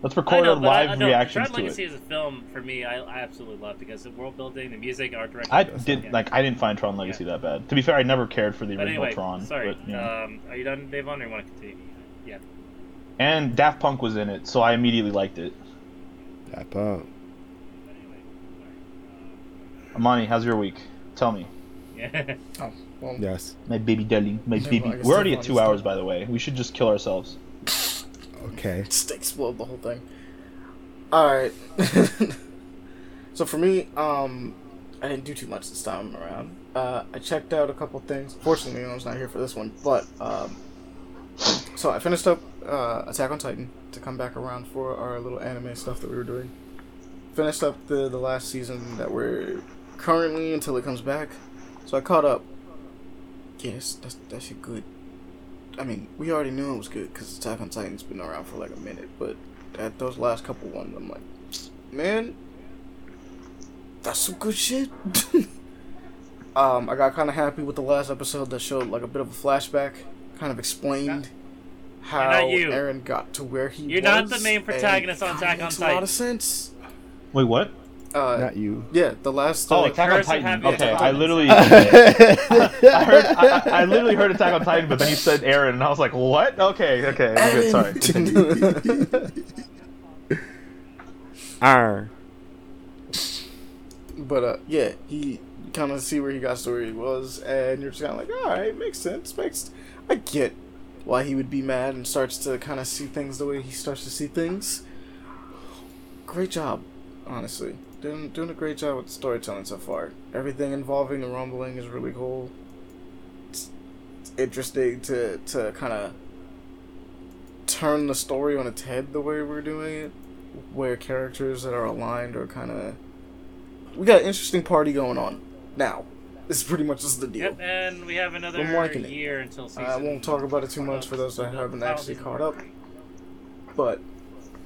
Let's record our live reactions to it. Legacy is a film for me. I absolutely love because the world building, the music, art direction. I didn't find Tron Legacy that bad. To be fair, I never cared for the original Tron. Sorry. But, you know. Are you done, Devon, or you want to continue? Yeah. And Daft Punk was in it, so I immediately liked it. Daft Punk. Amani, how's your week? Tell me. Yeah. Oh, well, yes. My baby darling, my baby. We're already at 2 hours, by the way. We should just kill ourselves. Okay. Just explode the whole thing. All right. So for me, I didn't do too much this time around. I checked out a couple things. Fortunately, I was not here for this one, but so I finished up Attack on Titan to come back around for our little anime stuff that we were doing. Finished up the last season that we're currently until it comes back, so I caught up. Yes, that shit good. I mean, we already knew it was good because Attack on Titan's been around for like a minute, but at those last couple ones, I'm like, man, that's some good shit. I got kind of happy with the last episode that showed like a bit of a flashback, kind of explained how Aaron got to where he was. You're not the main protagonist on Attack on Titan. Makes a lot of sense. Wait, what? Not you. Yeah, the last... Oh, Attack on Titan. Okay, I literally... I literally heard Attack on Titan, but then you said Aaron, and I was like, what? Okay, I'm good, sorry. Arr. But, yeah, he kind of see where he got to where he was, and you're just kind of like, alright, makes sense, I get why he would be mad and starts to kind of see things the way he starts to see things. Great job. Honestly, doing a great job with the storytelling so far. Everything involving the rumbling is really cool. It's interesting to kind of turn the story on its head the way we're doing it, where characters that are aligned are kind of... We got an interesting party going on now. This is pretty much just the deal. Yep, and we have another year until season... I won't talk about it too much for those that haven't actually caught up, but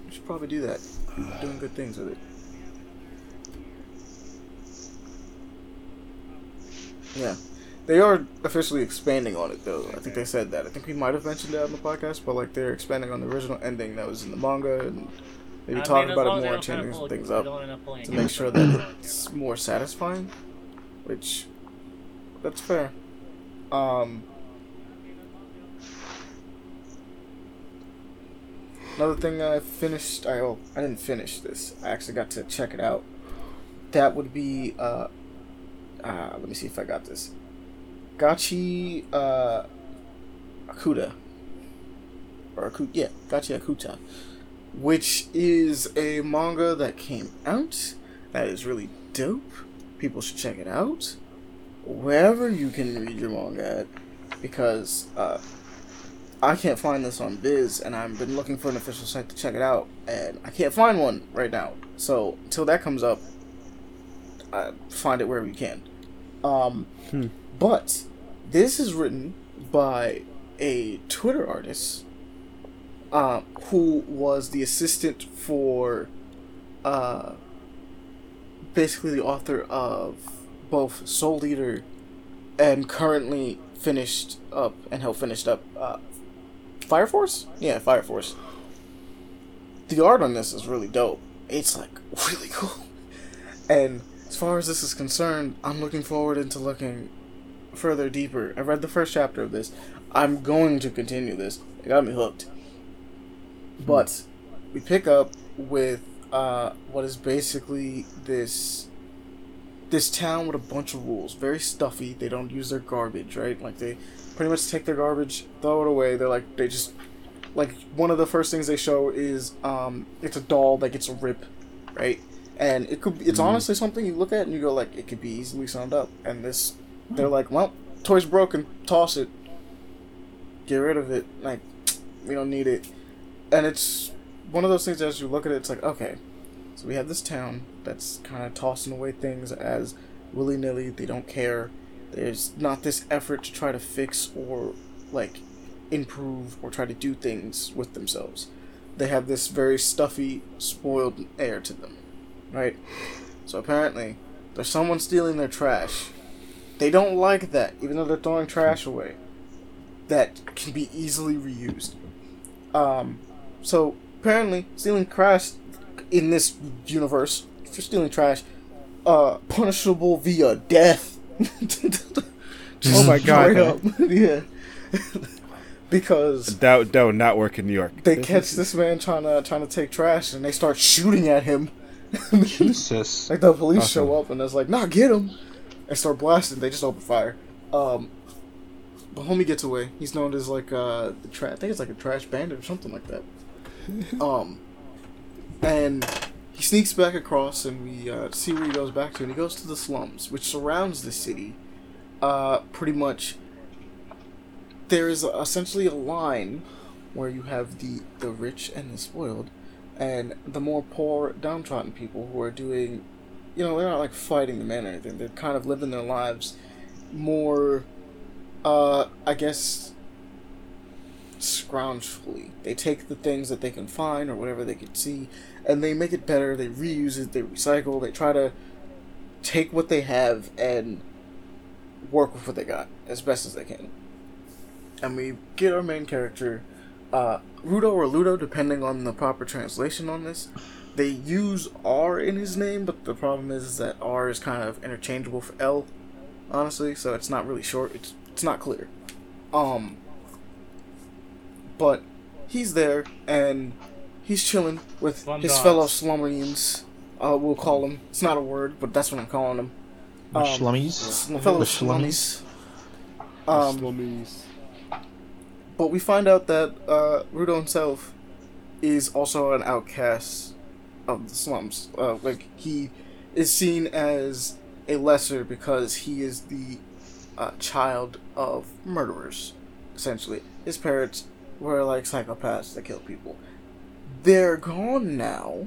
we should probably do that. We're doing good things with it. Yeah. They are officially expanding on it, though. I think they said that. I think we might have mentioned that on the podcast, but, like, they're expanding on the original ending that was in the manga, and maybe talking about it more and changing things up to make sure that it's more satisfying, which, that's fair. Another thing I finished... I didn't finish this. I actually got to check it out. That would be, let me see if I got this. Gachi Akuda. Gachi Akuta, which is a manga that came out that is really dope. People should check it out wherever you can read your manga at, because I can't find this on Biz, and I've been looking for an official site to check it out, and I can't find one right now. So until that comes up, find it wherever you can. But this is written by a Twitter artist who was the assistant for basically the author of both Soul Eater and currently finished up and Fire Force? Yeah, Fire Force. The art on this is really dope. It's like really cool. And as far as this is concerned, I'm looking forward into looking further deeper. I read the first chapter of this. I'm going to continue this. It got me hooked. But we pick up with what is basically this town with a bunch of rules. Very stuffy. They don't use their garbage, right? Like, they pretty much take their garbage, throw it away. They're like, they just, like, one of the first things they show is it's a doll that gets a rip, right? And it could be, it's honestly something you look at and you go, like, it could be easily summed up. And this, they're like, well, toy's broken. Toss it. Get rid of it. Like, we don't need it. And it's one of those things that as you look at it, it's like, okay. So we have this town that's kind of tossing away things as willy-nilly. They don't care. There's not this effort to try to fix or, like, improve or try to do things with themselves. They have this very stuffy, spoiled air to them. Right? So apparently, there's someone stealing their trash. They don't like that, even though they're throwing trash away that can be easily reused. So apparently, stealing trash in this universe, if you're stealing trash, punishable via death. Oh my god! Yeah, because that would not work in New York. They catch this man trying to take trash, and they start shooting at him. Jesus! Like, the police show up, and it's like, nah, get him, and start blasting. They just open fire. But homie gets away. He's known as like I think it's like a trash bandit or something like that. And he sneaks back across, and we see where he goes back to, and he goes to the slums, which surrounds the city. Pretty much, there is essentially a line where you have the rich and the spoiled, and the more poor, downtrodden people who are doing, you know, they're not like fighting the man or anything. They're kind of living their lives more, I guess, scroungefully. They take the things that they can find or whatever they can see, and they make it better. They reuse it. They recycle. They try to take what they have and work with what they got as best as they can. And we get our main character, Rudo or Ludo, depending on the proper translation on this. They use R in his name, but the problem is that R is kind of interchangeable for L, honestly, so it's not really short. It's not clear. But he's there, and he's chilling with his fellow Slumrians, we'll call him. It's not a word, but that's what I'm calling him. Fellow Slummies. But we find out that Rudo himself is also an outcast of the slums. Like, he is seen as a lesser because he is the child of murderers, essentially. His parents were like psychopaths that kill people. They're gone now.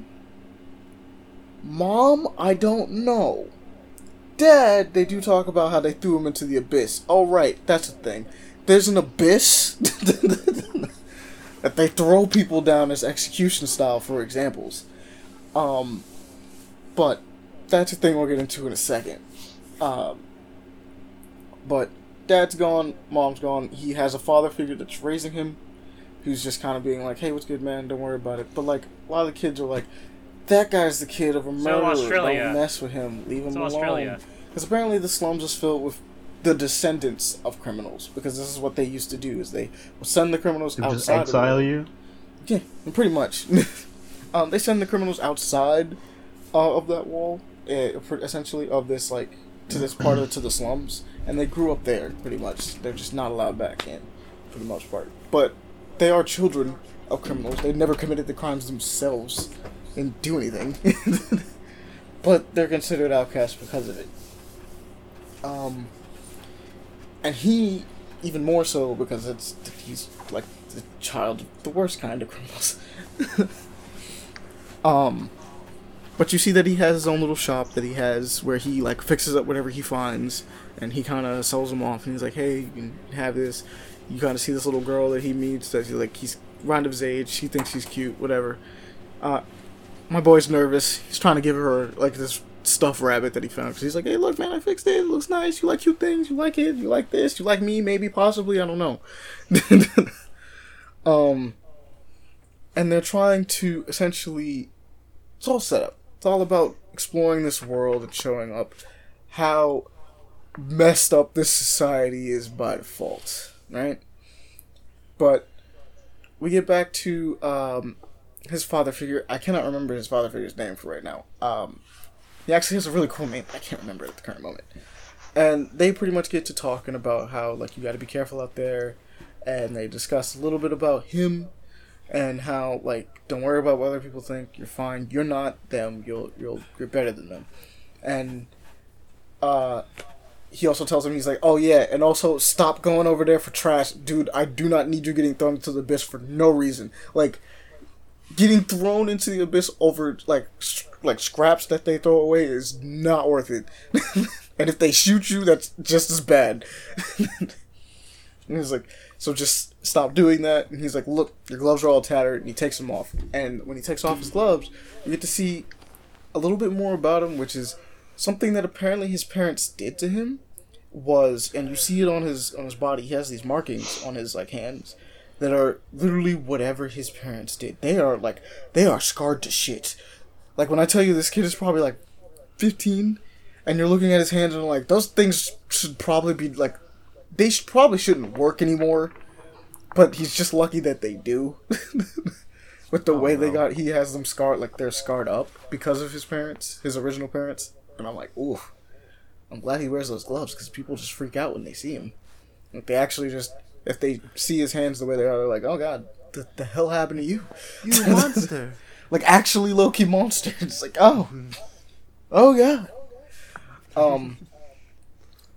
Mom, I don't know. Dad, they do talk about how they threw him into the abyss. Oh, right, that's a thing. There's an abyss that they throw people down as execution style for examples. But that's a thing we'll get into in a second. But Dad's gone, Mom's gone. He has a father figure that's raising him, who's just kind of being like, hey, what's good, man? Don't worry about it. But, like, a lot of the kids are like, that guy's the kid of a murderer. Don't mess with him. Leave him alone. Because apparently the slums is filled with the descendants of criminals, because this is what they used to do, is they would send the criminals outside. Just exile you? Yeah, pretty much. They send the criminals outside of that wall, essentially, of this, like, to this part of it, to the slums, and they grew up there, pretty much. They're just not allowed back in, for the most part. But they are children of criminals. They never committed the crimes themselves. They didn't do anything. But they're considered outcasts because of it. And he, even more so, because he's like the child of the worst kind of criminals. But you see that he has his own little shop that he has where he like fixes up whatever he finds, and he kind of sells them off, and he's like, hey, you can have this. You kind of see this little girl that he meets that he's round of his age, she thinks he's cute, whatever. My boy's nervous. He's trying to give her like this stuffed rabbit that he found, because he's like, hey, look, man, I fixed it. It looks nice. You like cute things. You like it. You like this. You like me, maybe, possibly. I don't know. And they're trying to essentially... It's all set up. It's all about exploring this world and showing up how messed up this society is by default, right? But we get back to his father figure. I cannot remember his father figure's name for right now. He actually has a really cool name. I can't remember it at the current moment. And they pretty much get to talking about how, like, you got to be careful out there. And they discuss a little bit about him. And how, like, don't worry about what other people think. You're fine. You're not them. You're better than them. And he also tells him, he's like, oh, yeah, and also stop going over there for trash. Dude, I do not need you getting thrown into the abyss for no reason. Like, getting thrown into the abyss over, like scraps that they throw away is not worth it. And if they shoot you, that's just as bad. And he's like... So just stop doing that. And he's like, look, your gloves are all tattered. And he takes them off. And when he takes off his gloves, you get to see a little bit more about him, which is something that apparently his parents did to him. Was, and you see it on his body. He has these markings on his, like, hands that are literally whatever his parents did. They are scarred to shit. Like, when I tell you this kid is probably, like, 15, and you're looking at his hands and like, those things should probably be, like, they probably shouldn't work anymore, but he's just lucky that they do. With the way they got, he has them scarred, like they're scarred up because of his parents, his original parents. And I'm like, ooh, I'm glad he wears those gloves, because people just freak out when they see him. Like, they actually just, if they see his hands the way they are, they're like, oh god, the hell happened to you? You monster. Like, actually low-key monster. It's like, oh god.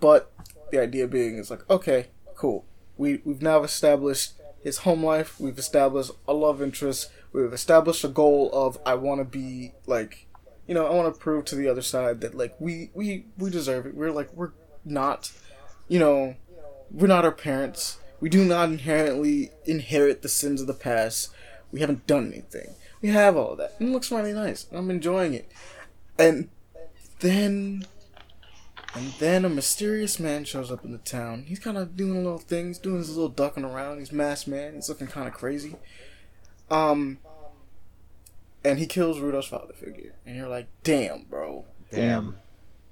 But the idea being is like, okay, cool. We've now established his home life. We've established a love interest. We've established a goal of, I want to be, like, you know, I want to prove to the other side that, like, we deserve it. We're, like, we're not, you know, we're not our parents. We do not inherently inherit the sins of the past. We haven't done anything. We have all of that. And it looks really nice. I'm enjoying it. And then a mysterious man shows up in the town. He's kind of doing little things, doing his little ducking around. He's masked man. He's looking kind of crazy. And he kills Rudolph's father figure. And you're like, damn, bro. Damn.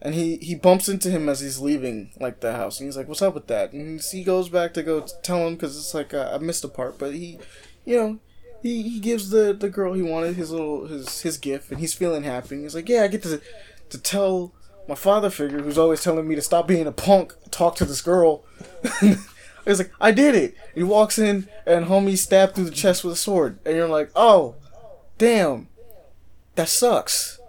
And he bumps into him as he's leaving, like, the house. And he's like, what's up with that? And he goes back to go tell him, because it's like, I missed a part. But he, you know, he gives the girl he wanted his gift. And he's feeling happy. And he's like, yeah, I get to tell... my father figure, who's always telling me to stop being a punk, talk to this girl. He's like, I did it. He walks in, and homie stabbed through the chest with a sword. And you're like, oh, damn. That sucks.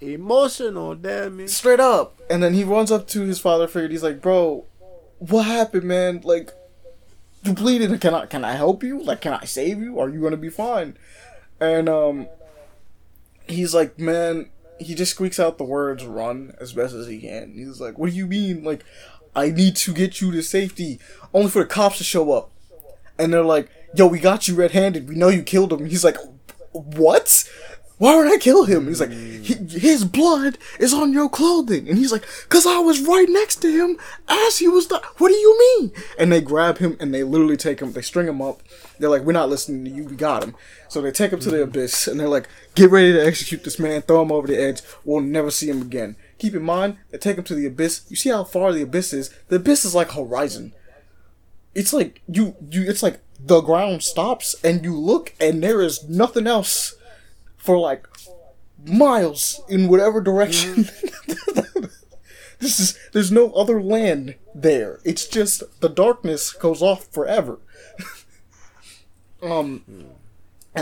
Emotional, damn it. Straight up. And then he runs up to his father figure. He's like, bro, what happened, man? Like, you bleeding. Can I help you? Like, can I save you? Are you going to be fine? And he's like, man... He just squeaks out the words "run" as best as he can. He's like, "What do you mean? Like, I need to get you to safety, only for the cops to show up." And they're like, "Yo, we got you red-handed. We know you killed him." He's like, "What? Why would I kill him?" He's like, "His blood is on your clothing." And he's like, "Cause I was right next to him as he was. What do you mean?" And they grab him and they literally take him. They string him up. They're like, "We're not listening to you. We got him." So they take him to the abyss and they're like, "Get ready to execute this man. Throw him over the edge. We'll never see him again." Keep in mind, they take him to the abyss. You see how far the abyss is? The abyss is like horizon. It's like It's like the ground stops and you look and there is nothing else. For, like, miles in whatever direction. There's no other land there. It's just the darkness goes off forever. And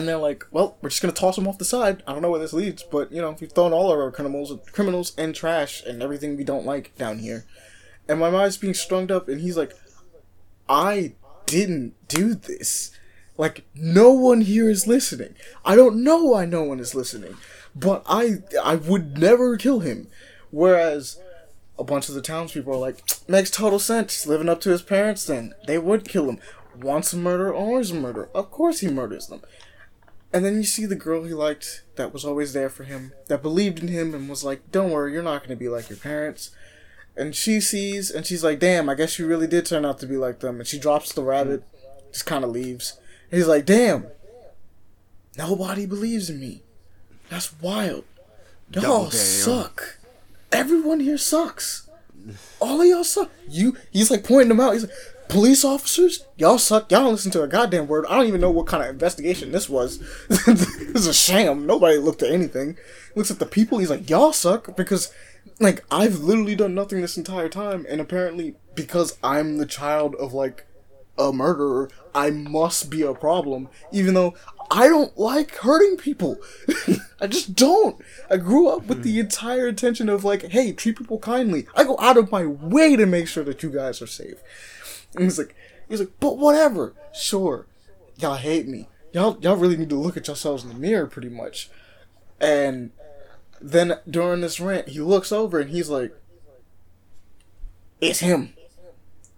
they're like, well, we're just going to toss them off the side. I don't know where this leads, but, you know, we've thrown all of our criminals and trash and everything we don't like down here. And my mind's being strung up, and he's like, I didn't do this. Like, no one here is listening. I don't know why no one is listening, but I would never kill him. Whereas a bunch of the townspeople are like, makes total sense. Living up to his parents, then. They would kill him. Wants a murder, always a murder. Of course he murders them. And then you see the girl he liked that was always there for him, that believed in him and was like, don't worry, you're not going to be like your parents. And she sees, and she's like, damn, I guess you really did turn out to be like them. And she drops the rabbit, just kind of leaves. And he's like, damn, nobody believes in me. That's wild. Y'all suck. Everyone here sucks. All of y'all suck. He's like pointing them out. He's like, police officers, y'all suck. Y'all don't listen to a goddamn word. I don't even know what kind of investigation this was. This is a sham. Nobody looked at anything. Looks at the people. He's like, y'all suck because, like, I've literally done nothing this entire time. And apparently, because I'm the child of, like, a murderer, I must be a problem. Even though I don't like hurting people. I just don't. I grew up with the entire intention of, like, hey, treat people kindly. I go out of my way to make sure that you guys are safe. And he's like, but whatever. Sure, y'all hate me. Y'all really need to look at yourselves in the mirror, pretty much. And then during this rant, he looks over and he's like, it's him.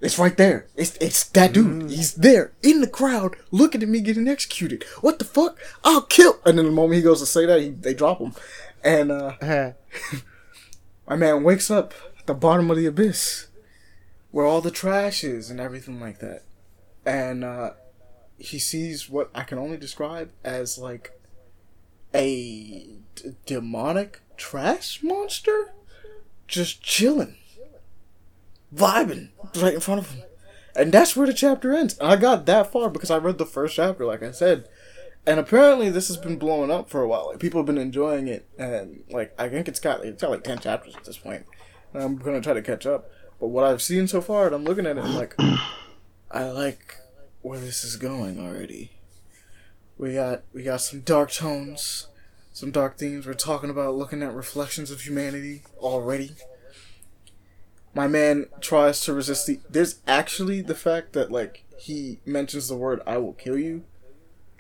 It's right there. It's that dude. He's there in the crowd, looking at me getting executed. What the fuck? I'll kill. And then the moment he goes to say that, they drop him. And my man wakes up at the bottom of the abyss, where all the trash is and everything like that. And he sees what I can only describe as, like, a demonic trash monster just chilling, vibing right in front of him. And that's where the chapter ends. And I got that far because I read the first chapter, like I said. And apparently this has been blowing up for a while. Like, people have been enjoying it. And, like, I think it's got like 10 chapters at this point. And I'm going to try to catch up. But what I've seen so far, and I'm looking at it, I'm like, I like where this is going already. We got some dark tones, some dark themes. We're talking about looking at reflections of humanity already. My man tries to resist there's actually the fact that, like, he mentions the word, I will kill you,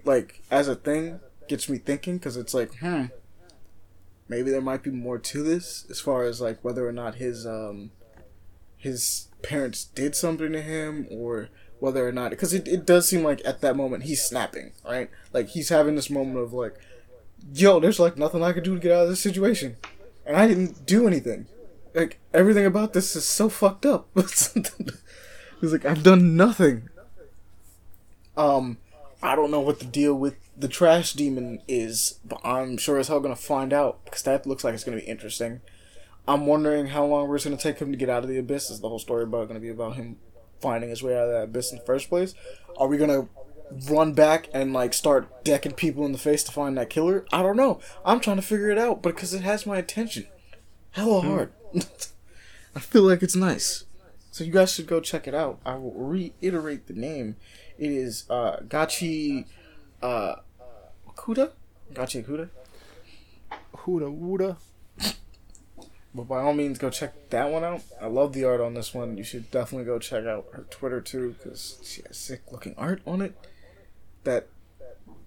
like, as a thing, gets me thinking, because it's like, maybe there might be more to this, as far as, like, whether or not his parents did something to him, or whether or not, because it does seem like at that moment he's snapping, right? Like, he's having this moment of, like, yo, there's, like, nothing I could do to get out of this situation, and I didn't do anything. Like, everything about this is so fucked up. He's like, I've done nothing. I don't know what the deal with the trash demon is, but I'm sure as hell gonna find out, because that looks like it's gonna be interesting. I'm wondering how long it's going to take him to get out of the abyss. Is the whole story about going to be about him finding his way out of that abyss in the first place? Are we going to run back and, like, start decking people in the face to find that killer? I don't know. I'm trying to figure it out, but because it has my attention. Hella hard. I feel like it's nice. So you guys should go check it out. I will reiterate the name. It is Gachi Okuda? Gachi Okuda? Huda. But by all means, go check that one out. I love the art on this one. You should definitely go check out her Twitter, too, because she has sick-looking art on it.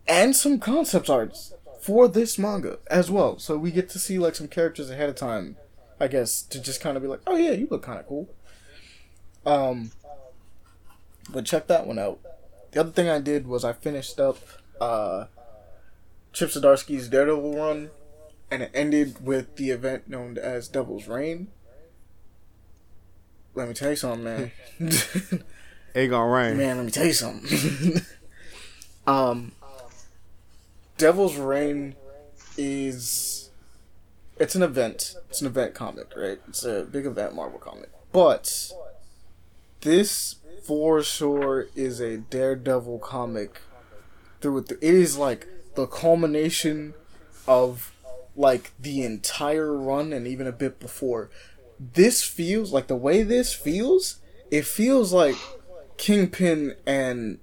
And some concept arts for this manga as well. So we get to see, like, some characters ahead of time, I guess, to just kind of be like, oh, yeah, you look kind of cool. But check that one out. The other thing I did was I finished up Chip Zdarsky's Daredevil run. And it ended with the event known as Devil's Rain. Let me tell you something, man. Ain't gonna rain. Man, let me tell you something. Devil's Rain is... It's an event. It's an event comic, right? It's a big event Marvel comic. But this, for sure, is a Daredevil comic through and through. It is, like, the culmination of... like, the entire run and even a bit before. This feels, like, the way this feels, it feels like Kingpin and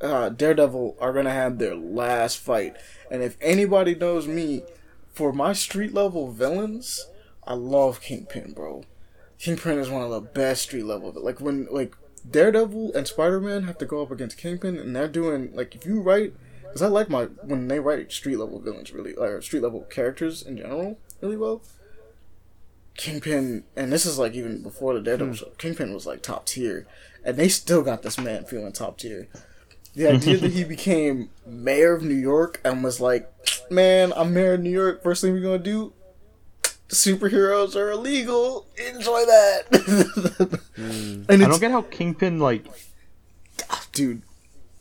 Daredevil are going to have their last fight. And if anybody knows me, for my street-level villains, I love Kingpin, bro. Kingpin is one of the best street-level. Like, when, like, Daredevil and Spider-Man have to go up against Kingpin, and they're doing, like, if you write... Because I like my... When they write street-level villains, really... Or street-level characters in general really well. Kingpin... And this is, like, even before the Daredevil show. Kingpin was, like, top tier. And they still got this man feeling top tier. The idea that he became mayor of New York and was like, man, I'm mayor of New York. First thing we're going to do... Superheroes are illegal. Enjoy that. And I don't get how Kingpin, like... Dude.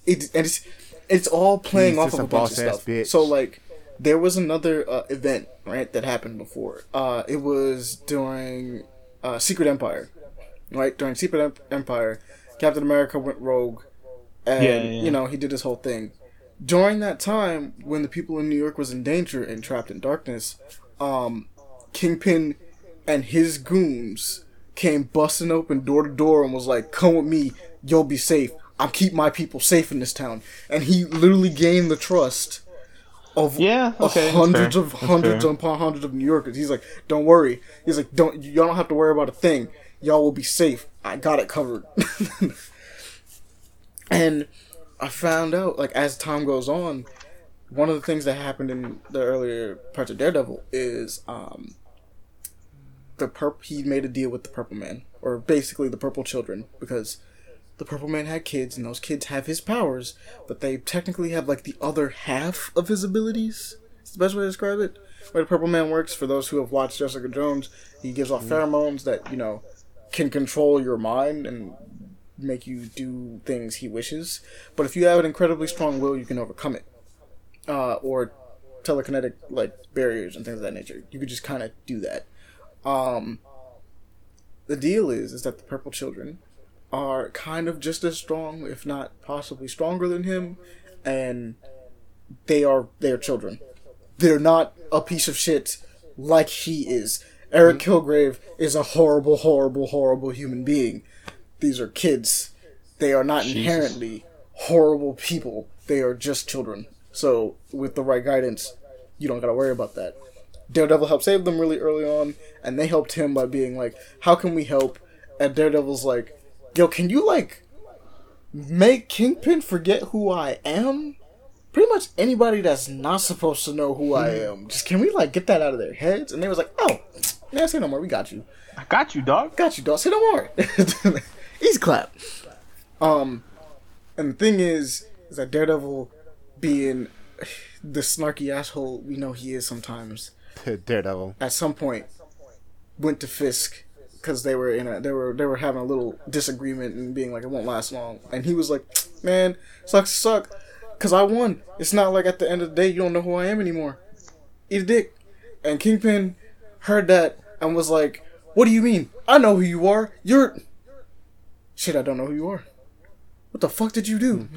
It's all playing off of a bunch of stuff. Bitch. So, like, there was another event, right, that happened before. It was during Secret Empire, right? During Secret Empire, Captain America went rogue, and, you know, he did his whole thing. During that time, when the people in New York was in danger and trapped in darkness, Kingpin and his goons came busting open door to door and was like, come with me, you'll be safe. I'll keep my people safe in this town. And he literally gained the trust of hundreds of New Yorkers. He's like, don't worry. He's like, y'all don't have to worry about a thing. Y'all will be safe. I got it covered. And I found out, like, as time goes on, one of the things that happened in the earlier parts of Daredevil is he made a deal with the Purple Man, or basically the Purple Children, because... The Purple Man had kids, and those kids have his powers, but they technically have, like, the other half of his abilities. It's the best way to describe it. Where the Purple Man works, for those who have watched Jessica Jones, he gives off pheromones that, you know, can control your mind and make you do things he wishes. But if you have an incredibly strong will, you can overcome it. Or telekinetic, like, barriers and things of that nature. You could just kind of do that. The deal is that the Purple Children... are kind of just as strong, if not possibly stronger than him, and they are children. They're not a piece of shit like he is. Eric Kilgrave is a horrible, horrible, horrible human being. These are kids. They are not inherently horrible people. They are just children. So, with the right guidance, you don't gotta worry about that. Daredevil helped save them really early on, and they helped him by being like, how can we help? And Daredevil's like, yo, can you, like, make Kingpin forget who I am? Pretty much anybody that's not supposed to know who I am. Just, can we, like, get that out of their heads? And they was like, oh, man, say no more. We got you. I got you, dog. Say no more. Easy clap. And the thing is that Daredevil being the snarky asshole we know he is sometimes. Daredevil. At some point, went to Fisk. Because they were having a little disagreement and being like, it won't last long. And he was like, man, sucks to suck, because I won. It's not like at the end of the day you don't know who I am anymore. Eat a dick. And Kingpin heard that and was like, what do you mean? I know who you are. Shit, I don't know who you are. What the fuck did you do?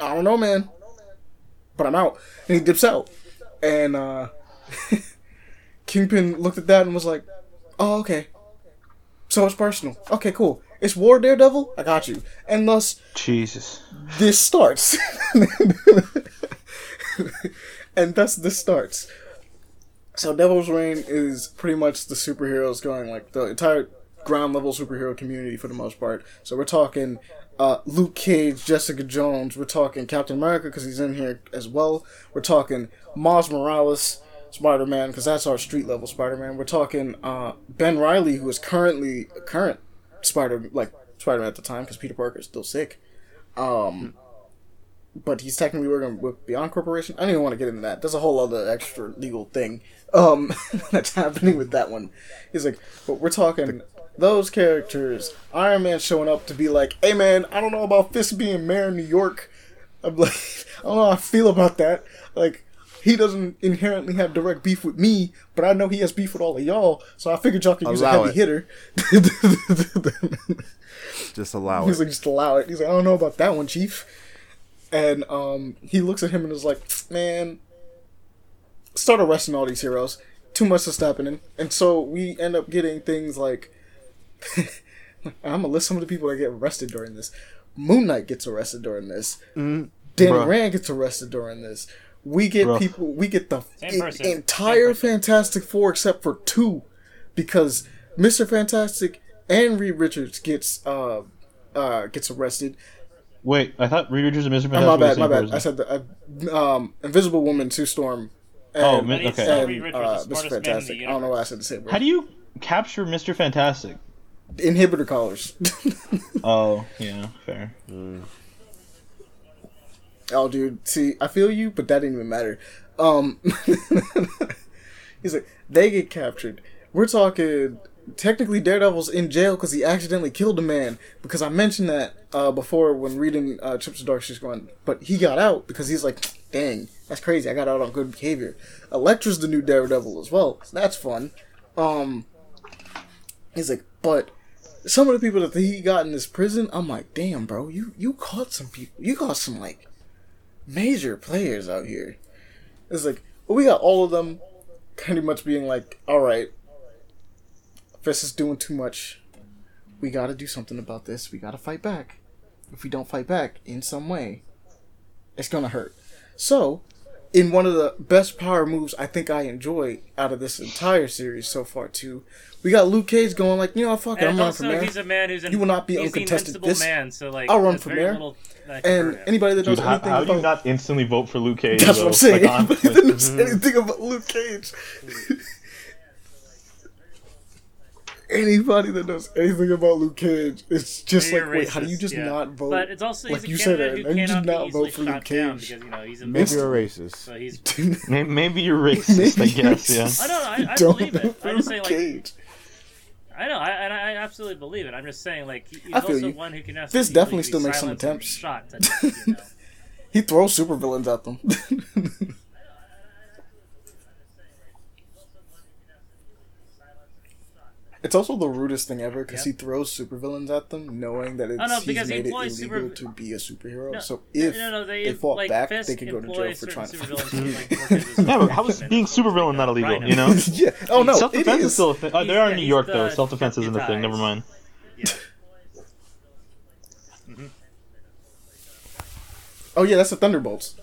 I don't know, man. But I'm out. And he dips out. And Kingpin looked at that and was like, oh, okay. So it's personal. Okay, cool. It's war, Daredevil? I got you. And thus... this starts. So Devil's Rain is pretty much the superheroes going, like, the entire ground-level superhero community for the most part. So we're talking Luke Cage, Jessica Jones. We're talking Captain America, because he's in here as well. We're talking Miles Morales... Spider-Man, because that's our street-level Spider-Man. We're talking Ben Reilly, who is currently a current Spider-Man at the time, because Peter Parker is still sick. But he's technically working with Beyond Corporation. I don't even want to get into that. There's a whole other extra legal thing that's happening with that one. He's like, but we're talking those characters. Iron Man showing up to be like, hey, man, I don't know about Fisk being mayor of New York. I'm like, I don't know how I feel about that. Like, he doesn't inherently have direct beef with me, but I know he has beef with all of y'all, so I figured y'all could use a heavy hitter. Just allow it. He's like, just allow it. He's like, I don't know about that one, Chief. And he looks at him and is like, man, start arresting all these heroes. Too much is happening. And so we end up getting things like... I'm going to list some of the people that get arrested during this. Moon Knight gets arrested during this. Mm-hmm. Dan Rand gets arrested during this. We get people. We get the entire Fantastic Four except for two, because Mr. Fantastic and Reed Richards gets arrested. Wait, I thought Reed Richards and Mr. Fantastic. Oh, my bad. My bad. I said the Invisible Woman, Sue Storm. And, and Mr. Fantastic. I don't know why I said the same word. How do you capture Mr. Fantastic? Inhibitor collars. Oh, yeah, fair. Mm. Oh, dude, see, I feel you, but that didn't even matter. He's like, they get captured. We're talking, technically, Daredevil's in jail because he accidentally killed a man. Because I mentioned that before when reading Chips of Dark, she's going, but he got out because he's like, dang, that's crazy, I got out on good behavior. Elektra's the new Daredevil as well, so that's fun. He's like, but some of the people that he got in this prison, I'm like, damn, bro, you caught some people. You caught some, like, major players out here. It's like, well, we got all of them pretty much being like, all right, this is doing too much. We got to do something about this. We got to fight back. If we don't fight back in some way, it's going to hurt. So, in one of the best power moves I think I enjoy out of this entire series so far, too, we got Luke Cage going like, you know, fuck it, I'm running for mayor. He's a man who's you will not be uncontested. This, man, so like, I'll run for mayor. And anybody that knows anything about... How do you not instantly vote for Luke Cage? That's what I'm saying. Like, anybody that knows anything about Luke Cage. Anybody that knows anything about Luke Cage, it's just like, wait, how do you just not vote? But it's also, like you said, Aaron, how do you just not vote for Luke Cage? Because, you know, he's a maybe you're racist. So he's... Maybe you're racist, I guess, yeah. I don't know, I believe it. I just say, like... I know, and I absolutely believe it. I'm just saying, like, he's also one who can... This definitely still makes some attempts. Shot at them, you know? He throws supervillains at them. It's also the rudest thing ever because he throws supervillains at them, knowing that it's he's made it illegal to be a superhero. No, so if they fought like, back, they could go to jail for trying to fight back. How is being supervillain not illegal? You know? Yeah. Oh no, self-defense is still a thing. Oh, they are in New York though. Self-defense isn't a thing. Never mind. Yeah. Oh yeah, that's the Thunderbolts.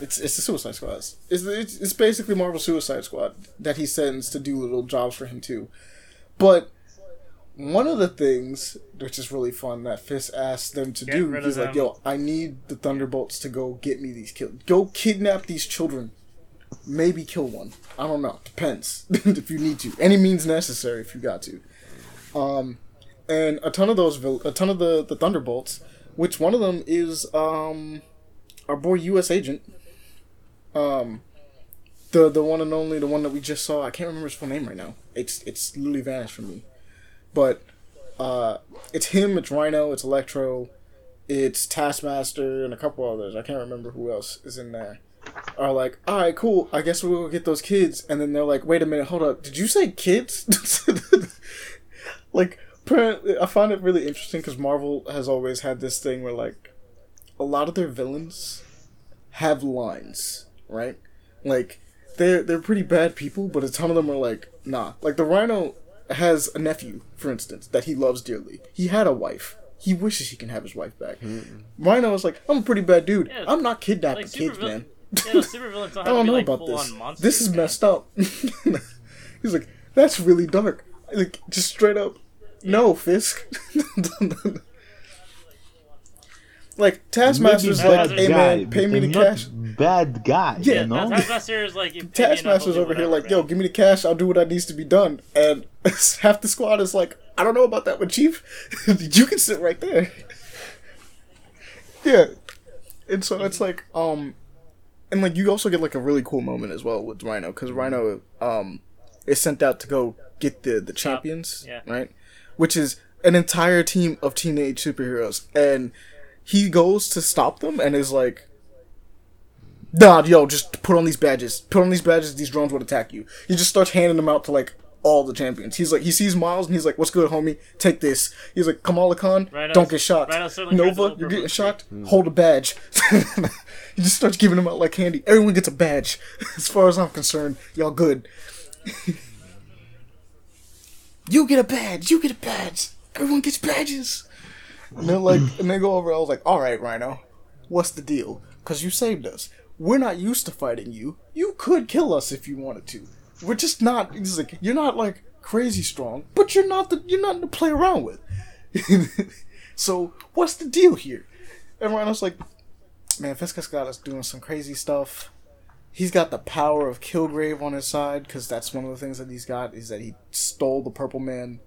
It's the Suicide Squad. It's basically Marvel Suicide Squad that he sends to do little jobs for him too. But one of the things, which is really fun, that Fist asks them to do, he's like, yo, I need the Thunderbolts to go get me these kids. Go kidnap these children. Maybe kill one. I don't know. Depends. If you need to. Any means necessary if you got to. And a ton of the Thunderbolts, which one of them is our boy U.S. Agent. The one and only, the one that we just saw. I can't remember his full name right now. It's literally vanished from me. But it's him, it's Rhino, it's Electro, it's Taskmaster, and a couple others. I can't remember who else is in there. Are like, alright, cool, I guess we'll go get those kids. And then they're like, wait a minute, hold up, did you say kids? Like, apparently, I find it really interesting because Marvel has always had this thing where, like, a lot of their villains have lines, right? Like, they're pretty bad people, but a ton of them are like, nah. Like, the Rhino has a nephew, for instance, that he loves dearly. He had a wife. He wishes he can have his wife back. Mm-mm. Rhino is like, I'm a pretty bad dude. Yeah, I'm not kidnapping kids, man. Yeah, no, supervillains don't have I don't know like, about this. Monsters, this is messed up. He's like, that's really dark. Like, just straight up, no, Fisk. Like, Taskmaster's like, hey man, pay me the cash. Bad guy, yeah, you know? Taskmaster's like, Taskmaster's over here like, yo, give me the cash, I'll do what I needs to be done. And half the squad is like, I don't know about that one, Chief. You can sit right there. Yeah. And so it's like, and like, you also get like a really cool moment as well with Rhino, because Rhino is sent out to go get the champions, right? Which is an entire team of teenage superheroes. And he goes to stop them and is like, nah, yo, just put on these badges. Put on these badges, these drones will attack you. He just starts handing them out to, like, all the champions. He's like, he sees Miles and he's like, what's good, homie? Take this. He's like, Kamala Khan, Rhino's, don't get shot. Nova, you're getting shocked? Hold a badge. He just starts giving them out like candy. Everyone gets a badge. As far as I'm concerned, y'all good. You get a badge. Everyone gets badges. And then and they go over. I was like, all right, Rhino, what's the deal? Because you saved us. We're not used to fighting you. You could kill us if you wanted to. We're just not. He's like, you're not like crazy strong, but you're nothing to play around with. So what's the deal here? And Rhino's like, man, Fiska's got us doing some crazy stuff. He's got the power of Kilgrave on his side, because that's one of the things that he's got, is that he stole the Purple Man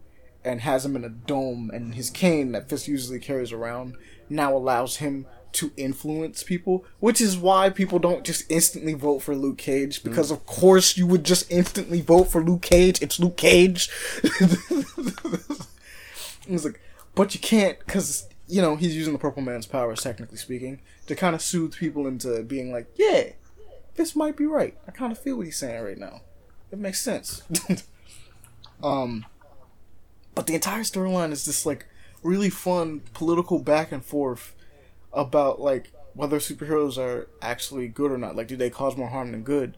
and has him in a dome, and his cane that Fisk usually carries around now allows him to influence people, which is why people don't just instantly vote for Luke Cage, because of course you would just instantly vote for Luke Cage. It's Luke Cage. He's like, but you can't, because, you know, he's using the Purple Man's powers, technically speaking, to kind of soothe people into being like, yeah, this might be right. I kind of feel what he's saying right now. It makes sense. But the entire storyline is this, like, really fun political back and forth about, like, whether superheroes are actually good or not. Like, do they cause more harm than good?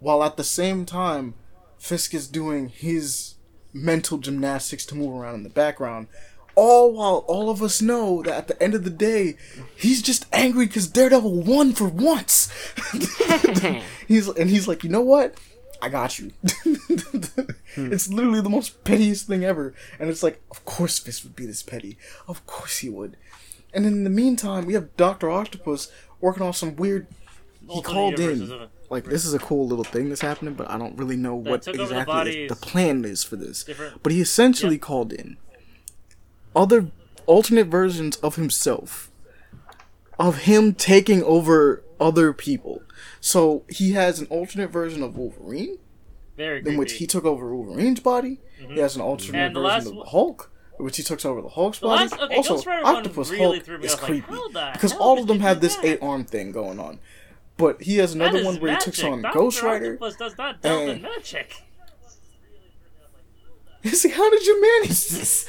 While at the same time, Fisk is doing his mental gymnastics to move around in the background. All while all of us know that at the end of the day, he's just angry because Daredevil won for once. He's like, you know what? I got you. It's literally the most pettiest thing ever. And it's like, of course Fist would be this petty. Of course he would. And in the meantime, we have Dr. Octopus working on some weird... He called in, like, this is a cool little thing that's happening, but I don't really know what exactly the plan is for this. But he essentially called in other alternate versions of himself, of him taking over other people. So he has an alternate version of Wolverine, in which he took over Wolverine's body. Mm-hmm. He has an alternate version of the Hulk, in which he took over the Hulk's body. Also, Octopus Hulk is creepy, because all of them have this eight-arm thing going on. But he has another one where he takes on Ghost Rider. Octopus does not deal in magic. It's like, how did you manage this?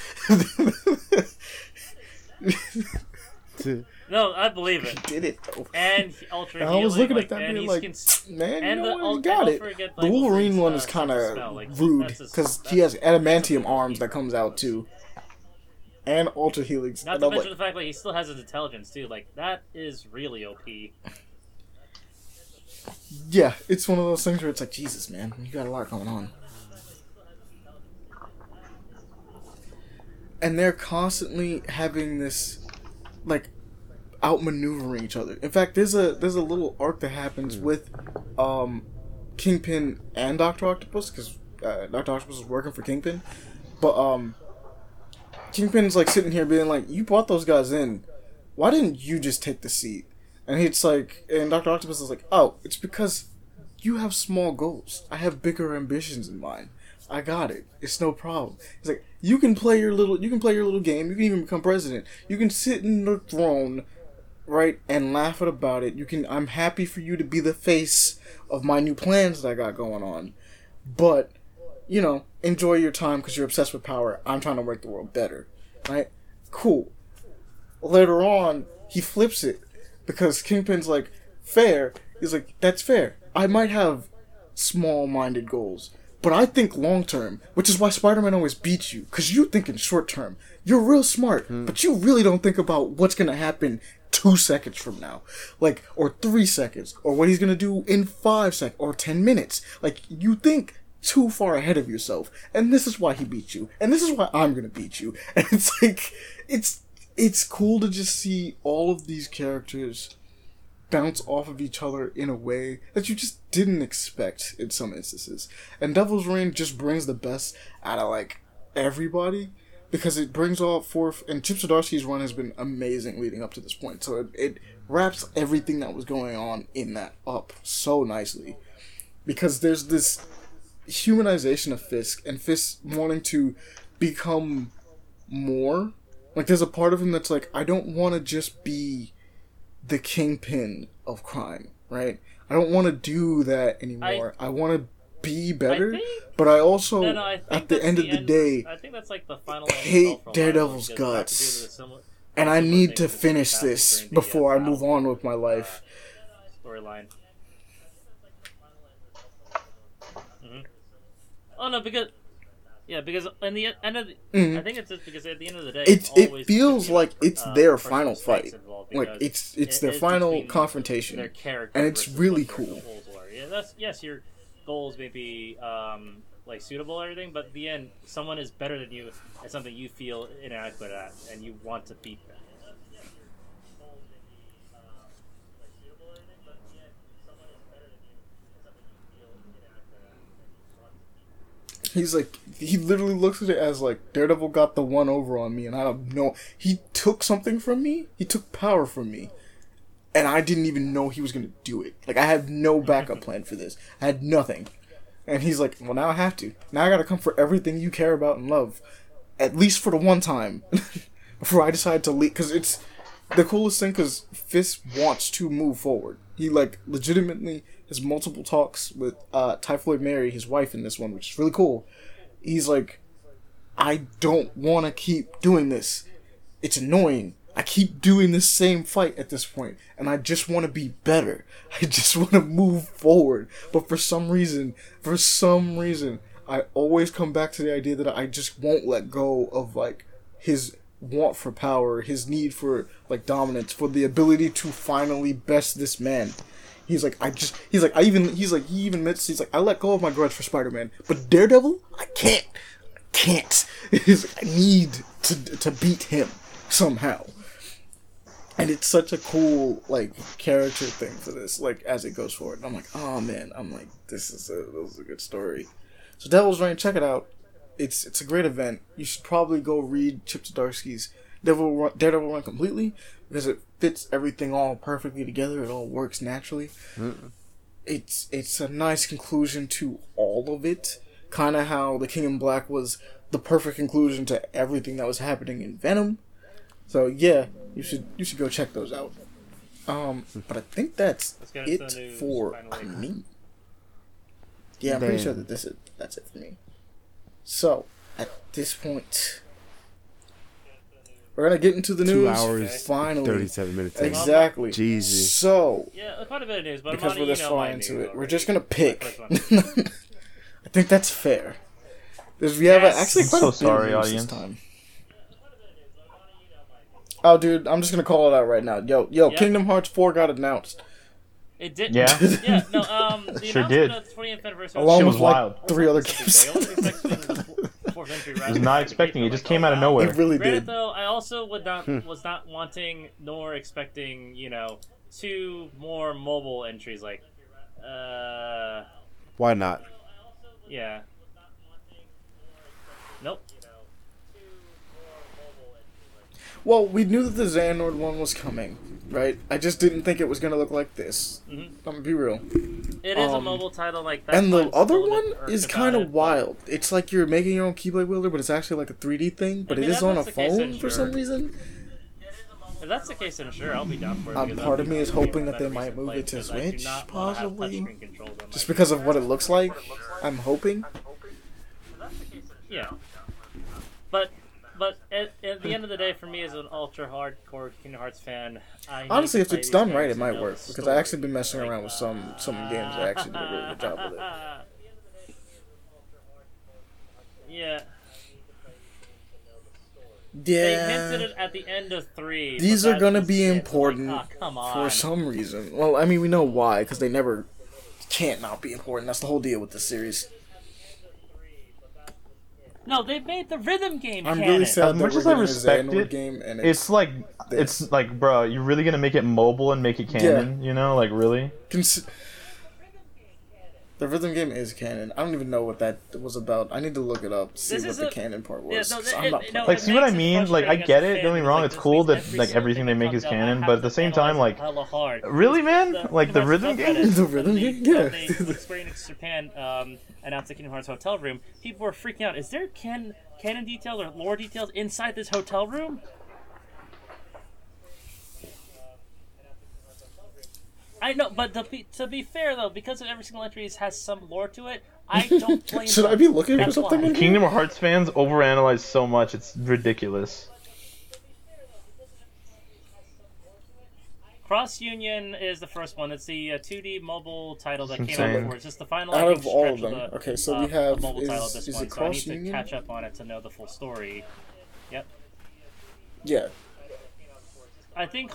No, I believe it. He did it, though. And I was looking at that and being like, man, you know what, you got it. The Wolverine one is kind of rude, because he has adamantium arms that comes out, too. And Ultra Helix. Not to mention the fact that he still has his intelligence, too. Like, that is really OP. Yeah, it's one of those things where it's like, Jesus, man, you got a lot going on. And they're constantly having this, like, outmaneuvering each other. In fact, there's a little arc that happens with Kingpin and Dr. Octopus, because Dr. Octopus is working for Kingpin. But Kingpin's, like, sitting here being like, you brought those guys in. Why didn't you just take the seat? And it's like, and Dr. Octopus is like, oh, it's because you have small goals. I have bigger ambitions in mind. I got it. It's no problem. He's like, you can play your little game. You can even become president. You can sit in the throne, right, and laugh about it. I'm happy for you to be the face of my new plans that I got going on. But, you know, enjoy your time because you're obsessed with power. I'm trying to make the world better, right? Cool. Later on, he flips it because Kingpin's like, fair. He's like, that's fair. I might have small-minded goals, but I think long-term, which is why Spider-Man always beats you, because you think in short-term. You're real smart, but you really don't think about what's going to happen 2 seconds from now, like, or 3 seconds, or what he's going to do in 5 seconds, or 10 minutes. Like, you think too far ahead of yourself, and this is why he beats you, and this is why I'm going to beat you. And it's like, it's cool to just see all of these characters bounce off of each other in a way that you just didn't expect in some instances. And Devil's Rain just brings the best out of, like, everybody, because it brings all forth, and Chip Zdarsky's run has been amazing leading up to this point, so it wraps everything that was going on in that up so nicely, because there's this humanization of Fisk, and Fisk wanting to become more. Like, there's a part of him that's like, I don't want to just be the Kingpin of crime, right? I don't want to do that anymore. I want to be better, but I also, at the end of the day, I think that's like the final hate Daredevil's guts, and I need to finish this before I move on with my life. Storyline. Oh no, because Yeah, because in the end of the, I think it's just because at the end of the day, it feels like it's their final fight. Like it's their final confrontation, their character, and it's really cool. Yeah, that's your goals may be like suitable and everything, but at the end, someone is better than you at something you feel inadequate at, and you want to beat them. He's like, he literally looks at it as like, Daredevil got the one over on me, and I don't know. He took something from me. He took power from me, and I didn't even know he was going to do it. Like, I had no backup plan for this. I had nothing. And he's like, well, now I have to. Now I got to come for everything you care about and love, at least for the one time, before I decide to leave. Because it's the coolest thing, because Fisk wants to move forward. He, like, legitimately has multiple talks with Typhoid Mary, his wife, in this one, which is really cool. He's like, I don't want to keep doing this. It's annoying. I keep doing this same fight at this point, and I just want to be better. I just want to move forward. But for some reason, I always come back to the idea that I just won't let go of, like, his want for power, his need for, like, dominance, for the ability to finally best this man. He even admits, I let go of my grudge for Spider-Man, but Daredevil, I can't. He's like, I need to beat him somehow. And it's such a cool, like, character thing for this, like, as it goes forward. And I'm like, oh man, this is a good story. So Devil's Rain, check it out. It's a great event. You should probably go read Chip Zdarsky's Daredevil Run completely, because it fits everything all perfectly together. It all works naturally. Mm-mm. It's a nice conclusion to all of it. Kind of how The King in Black was the perfect conclusion to everything that was happening in Venom. So yeah, you should go check those out. But I think that's it for me. Yeah, I'm pretty sure that that's it for me. So, at this point, we're going to get into the news. 2 hours, finally. 37 minutes. Exactly. Jeez. So, yeah, quite a bit of news, but because we're this far into it, we're just going to pick. I think that's fair. We have actually quite a bit of news this time. Oh, dude, I'm just going to call it out right now. Yo, Kingdom Hearts 4 got announced. It did. Yeah. Yeah. No. The sure did. Of the 20th anniversary along with like 3 other games. I was not expecting it. Just came out of nowhere. It really did. Though I also was not wanting nor expecting 2 more mobile entries like. Why not? Yeah. Nope. Well, we knew that the Xehanort one was coming, right? I just didn't think it was going to look like this. Mm-hmm. I'm going to be real. It is a mobile title like that. And the other one is kind of wild. It's like you're making your own Keyblade wielder, but it's actually like a 3D thing, but it is on a phone for some reason. If that's the case, then sure, I'll be down for it. Part of me is hoping that they might move it to Switch, possibly. Just because of what it looks like, I'm hoping. Yeah. But at the end of the day, for me as an ultra hardcore Kingdom Hearts fan, honestly, if it's done right, it might work because I've actually been messing around with some games that actually did a really good job with it. Yeah. Yeah. They hinted it at the end of 3. These are gonna be important for some reason. Well, I mean, we know why because they never can't not be important. That's the whole deal with this series. No, they made the rhythm game. I'm really sad that we're doing a Xehanort game, and it's like, bro, you're really gonna make it mobile and make it canon? Yeah. You know, like really. The rhythm game is canon. I don't even know what that was about. I need to look it up to see what the canon part was. Yeah, like, see what I mean? Like, I get it. Don't get me wrong. It's cool that like everything they make is canon, but at the same time, like, really, man? Like the rhythm game? The rhythm game? Yeah. Square Enix Japan announced the Kingdom Hearts hotel room. People were freaking out. Is there canon details or lore details inside this hotel room? I know, but to be fair though, because of every single entry has some lore to it, I don't blame. Should I be looking for something? Like Kingdom Hearts fans overanalyze so much; it's ridiculous. Cross Union is the first one. It's the 2D mobile title that came out before. It's just the final out of all of them. Okay, so we have mobile title at this point, so I need to catch up on it to know the full story. Yep. Yeah. I think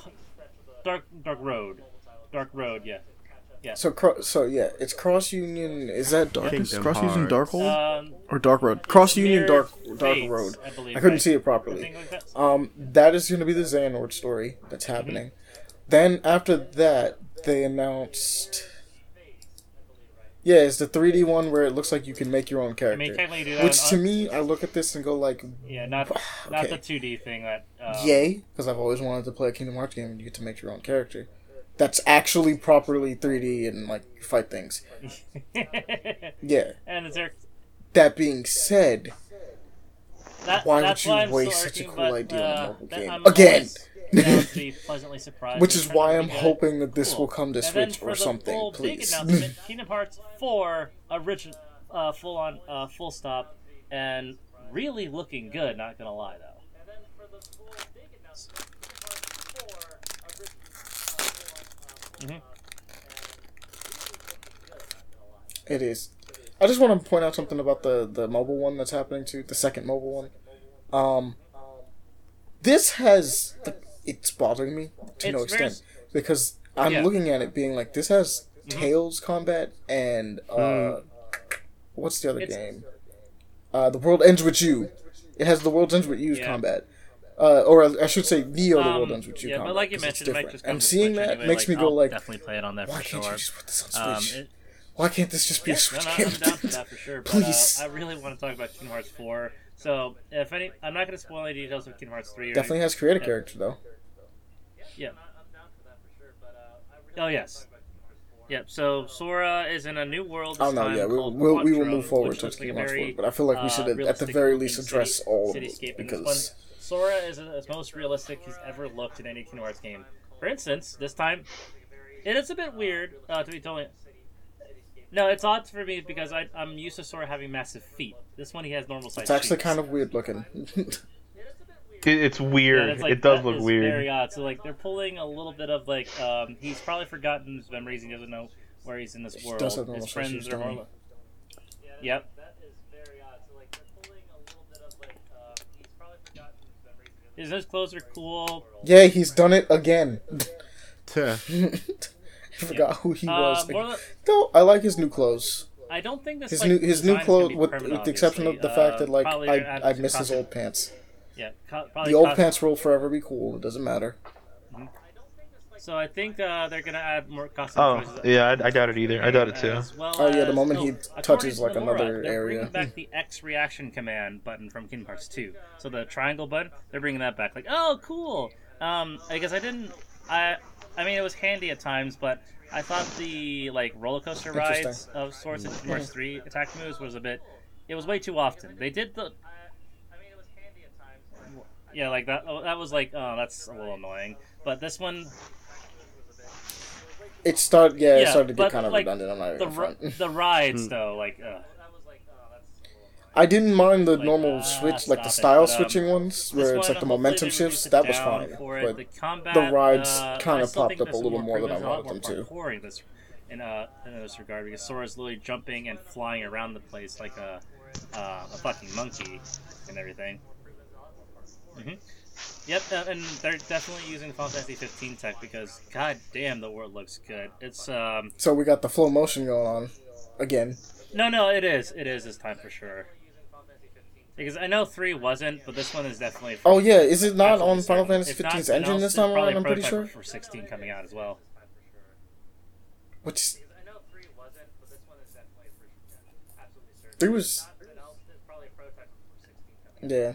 Dark Road. Yeah. Yeah. So yeah, it's Cross Union. Is that Dark? Cross Union, Darkhold, or Dark Road? Cross Union, Dark Road. I believe, I couldn't see it properly. That is going to be the Xehanort story that's happening. Mm-hmm. Then after that, they announced. Yeah, it's the 3D one where it looks like you can make your own character. I mean, which to me, I look at this and go like, yeah, not the 2D thing that. Yay! Because I've always wanted to play a Kingdom Hearts game and you get to make your own character. That's actually properly 3D and, like, fight things. Yeah. And is there... That being said, why would you waste such a cool idea on a mobile game? Again! Which is why I'm hoping that this will come to Switch or something, please. Kingdom Hearts 4, original, full-on, full stop, and really looking good, not gonna lie, though. And then for the full big announcement... Mm-hmm. It is. I just want to point out something about the mobile one that's happening too, the second mobile one. This has it's bothering me to no extent because I'm looking at it being like this has Tails combat and what's the other game? The World Ends With You. It has the World Ends With You combat. Or I should say, Neo, the World Ends With You. Yeah, but like you mentioned, I'm seeing that anyway, makes me go like, definitely play it on that. Why can't you just put this on Switch? Why can't this just be a Switch game? I'm down for that for sure. Please. But, I really want to talk about Kingdom Hearts 4. So I'm not going to spoil any details of Kingdom Hearts 3. Definitely has created character though. Yeah. I'm down for that for sure. But I really want to talk about Kingdom Hearts 4. Yep. So Sora is in a new world. Oh no! Yeah, we will move forward to Kingdom Hearts 4. But I feel like we should at the very least address all of it because. Sora is as most realistic he's ever looked in any Kingdom Hearts game. For instance, this time, it is a bit weird to be told. No, it's odd for me because I'm used to Sora having massive feet. This one, he has normal size. It's actually kind of weird looking. It's weird. Yeah, it's like, it does look weird. Very odd. So like they're pulling a little bit of like he's probably forgotten his memories. He doesn't know where he's in this world. His friends are normal. Yep. His clothes are cool. Yeah, he's done it again. I forgot who he was. No, I like his new clothes. I don't think this his new clothes, with the exception of the fact that like I miss his old pants. Yeah, the old pants will forever be cool. It doesn't matter. Mm-hmm. So I think they're gonna add more costume choices. Yeah, I doubt it either. I doubt it too. Well the moment he touches like another area. They're bringing back the X reaction command button from Kingdom Hearts 2. So the triangle button, they're bringing that back. Like, oh, cool. I guess I didn't. I mean, it was handy at times, but I thought the like roller coaster rides of sorts in Kingdom Hearts 3 attack moves was a bit. It was way too often. They did the. I mean, it was handy at times. Yeah, like that. Oh, that was like, oh, that's a little annoying. But this one. It started to get kind of redundant. I'm not the rides though, like I didn't mind the normal switch, like the style switching ones, where it's like the momentum shifts. That was fine, but the rides kind of popped up a little more than I wanted them to. In this regard, because Sora's literally jumping and flying around the place like a fucking monkey and everything. Mm-hmm. Yep, and they're definitely using Final Fantasy 15 tech because, god damn, the world looks good. It's So we got the flow motion going on again. No, it is this time for sure. Because I know 3 wasn't, but this one is definitely. Oh yeah, is it not on Final Fantasy 15's engine this time around? I'm pretty sure. For 16 coming out as well. Which? 3 was. Yeah.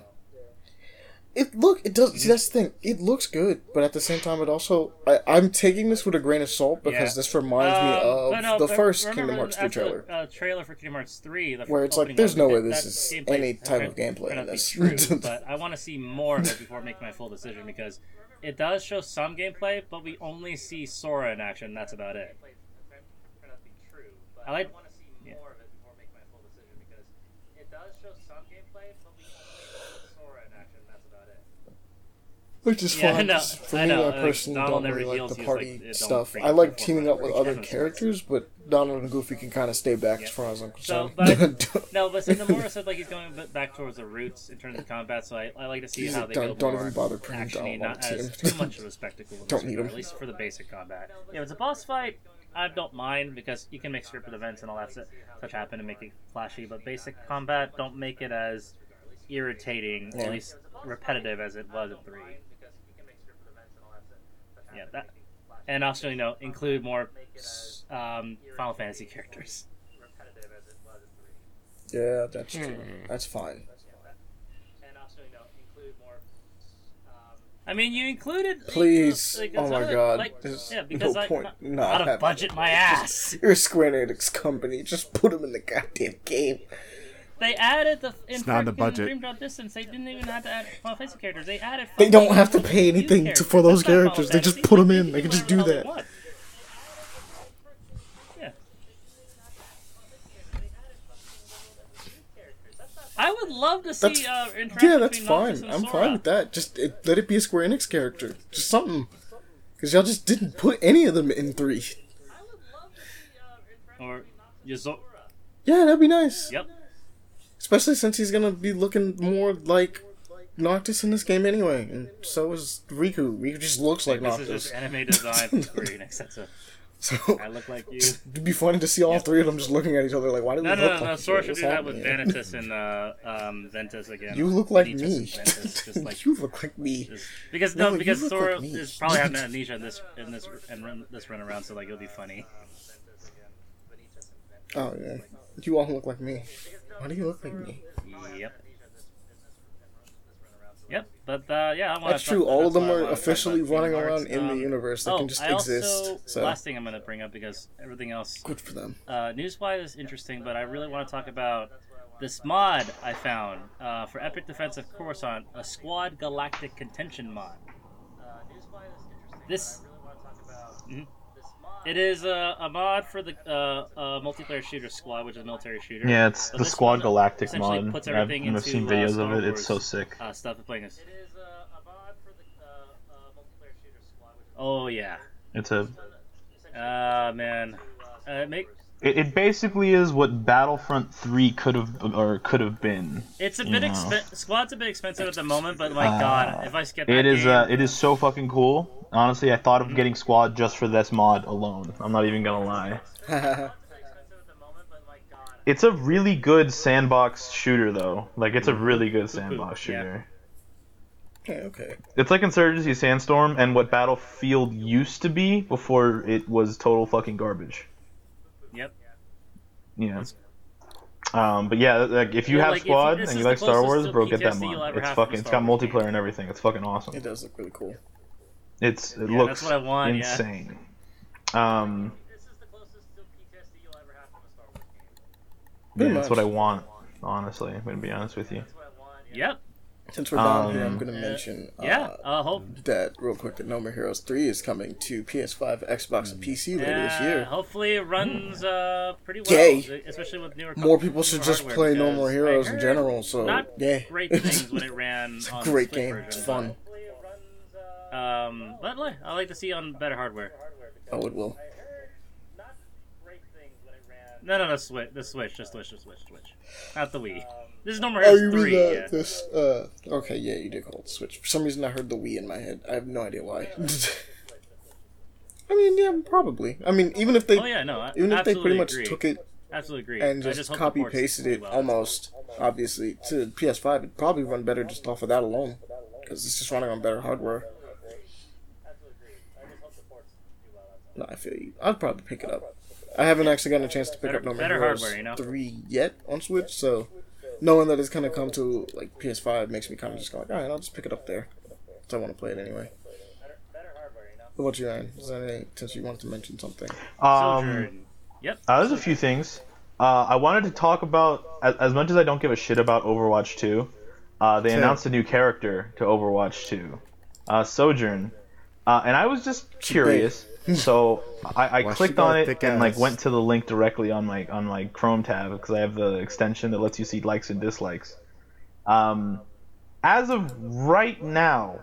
It does. See, that's the thing. It looks good, but at the same time, it also. I'm taking this with a grain of salt because this reminds me of the first Kingdom Hearts 3 trailer. The trailer for Kingdom Hearts 3, where it's like, there's no way this is any type of gameplay in this. True, but I want to see more of it before making my full decision because it does show some gameplay, but we only see Sora in action. And that's about it. I want to see more of it before making my full decision because it does show some gameplay, but we only see Sora in action. That's about it. Which is fun. For me, I personally don't really like the party stuff. I like teaming up with other characters, but Donald and Goofy can kind of stay back as far as I'm concerned. But Nomura said like he's going back towards the roots in terms of combat, so I like to see how they go. Don't even bother putting Donald on the team. Too much of a spectacle. Don't need him. At least for the basic combat. Yeah, it's a boss fight. I don't mind because you can make scripted events and all that such happen and make it flashy, but basic combat, don't make it as irritating, at least repetitive as it was at 3. Yeah, that, and also, you know, include more Final Fantasy characters. Yeah, that's true. That's fine. I mean, you included. Please, you know, like, oh my God! Like, there's no point. Not out of budget, my ass. Just, you're a Square Enix company. Just put them in the goddamn game. They added the. It's not in the budget. Dream Drop Distance. They didn't even have to add Final Fantasy characters. They added. They don't have to pay anything for those characters. They just put them in. They can just do that. Yeah. I would love to see interaction. Yeah, that's fine. I'm fine with that. Just let it be a Square Enix character. Just something. Because y'all just didn't put any of them in 3. I would love to see or Yazora. Yeah, that'd be nice. Yep. Especially since he's going to be looking more like Noctis in this game anyway. And so is Riku. Riku just looks like Noctis. This is just anime design for Square Enix. That's it. So, I look like you. It'd be funny to see all three of them just looking at each other like, why did we look like No, Sora should do that with Vanitas and Ventus again. You look like me. Just like, you look like me. Just, because no, because Sora like is probably having amnesia in this run around, so like it'll be funny. Oh, yeah. You all look like me. Why do you look like me? Yep. Yep, but yeah, I want. That's true. All of them are officially running around in the universe. They can just exist. So last thing I'm going to bring up because everything else. Good for them. News-wise is interesting, but I really want to talk about this mod I found for Epic Defense of Coruscant, a Squad Galactic Contention mod. This. It is a mod for the multiplayer shooter Squad, which is a military shooter. Yeah, it's the Squad Galactic mod. Puts everything I've seen videos of it. It's so sick. Stuff playing this. It is a mod for the multiplayer shooter Squad. Oh yeah. It's a. Man. It basically is what Battlefront 3 could have been. It's a bit Squad's a bit expensive at the moment, but my God, if I skip that game. It is so fucking cool. Honestly, I thought of getting Squad just for this mod alone. I'm not even gonna lie. It's a really good sandbox shooter, though. Like, it's a really good sandbox shooter. Yeah. Okay. It's like Insurgency Sandstorm and what Battlefield used to be before it was total fucking garbage. Yep. Yeah. But yeah, like, if you have Squad and you like Star Wars, bro, get that mod. It's got multiplayer and everything. It's fucking awesome. It does look really cool. It looks that's what I want, insane. Yeah. This is the closest to PTSD you'll ever have from a Star Wars game. Yeah, that's what I want, honestly. I'm going to be honest with you. That's what I want, Yep. Since we're down here, I'm going to mention that real quick that No More Heroes 3 is coming to PS5, Xbox, and PC later this year. Hopefully it runs pretty well, especially with newer more people should just play No More Heroes in general. So great things when it ran. It's a great game. It's fun. But I like to see on better hardware. Oh, it will. No, the Switch. Not the Wii. This is No More Heroes 3. Okay, yeah, you did call it Switch. For some reason I heard the Wii in my head. I have no idea why. I mean, yeah, probably. I mean, even if they took it and just copy-pasted it almost, obviously, to PS5, it'd probably run better just off of that alone. Because it's just running on better hardware. No, I feel you. I'd probably pick it up. I haven't actually gotten a chance to pick up No More Heroes 3 yet on Switch, so knowing that it's going to come to like PS5 makes me kind of just go like, alright, I'll just pick it up there. So I want to play it anyway. But what's your Aaron? Is there anything since you wanted to mention something? Yep. There's a few things. I wanted to talk about, as much as I don't give a shit about Overwatch 2, they announced a new character to Overwatch 2, Sojourn. And I was just curious, so I clicked on it and like went to the link directly on my Chrome tab because I have the extension that lets you see likes and dislikes. As of right now,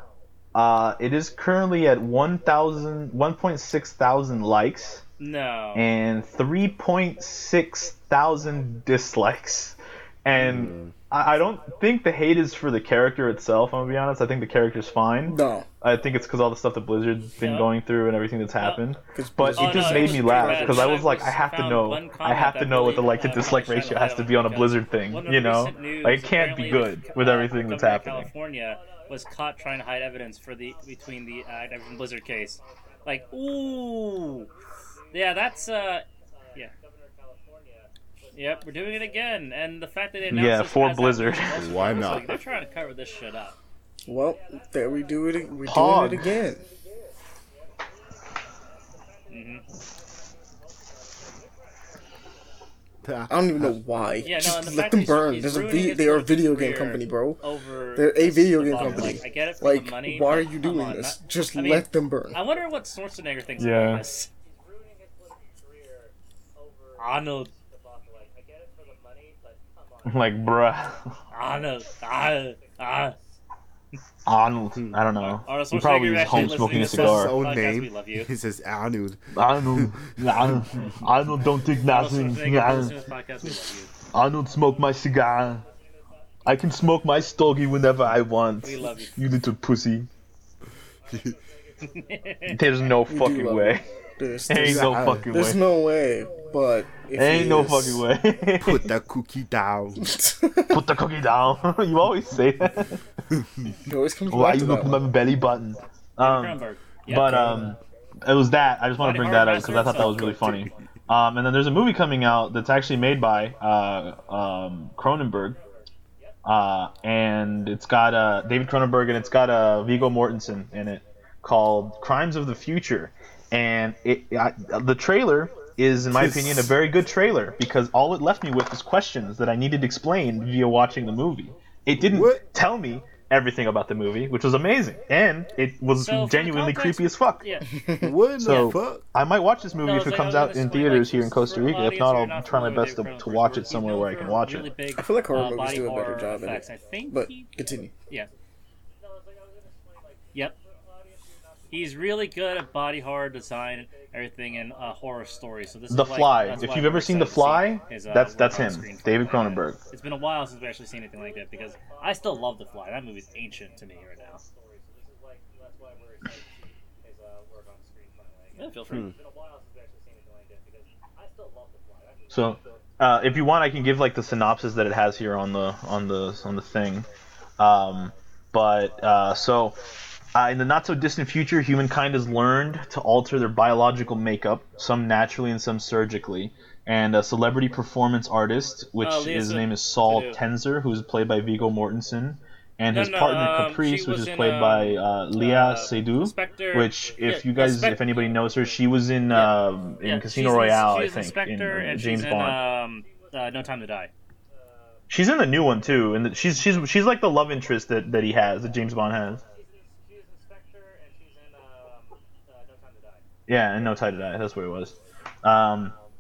It is currently at 1.6 thousand likes. No. And 3.6 thousand dislikes. And I don't think the hate is for the character itself, I'm going to be honest. I think the character's fine. No. I think it's because all the stuff that Blizzard's been going through and everything that's happened. But it just made me laugh because I was like, I have to know what the like to dislike ratio has to be on a Blizzard thing, you know? Like, it can't be good with everything that's happening. California was caught trying to hide evidence for the between the Blizzard case. Like, ooh. Yeah, that's... Yep, we're doing it again, and the fact that they announced for Blizzard. Why not? Like, they're trying to cover this shit up. Well, there we do it. We're doing it again. I don't even know why. Yeah, no, just let them burn. They are a video game company, bro. They're a video game company. Like, I get it for the money. Why are you doing this? Let them burn. I wonder what Schwarzenegger thinks about this. Arnold. Like, bruh. Arnold. I don't know. He probably was home smoking a cigar. His own name. He says Arnold. Arnold don't think nothing. Arnold smoke my cigar. I can smoke my stogie whenever I want. We love you. You little pussy. There's no fucking way. There's no way, but ain't no fucking way. Put the cookie down. Put the cookie down. You always say that. It always comes back to that. Why you my belly button? It was that. I just want to bring that up because I thought that was really funny. And then there's a movie coming out that's actually made by Cronenberg, and it's got David Cronenberg and it's got Viggo Mortensen in it called Crimes of the Future. And the trailer is, in my opinion, a very good trailer because all it left me with was questions that I needed explained via watching the movie. It didn't tell me everything about the movie, which was amazing, and it was genuinely creepy as fuck. Yeah. I might watch this movie if it comes out in theaters here in Costa Rica. If not, I'll try my best to watch it somewhere where I can watch it. I feel like horror movies do a better job at it. But continue. Yeah. Yep. He's really good at body horror design, everything, and horror stories. So this The Fly. If you've ever seen The Fly, that's him, David Cronenberg. It's been a while since we've actually seen anything like that because I still love The Fly. That movie's ancient to me right now. Yeah, feel free. So, if you want, I can give like the synopsis that it has here on the thing, so. In the not-so-distant future, humankind has learned to alter their biological makeup, some naturally and some surgically. And a celebrity performance artist, which his name is Saul Tenzer, who is played by Viggo Mortensen, and his partner Caprice, which is played by Léa Seydoux, which, if anybody knows her, she was in Casino Royale, I think, in James Bond. No Time to Die. She's in the new one, too, and she's like the love interest that he has, that James Bond has. Yeah, and No Time to Die. That's what it was.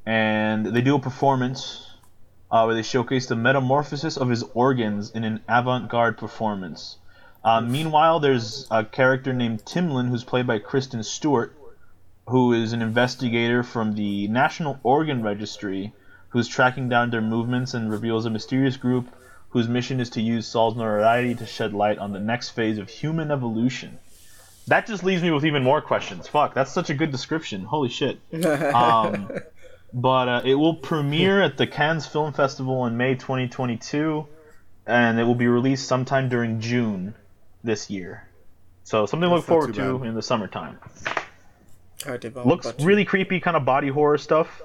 And they do a performance where they showcase the metamorphosis of his organs in an avant-garde performance. Meanwhile, there's a character named Timlin, who's played by Kristen Stewart, who is an investigator from the National Organ Registry, who's tracking down their movements and reveals a mysterious group whose mission is to use Saul's notoriety to shed light on the next phase of human evolution. That just leaves me with even more questions. Fuck, that's such a good description. Holy shit. But it will premiere at the Cannes Film Festival in May 2022, and it will be released sometime during June this year. So something to look forward to in the summertime. Looks really creepy, kind of body horror stuff.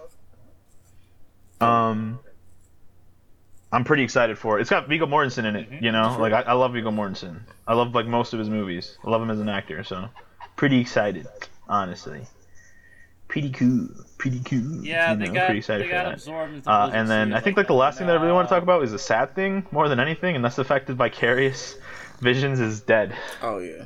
I'm pretty excited for it. It's got Viggo Mortensen in it, you know? Like, I love Viggo Mortensen. I love, like, most of his movies. I love him as an actor, so... Pretty excited, honestly. Pretty cool. Yeah, they got absorbed into Blizzard. And then, I think, like, the last thing that I really want to talk about is a sad thing, more than anything, and that's the fact that Vicarious Visions is dead. Oh, yeah.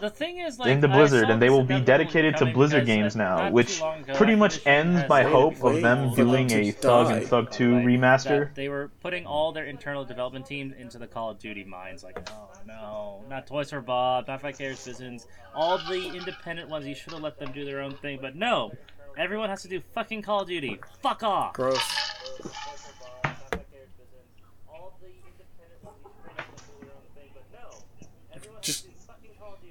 The thing is, like, into Blizzard, and they will be dedicated to Blizzard games now, which pretty much ends my hope of them doing a Thug and Thug 2 remaster. They were putting all their internal development teams into the Call of Duty mines, like, oh no, not Toys for Bob, not Five Carrier Citizens, all the independent ones. You should have let them do their own thing, but no, everyone has to do fucking Call of Duty. Fuck off. Gross.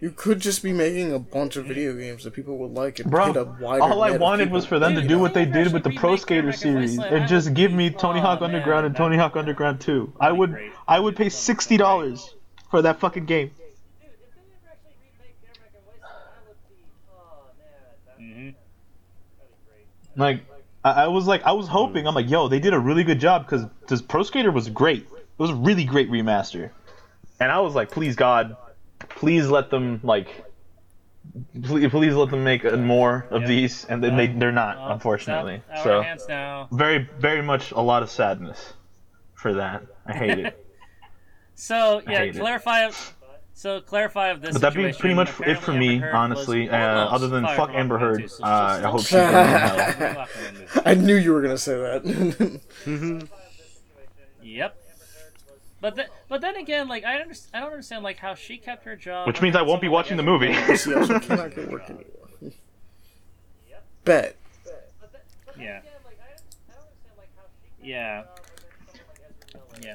You could just be making a bunch of video games that people would like and get a wider net. All I wanted was for them to do what they did with the Pro Skater series and just give me Tony Hawk Underground and Tony Hawk Underground 2. I would pay $60 for that fucking game. Like, I was hoping, I'm like, yo, they did a really good job because Pro Skater was great. It was a really great remaster. And I was like, please God, please let them, like, please let them make more of these, and then they're not, unfortunately. So, very, very much a lot of sadness for that. I hate it. So, yeah, clarify of this but situation. But that'd be pretty much it for me, honestly. Other than fuck Amber Heard, I hope she doesn't I knew you were going to say that. Mm-hmm. Yep. But then again, like, I don't understand, like, how she kept her job. Which means I won't be watching the movie. She also cannot go work anymore. Bet. Yeah. Yeah. Yeah.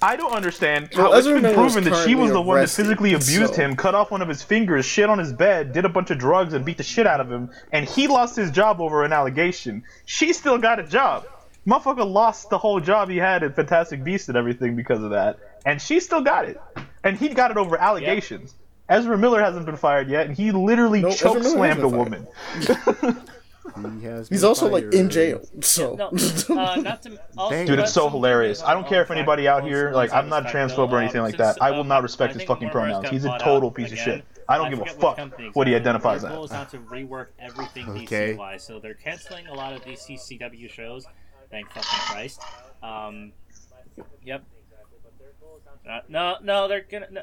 I don't understand how it's been proven that she was the one that physically abused him, cut off one of his fingers, shit on his bed, did a bunch of drugs, and beat the shit out of him, and he lost his job over an allegation. She still got a job. Motherfucker lost the whole job he had at Fantastic Beasts and everything because of that. And she still got it. And he got it over allegations. Yep. Ezra Miller hasn't been fired yet, and he literally chokeslammed a woman. He's also, fired. Like, in jail, so... Yeah, no, dude, it's so hilarious. I don't care if anybody out here... Like, I'm not transphobe or anything like that. I will not respect his fucking pronouns. He's a total piece of shit. I don't give a fuck what he identifies as. The goal is not to rework everything DC-wise, so they're canceling a lot of DCCW shows. Thank fucking Christ. Yep. No, they're gonna... No.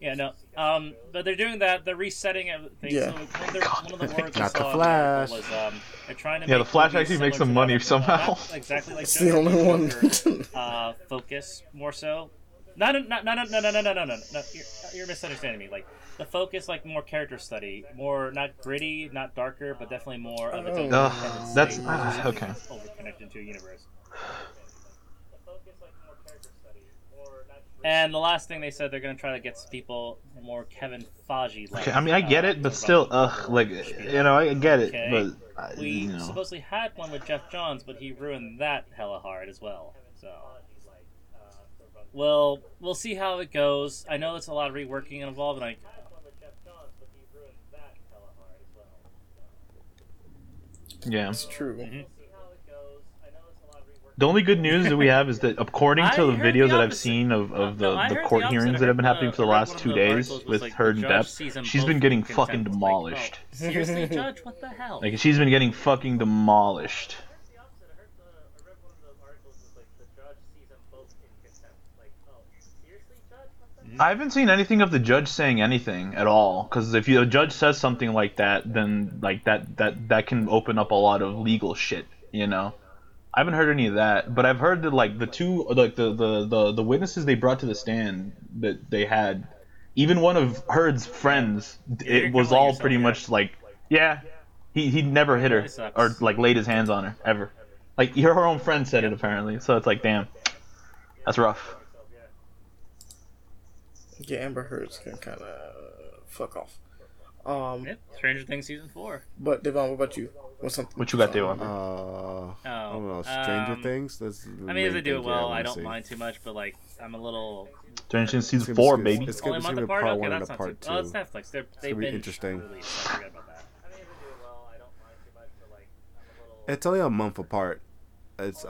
Yeah, no. But they're doing that. They're resetting everything. Yeah. So one of the words I saw the Flash. Was, they're trying to make the Flash actually makes some money somehow. Exactly like it's the only one. Focus more so. No. You're misunderstanding me. Like the focus, like more character study, more not gritty, not darker, but definitely more of its own. That's okay. Over-connected to a universe. And the last thing they said, they're gonna try to get people more Kevin Feige. Okay, I mean I get it, but still, like you know, I get it, okay. But we supposedly had one with Jeff Johns, but he ruined that hella hard as well. So, well, we'll see how it goes. I know it's a lot of reworking involved, and yeah, it's true. Mm-hmm. The only good news that we have is that, according to the videos that I've seen of the court hearings that have been happening for the last 2 days with her and Depp, she's been getting fucking demolished. Seriously, Judge, what the hell? Like, she's been getting fucking demolished. I haven't seen anything of the judge saying anything at all, because if the judge says something like that, then like that can open up a lot of legal shit, you know? I haven't heard any of that, but I've heard that like the two, like the witnesses they brought to the stand that they had, even one of Heard's friends, it was all pretty much like, yeah, he never hit her or like laid his hands on her ever. Like her own friend said it apparently, so it's like, damn, that's rough. Yeah, Amber Heard's gonna kind of fuck off. Yep. Stranger Things season 4. But Devon, what about you? What you got, Devon? I don't know. Stranger Things. That's I mean, if they do it well, I don't mind too much. But like, I'm a little. Stranger Things season 4, baby. It's gonna be a part one and a part two. Oh, it's Netflix. It's gonna be interesting. It's only a month apart. It's.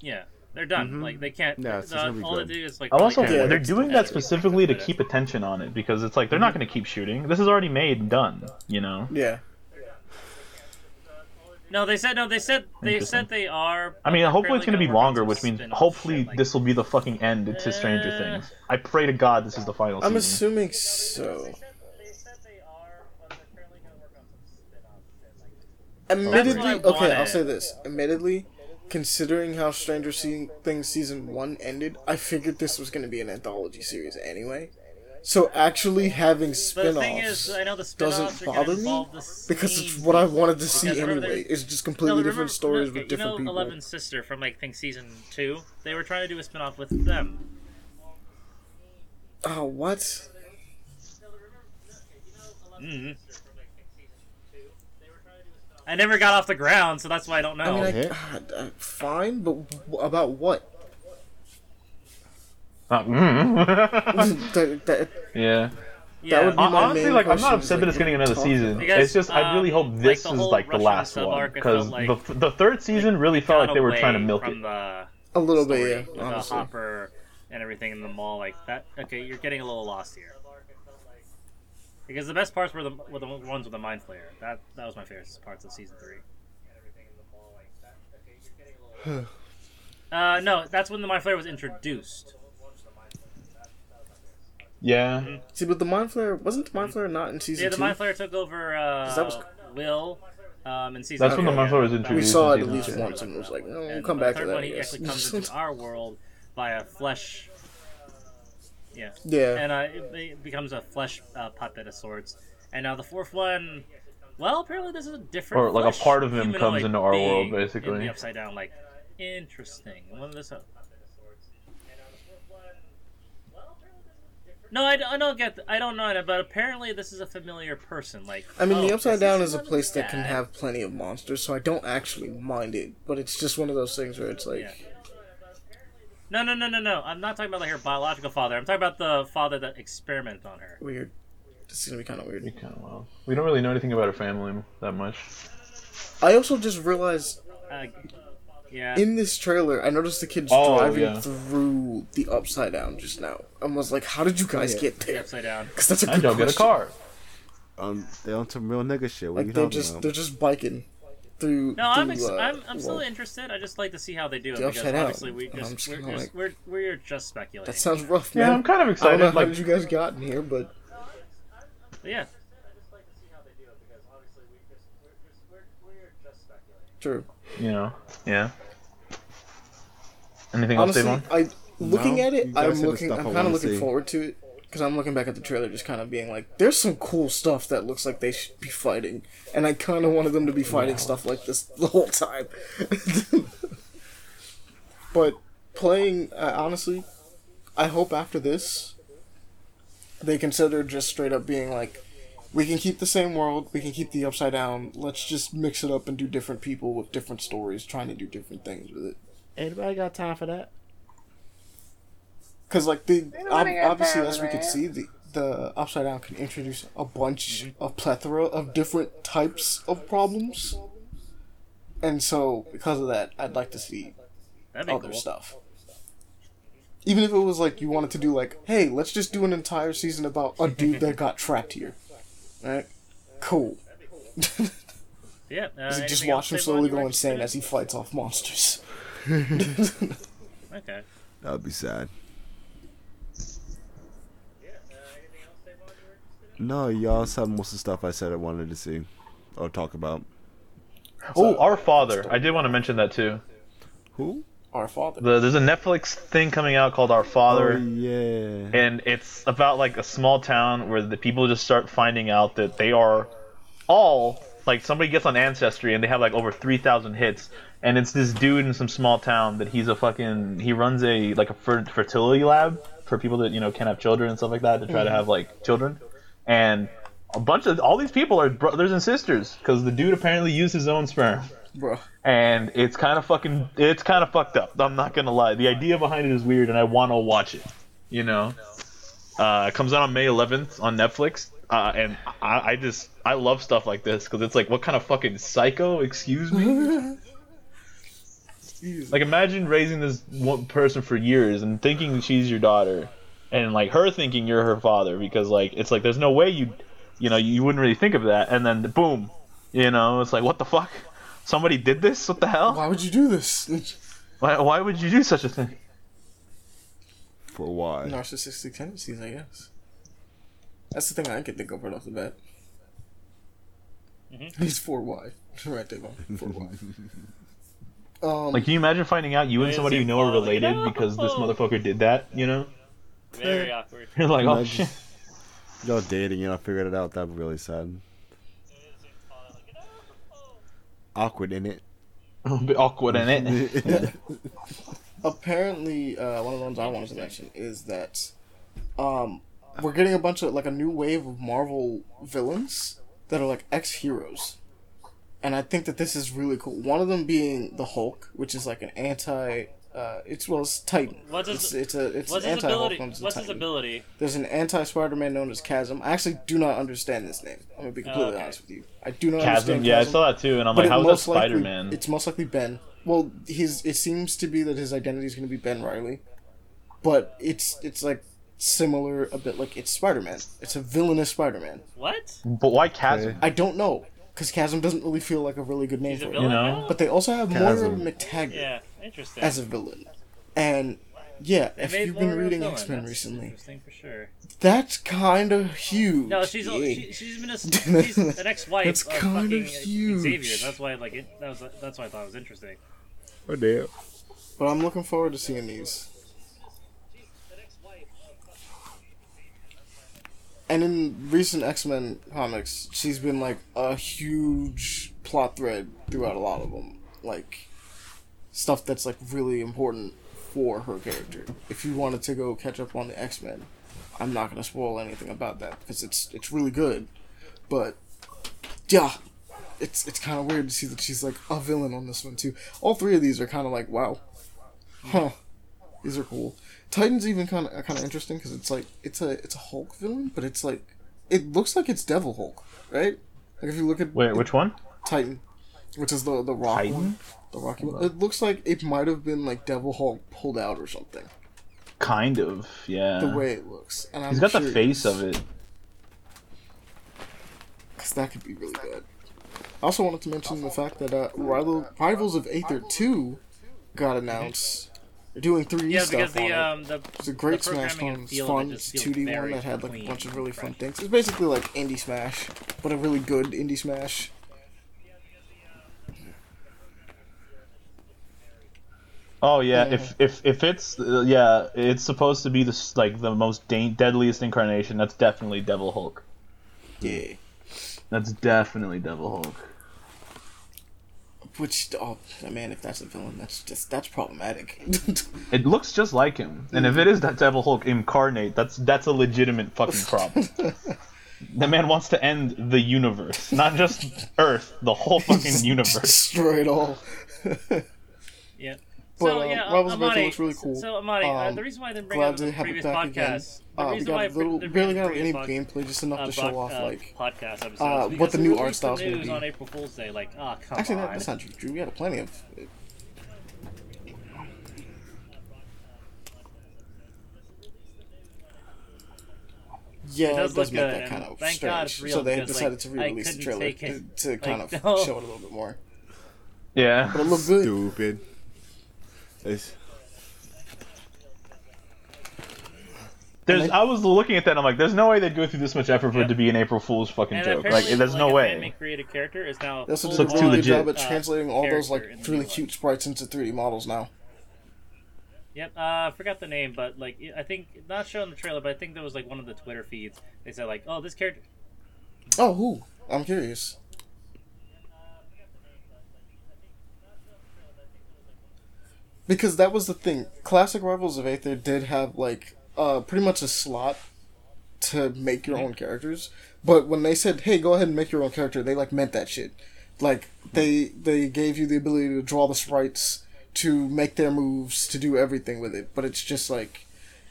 Yeah. They're done. Mm-hmm. Like they can't. Yeah, all they do is like. Also, they're doing that specifically to keep attention on it because it's like they're not going to keep shooting. This is already made and done. You know. Yeah. No, they said they are. I mean, hopefully it's going to be longer, which means hopefully this will be the fucking end to Stranger Things. I pray to God this is the final season. I'm assuming so. Admittedly, okay, I'll say this. Admittedly, considering how Stranger Things Season 1 ended, I figured this was going to be an anthology series anyway. So actually having spin-offs doesn't bother me, because it's what I wanted to see anyway. It's just completely different stories with different people. Eleven's sister from, I think, Season 2, they were trying to do a spin-off with them. Oh, what? Mm-hmm. I never got off the ground, so that's why I don't know. I mean, fine, but about what? That would be honestly, like, I'm not upset that it's getting another season. Because, it's just I really hope this is like the last one, because the third season really felt like they were trying to milk it a little bit. Yeah, the Hopper and everything in the mall, like that. Okay, you're getting a little lost here. Because the best parts were the ones with the Mind Flayer. That was my favorite parts of season 3. No, that's when the Mind Flayer was introduced. Yeah. Mm-hmm. See, but the Mind Flayer wasn't the Mind Flayer not in season 2? Yeah, the Mind Flayer took over Will in season 2. That's when the Mind Flayer was introduced. We saw it at least once and it was like, we'll come back to that. When he actually comes into our world via flesh. Yeah. And it becomes a flesh puppet of sorts. And now the fourth one, well, apparently this is a different. Or like flesh, a part of him comes into our world, basically. In the upside down, like interesting. I wonder this. No, I don't get. I don't know it, but apparently this is a familiar person. Like, I mean, the upside down is a place that can have plenty of monsters, so I don't actually mind it. But it's just one of those things where it's like. Yeah. No. I'm not talking about like her biological father. I'm talking about the father that experimented on her. Weird. It's gonna be kind of weird. Kind of wild. We don't really know anything about her family that much. I also just realized, in this trailer, I noticed the kids driving through the upside down just now. I was like, "How did you guys get there?" The upside down. Because that's a good question. I don't get a car. They're on some real nigga shit. What like, are you talking about? They're just biking. I'm still interested. I just like to see how they do it, because obviously we're just speculating. That sounds rough, man. Yeah, I'm kind of excited. I don't know how you guys got in here, but yeah. True. You know. Yeah. Anything else, Devon? I'm kind of looking forward to it, because I'm looking back at the trailer just kind of being like, there's some cool stuff that looks like they should be fighting. And I kind of wanted them to be fighting stuff like this the whole time. But playing, honestly, I hope after this, they consider just straight up being like, we can keep the same world, we can keep the upside down, let's just mix it up and do different people with different stories, trying to do different things with it. Anybody got time for that? Because, like, obviously, as we could see, the Upside Down can introduce a bunch, a plethora of different types of problems. And so, because of that, I'd like to see other stuff. Even if it was, like, you wanted to do, like, hey, let's just do an entire season about a dude that got trapped here. Right? Cool. Yeah. You just watch him slowly go insane as he fights off monsters. Okay. That would be sad. No, y'all said most of the stuff I said I wanted to see or talk about. So, Our Father. I did want to mention that too. Who? Our Father. There's a Netflix thing coming out called Our Father. Oh, yeah. And it's about like a small town where the people just start finding out that they are all, like, somebody gets on Ancestry and they have like over 3,000 hits. And it's this dude in some small town that he runs a fertility lab for people that, you know, can't have children and stuff like that, to try to have like children. And a bunch of all these people are brothers and sisters, because the dude apparently used his own sperm. Bro. And it's kind of fucked up. I'm not gonna lie. The idea behind it is weird, and I want to watch it. You know, it comes out on May 11th on Netflix. And I love stuff like this, because it's like, what kind of fucking psycho? Excuse me. Like, imagine raising this one person for years and thinking she's your daughter. And, like, her thinking you're her father, because, like, it's like there's no way you wouldn't really think of that. And then, boom, you know, it's like, what the fuck? Somebody did this? What the hell? Why would you do this? Why would you do such a thing? For why? Narcissistic tendencies, I guess. That's the thing I can think of right off the bat. Mm-hmm. It's for why. Right, Devon. For why. Like, can you imagine finding out you and somebody you know are related because this motherfucker did that, you know? Very awkward. You're like, oh, shit. Y'all dating, you know, I figured it out. That would be really sad. Awkward, innit? A little bit awkward, innit? Yeah. Apparently, one of the ones I wanted to mention is that we're getting a bunch of, like, a new wave of Marvel villains that are, like, ex-heroes. And I think that this is really cool. One of them being the Hulk, which is, like, an anti... it's Titan. It's anti-Hulk. What's his ability? There's an anti-Spider-Man known as Chasm. I actually do not understand this name. I'm gonna be completely honest with you. I do not understand Chasm. Yeah, I saw that too, and I'm like, how is that Spider-Man? It's most likely Ben. Well, it seems to be that his identity is gonna be Ben Reilly, but it's like similar a bit. Like, it's Spider-Man. It's a villainous Spider-Man. What? But why Chasm? I don't know, because Chasm doesn't really feel like a really good name for it. You know? But they also have Moira McTaggart. Yeah. Interesting. As a villain. And yeah, if you've been reading X-Men recently, interesting for sure. That's kind of huge. No, she's an ex-wife. That's kind of huge. Xavier. That's why that's why I thought it was interesting. Oh damn! But I'm looking forward to seeing these. And in recent X-Men comics, she's been like a huge plot thread throughout a lot of them. Like, stuff that's like really important for her character. If you wanted to go catch up on the X-Men, I'm not gonna spoil anything about that because it's really good. But yeah, it's kind of weird to see that she's like a villain on this one too. All three of these are kind of like, wow, huh? These are cool. Titan's even kind of interesting because it's like it's a Hulk villain, but it's like it looks like it's Devil Hulk, right? Like if you look at which one? Titan, which is the Rock Titan one. The Rocky one. It looks like it might have been like Devil Hulk pulled out or something. Kind of, yeah. The way it looks, and he's got the face of it. Cause that could be really good. I also wanted to mention the fact that Rivals of Aether 2 got announced. They're doing 3D stuff because it. It's a great Smash Bros. Fun 2D one that had like a bunch of really fun things. It's basically like Indie Smash, but a really good Indie Smash. Oh yeah, if it's it's supposed to be the most deadliest incarnation. That's definitely Devil Hulk. Yeah, that's definitely Devil Hulk. Which, oh man, if that's a villain, that's problematic. It looks just like him, and if it is that Devil Hulk incarnate, that's a legitimate fucking problem. The man wants to end the universe, not just Earth, the whole fucking universe. Destroy it all. Yeah. But, so Amani, looks really cool. So Amani, the reason why I didn't bring up the previous podcast, we barely got any gameplay, just enough to show off like podcast what the new art style's going to be. On April Fool's Day, like, oh, come actually, on. That's not true. We had plenty of. It. Yeah, it does make that kind of strange. Real, so they decided to re-release the trailer to kind of show it a little bit more. Yeah, but it looked good. Stupid. I was looking at that and I'm like, there's no way they'd go through this much effort for it to be an April Fool's fucking joke. Like, there's no way. They also did a really good job at translating all those like really cute sprites into 3D models now. Yep, I forgot the name, but like I think not shown in the trailer, but I think there was like one of the Twitter feeds. They said like, oh, this character. Oh, who? I'm curious. Because that was the thing. Classic Rivals of Aether did have, like, pretty much a slot to make your own characters. But when they said, hey, go ahead and make your own character, they, like, meant that shit. Like, they gave you the ability to draw the sprites, to make their moves, to do everything with it. But it's just, like,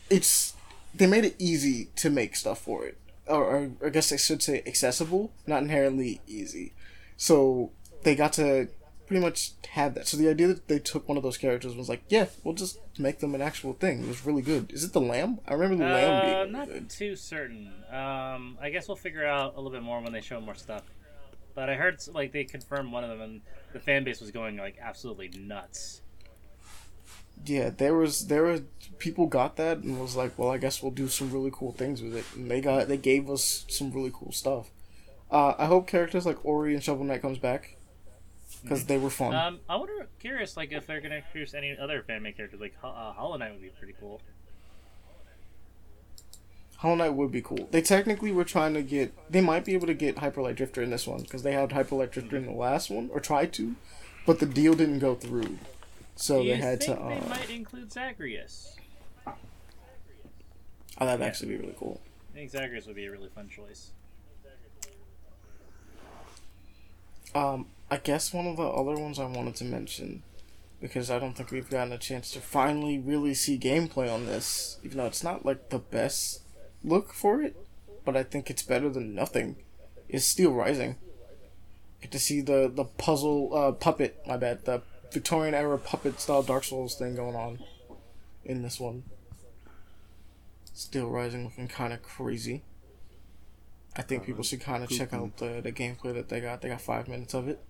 they made it easy to make stuff for it. Or I guess I should say accessible, not inherently easy. So they got to pretty much had that. So the idea that they took one of those characters and was like, yeah, we'll just make them an actual thing. It was really good. Is it the lamb? I remember the lamb being really good. I'm not too certain. I guess we'll figure out a little bit more when they show more stuff. But I heard like they confirmed one of them, and the fan base was going like absolutely nuts. Yeah, there were people got that and was like, well, I guess we'll do some really cool things with it. And they gave us some really cool stuff. I hope characters like Ori and Shovel Knight comes back, because they were fun. I wonder, curious, like if they're gonna introduce any other fan-made characters, like Hollow Knight would be pretty cool. Hollow Knight would be cool. They technically were trying to get... They might be able to get Hyper Light Drifter in this one, because they had Hyper Light Drifter in the last one, or tried to, but the deal didn't go through. So they had to... They might include Zacharias. Oh, that'd actually be really cool. I think Zacharias would be a really fun choice. I guess one of the other ones I wanted to mention, because I don't think we've gotten a chance to finally really see gameplay on this, even though it's not like the best look for it, but I think it's better than nothing, is Steel Rising. Get to see the puzzle puppet, my bad, the Victorian era puppet style Dark Souls thing going on in this one. Steel Rising looking kind of crazy. I think people should kind of check out the gameplay that they got. They got 5 minutes of it.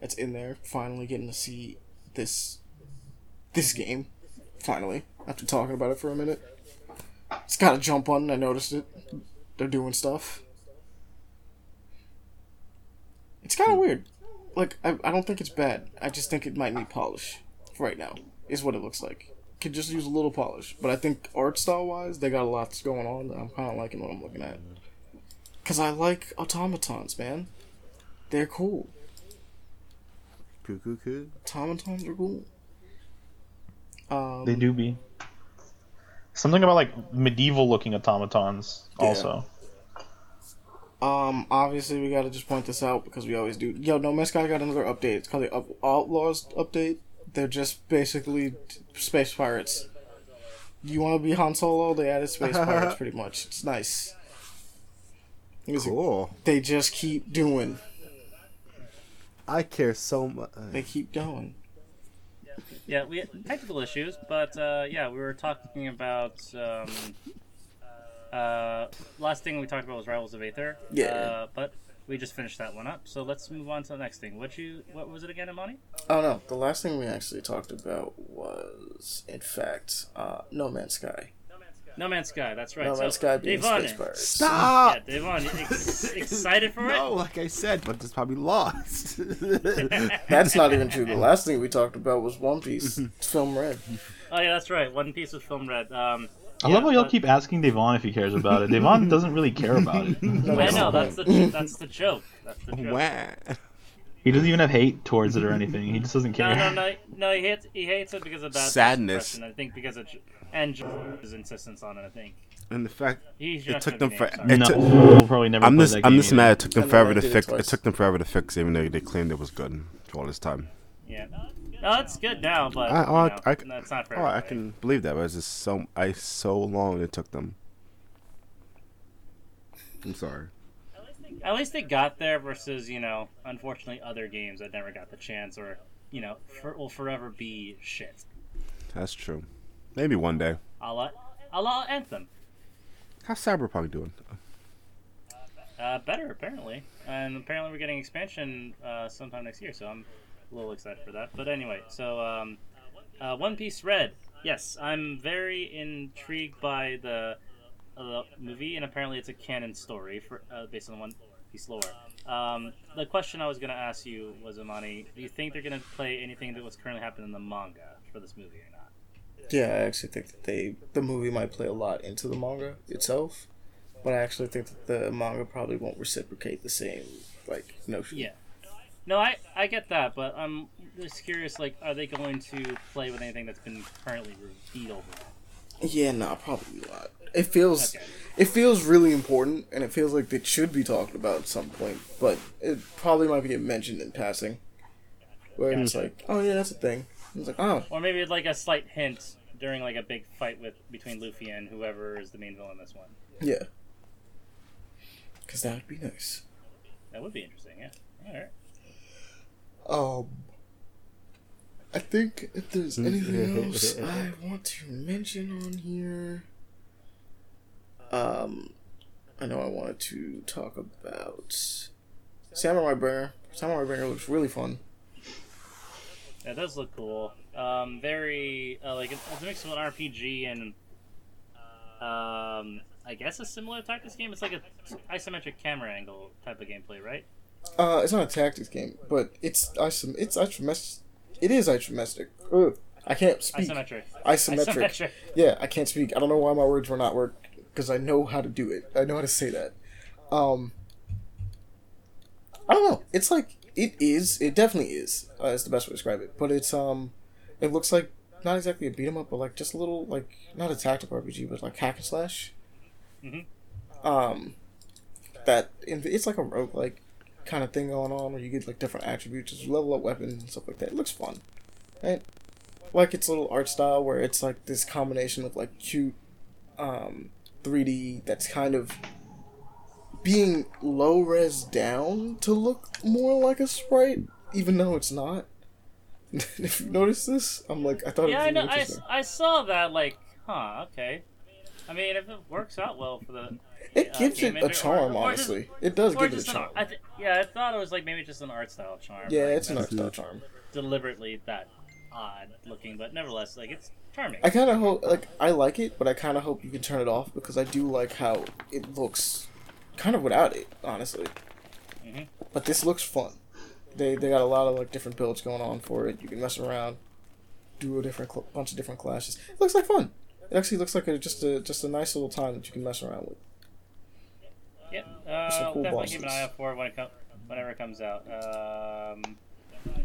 It's in there. Finally getting to see this game. Finally, after talking about it for a minute. It's got a jump button. I noticed it. They're doing stuff. It's kind of weird. Like, I don't think it's bad. I just think it might need polish right now, is what it looks like. Could just use a little polish. But I think art style-wise, they got a lot going on. I'm kind of liking what I'm looking at. Because I like automatons, man. They're cool. Cuckoo. Automatons are cool. They do be. Something about, like, medieval-looking automatons, yeah. Also. Obviously, we gotta just point this out, because we always do. Yo, No Man's Sky got another update. It's called the Outlaws update. They're just basically space pirates. You wanna be Han Solo? They added space pirates, pretty much. It's nice. Cool. They just keep doing. I care so much. They keep going. Yeah, we had technical issues, but we were talking about last thing we talked about was Rivals of Aether. Yeah. But we just finished that one up, so let's move on to the next thing. What was it again, Amani? Oh no, the last thing we actually talked about was, in fact, No Man's Sky. No Man's Sky, that's right. No Man's Sky being space pirates. Stop! Yeah, Devon, excited for it? No, like I said, but it's probably lost. That's not even true. The last thing we talked about was One Piece. It's Film Red. Oh, yeah, that's right. One Piece was Film Red. I love how y'all keep asking Devon if he cares about it. Devon doesn't really care about it. I know, that's the joke. That's the joke. Wow. He doesn't even have hate towards it or anything. He just doesn't care. No. He hates it because of that sadness. I think because of his insistence on it. I think. And the fact it took them forever. We'll probably never. I'm just mad. It took them forever to fix. It took them forever to fix, even though they claimed it was good for all this time. Yeah, no, it's good now, but it's not forever. I can believe that. But it's just so long it took them. I'm sorry. At least they got there versus, unfortunately other games that never got the chance or, will forever be shit. That's true. Maybe one day. A la Anthem. How's Cyberpunk doing? Better, apparently. And apparently we're getting expansion sometime next year, so I'm a little excited for that. But anyway, so One Piece Red. Yes, I'm very intrigued by the movie, and apparently it's a canon story for based on the One Piece lore. The question I was going to ask you was, Amani, do you think they're going to play anything that was currently happening in the manga for this movie or not? Yeah, I actually think that the movie might play a lot into the manga itself, but I actually think that the manga probably won't reciprocate the same notion. Yeah. No, I get that, but I'm just curious, are they going to play with anything that's been currently revealed? Yeah, no, probably not. It feels really important, and it feels like it should be talked about at some point, but it probably might be mentioned in passing. Where it's like, oh yeah, that's a thing. It's like, oh. Or maybe a slight hint during a big fight between Luffy and whoever is the main villain in this one. Yeah. Because that would be nice. That would be interesting, yeah. All right. I think if there's anything else I want to mention on here... I know I wanted to talk about Samurai Burner looks really fun. Yeah, it does look cool. Very like it's a mix of an RPG and I guess a similar tactics game. It's like a isometric camera angle type of gameplay, right? It's not a tactics game, but it is isometric. Ugh, I can't speak. Isometric. Yeah, I can't speak. I don't know why my words were not working, because I know how to do it. I know how to say that. I don't know. It's like it definitely is. It's the best way to describe it. But it's it looks like not exactly a beat 'em up, but like just a little like not a tactical RPG, but like hack and slash. Mm-hmm. It's like a roguelike kind of thing going on where you get like different attributes, just level up weapons and stuff like that. It looks fun, right? Like its little art style where it's like this combination of like cute 3D that's kind of being low res down to look more like a sprite, even though it's not. If you notice this, I'm like, I thought it was really interesting. I saw that, like, huh, okay. I mean, if it works out well for the... It gives it a charm, or honestly. It does give it a charm. I thought it was like maybe just an art style charm. Yeah, like, it's an art style charm. Deliberately that odd looking, but nevertheless, like, it's charming. I kind of hope, like, I like it, but I kind of hope you can turn it off, because I do like how it looks kind of without it, honestly. Mm-hmm. But this looks fun. They got a lot of, like, different builds going on for it. You can mess around, do a different bunch of different clashes. It looks like fun. It actually looks like just a nice little time that you can mess around with. Yeah, cool definitely bosses. Keep an eye out for it whenever it comes out.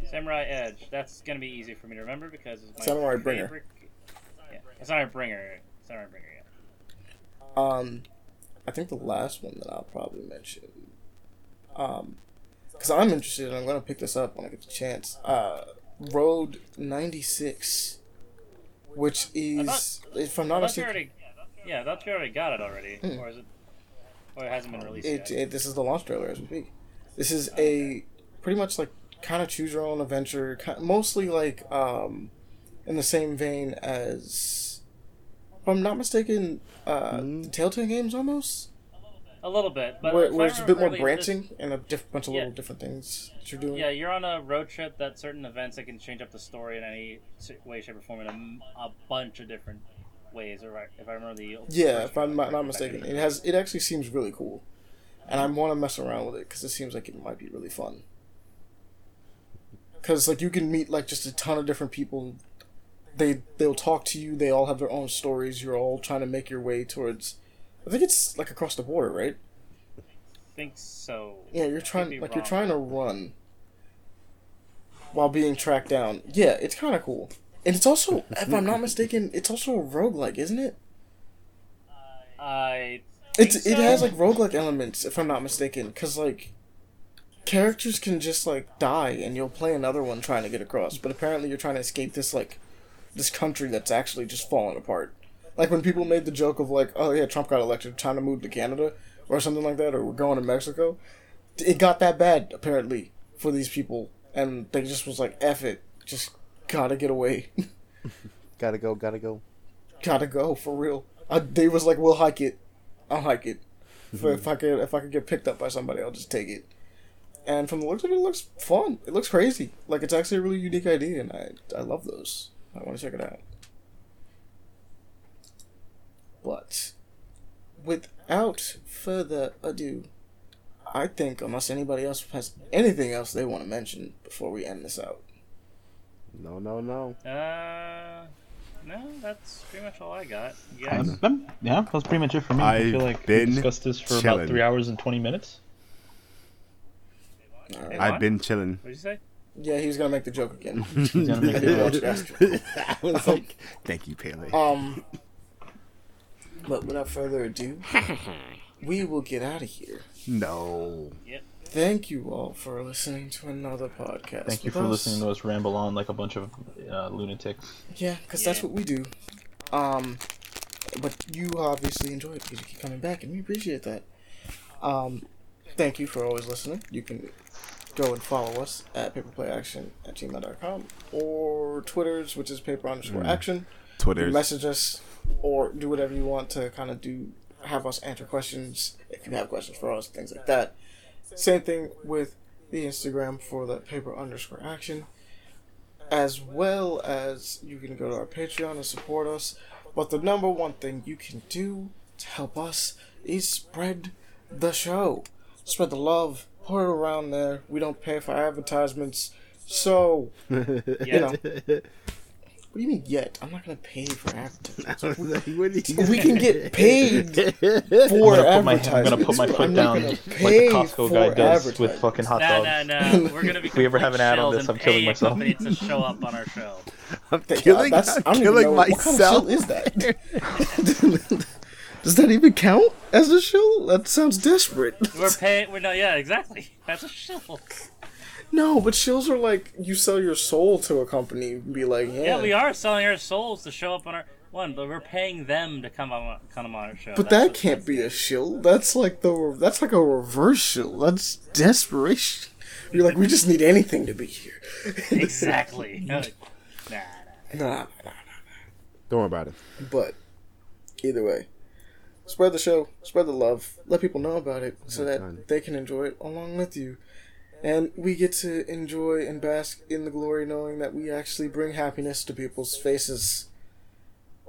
Samurai Edge. That's gonna be easy for me to remember because it's my Samurai Bringer. Favorite... Yeah, Samurai Bringer. Yeah. I think the last one that I'll probably mention. Because I'm interested and I'm gonna pick this up when I get the chance. Road 96. Which is, if I'm not mistaken... Yeah, that's you already got it already. Mm. Or is it... Or it hasn't been released yet. This is the launch trailer as we speak. This is pretty much, like, kind of choose-your-own adventure, mostly, like, in the same vein as... If I'm not mistaken, the Telltale games, almost? A little bit. But where it's a bit more branching and a bunch of little different things that you're doing. Yeah, you're on a road trip that certain events that can change up the story in any way, shape, or form in a bunch of different ways. Or if I remember the... Yeah, if I'm not mistaken. It actually seems really cool. And I want to mess around with it because it seems like it might be really fun. Because like you can meet like just a ton of different people. They'll talk to you. They all have their own stories. You're all trying to make your way towards... I think it's like across the border, right? I think so. Yeah, you're trying to run while being tracked down. Yeah, it's kind of cool. And it's also, if I'm not mistaken, it's also a roguelike, isn't it? It has like roguelike elements, if I'm not mistaken, cuz like characters can just like die and you'll play another one trying to get across, but apparently you're trying to escape this like this country that's actually just falling apart. Like, when people made the joke of, like, oh, yeah, Trump got elected, time to move to Canada, or something like that, or we're going to Mexico, it got that bad, apparently, for these people, and they just was like, F it, just gotta get away. Gotta go. Gotta go, for real. They was like, we'll hike it. I'll hike it. Mm-hmm. If I could get picked up by somebody, I'll just take it. And from the looks of it looks fun. It looks crazy. Like, it's actually a really unique idea, and I love those. I want to check it out. But without further ado, I think unless anybody else has anything else they want to mention before we end this out. No. No, that's pretty much all I got. Yes. Yeah, that's pretty much it for me. I feel like we discussed this for about 3 hours and 20 minutes. Right. I've been chilling. What did you say? Yeah, he was gonna make the joke again. He's gonna make the joke. I was like, thank you, Pele. But without further ado, we will get out of here. No. Yep. Thank you all for listening to another podcast. Thank you for listening to us ramble on like a bunch of lunatics. Yeah, because that's what we do. But you obviously enjoy it because you keep coming back, and we appreciate that. Thank you for always listening. You can go and follow us at paperplayaction@gmail.com or Twitters, which is paper_action. Twitter. Message us. Or do whatever you want to kind of do, have us answer questions, if you have questions for us, things like that. Same thing with the Instagram for that paper underscore action, as well as you can go to our Patreon and support us. But the number one thing you can do to help us is spread the show. Spread the love. Put it around there. We don't pay for advertisements. So, you know. What do you mean yet? I'm not going to pay for advertisements. We can get paid for advertisements. I'm going to put my foot down like the Costco guy does with fucking hot dogs. No. We're going to be if we ever have an ad on this, I'm killing myself. To show up on our show. I'm killing myself. What kind of show is that? Does that even count as a shill? That sounds desperate. Yeah, exactly. That's a shill. No, but shills are like you sell your soul to a company and be like, yeah. Yeah, we are selling our souls to show up on our one, but we're paying them to come on our show. But that can't be a shill. That's like a reverse shill. That's desperation. You're like, we just need anything to be here. Exactly. Nah. Don't worry about it. But either way. Spread the show, spread the love, let people know about it so that they can enjoy it along with you. And we get to enjoy and bask in the glory knowing that we actually bring happiness to people's faces.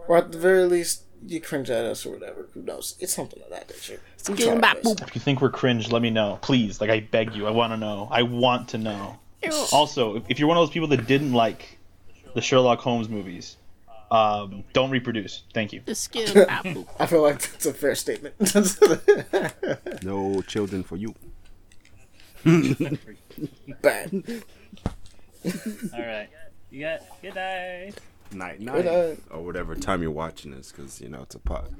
Or at the very least, you cringe at us or whatever. Who knows? It's something of that nature. If you think we're cringe, let me know. Please. I beg you. I want to know. I want to know. Also, if you're one of those people that didn't like the Sherlock Holmes movies... don't reproduce. Thank you. I feel like that's a fair statement. No children for you. Bad. Alright. You got good night. Night. Or whatever time you're watching this, because, it's a pod.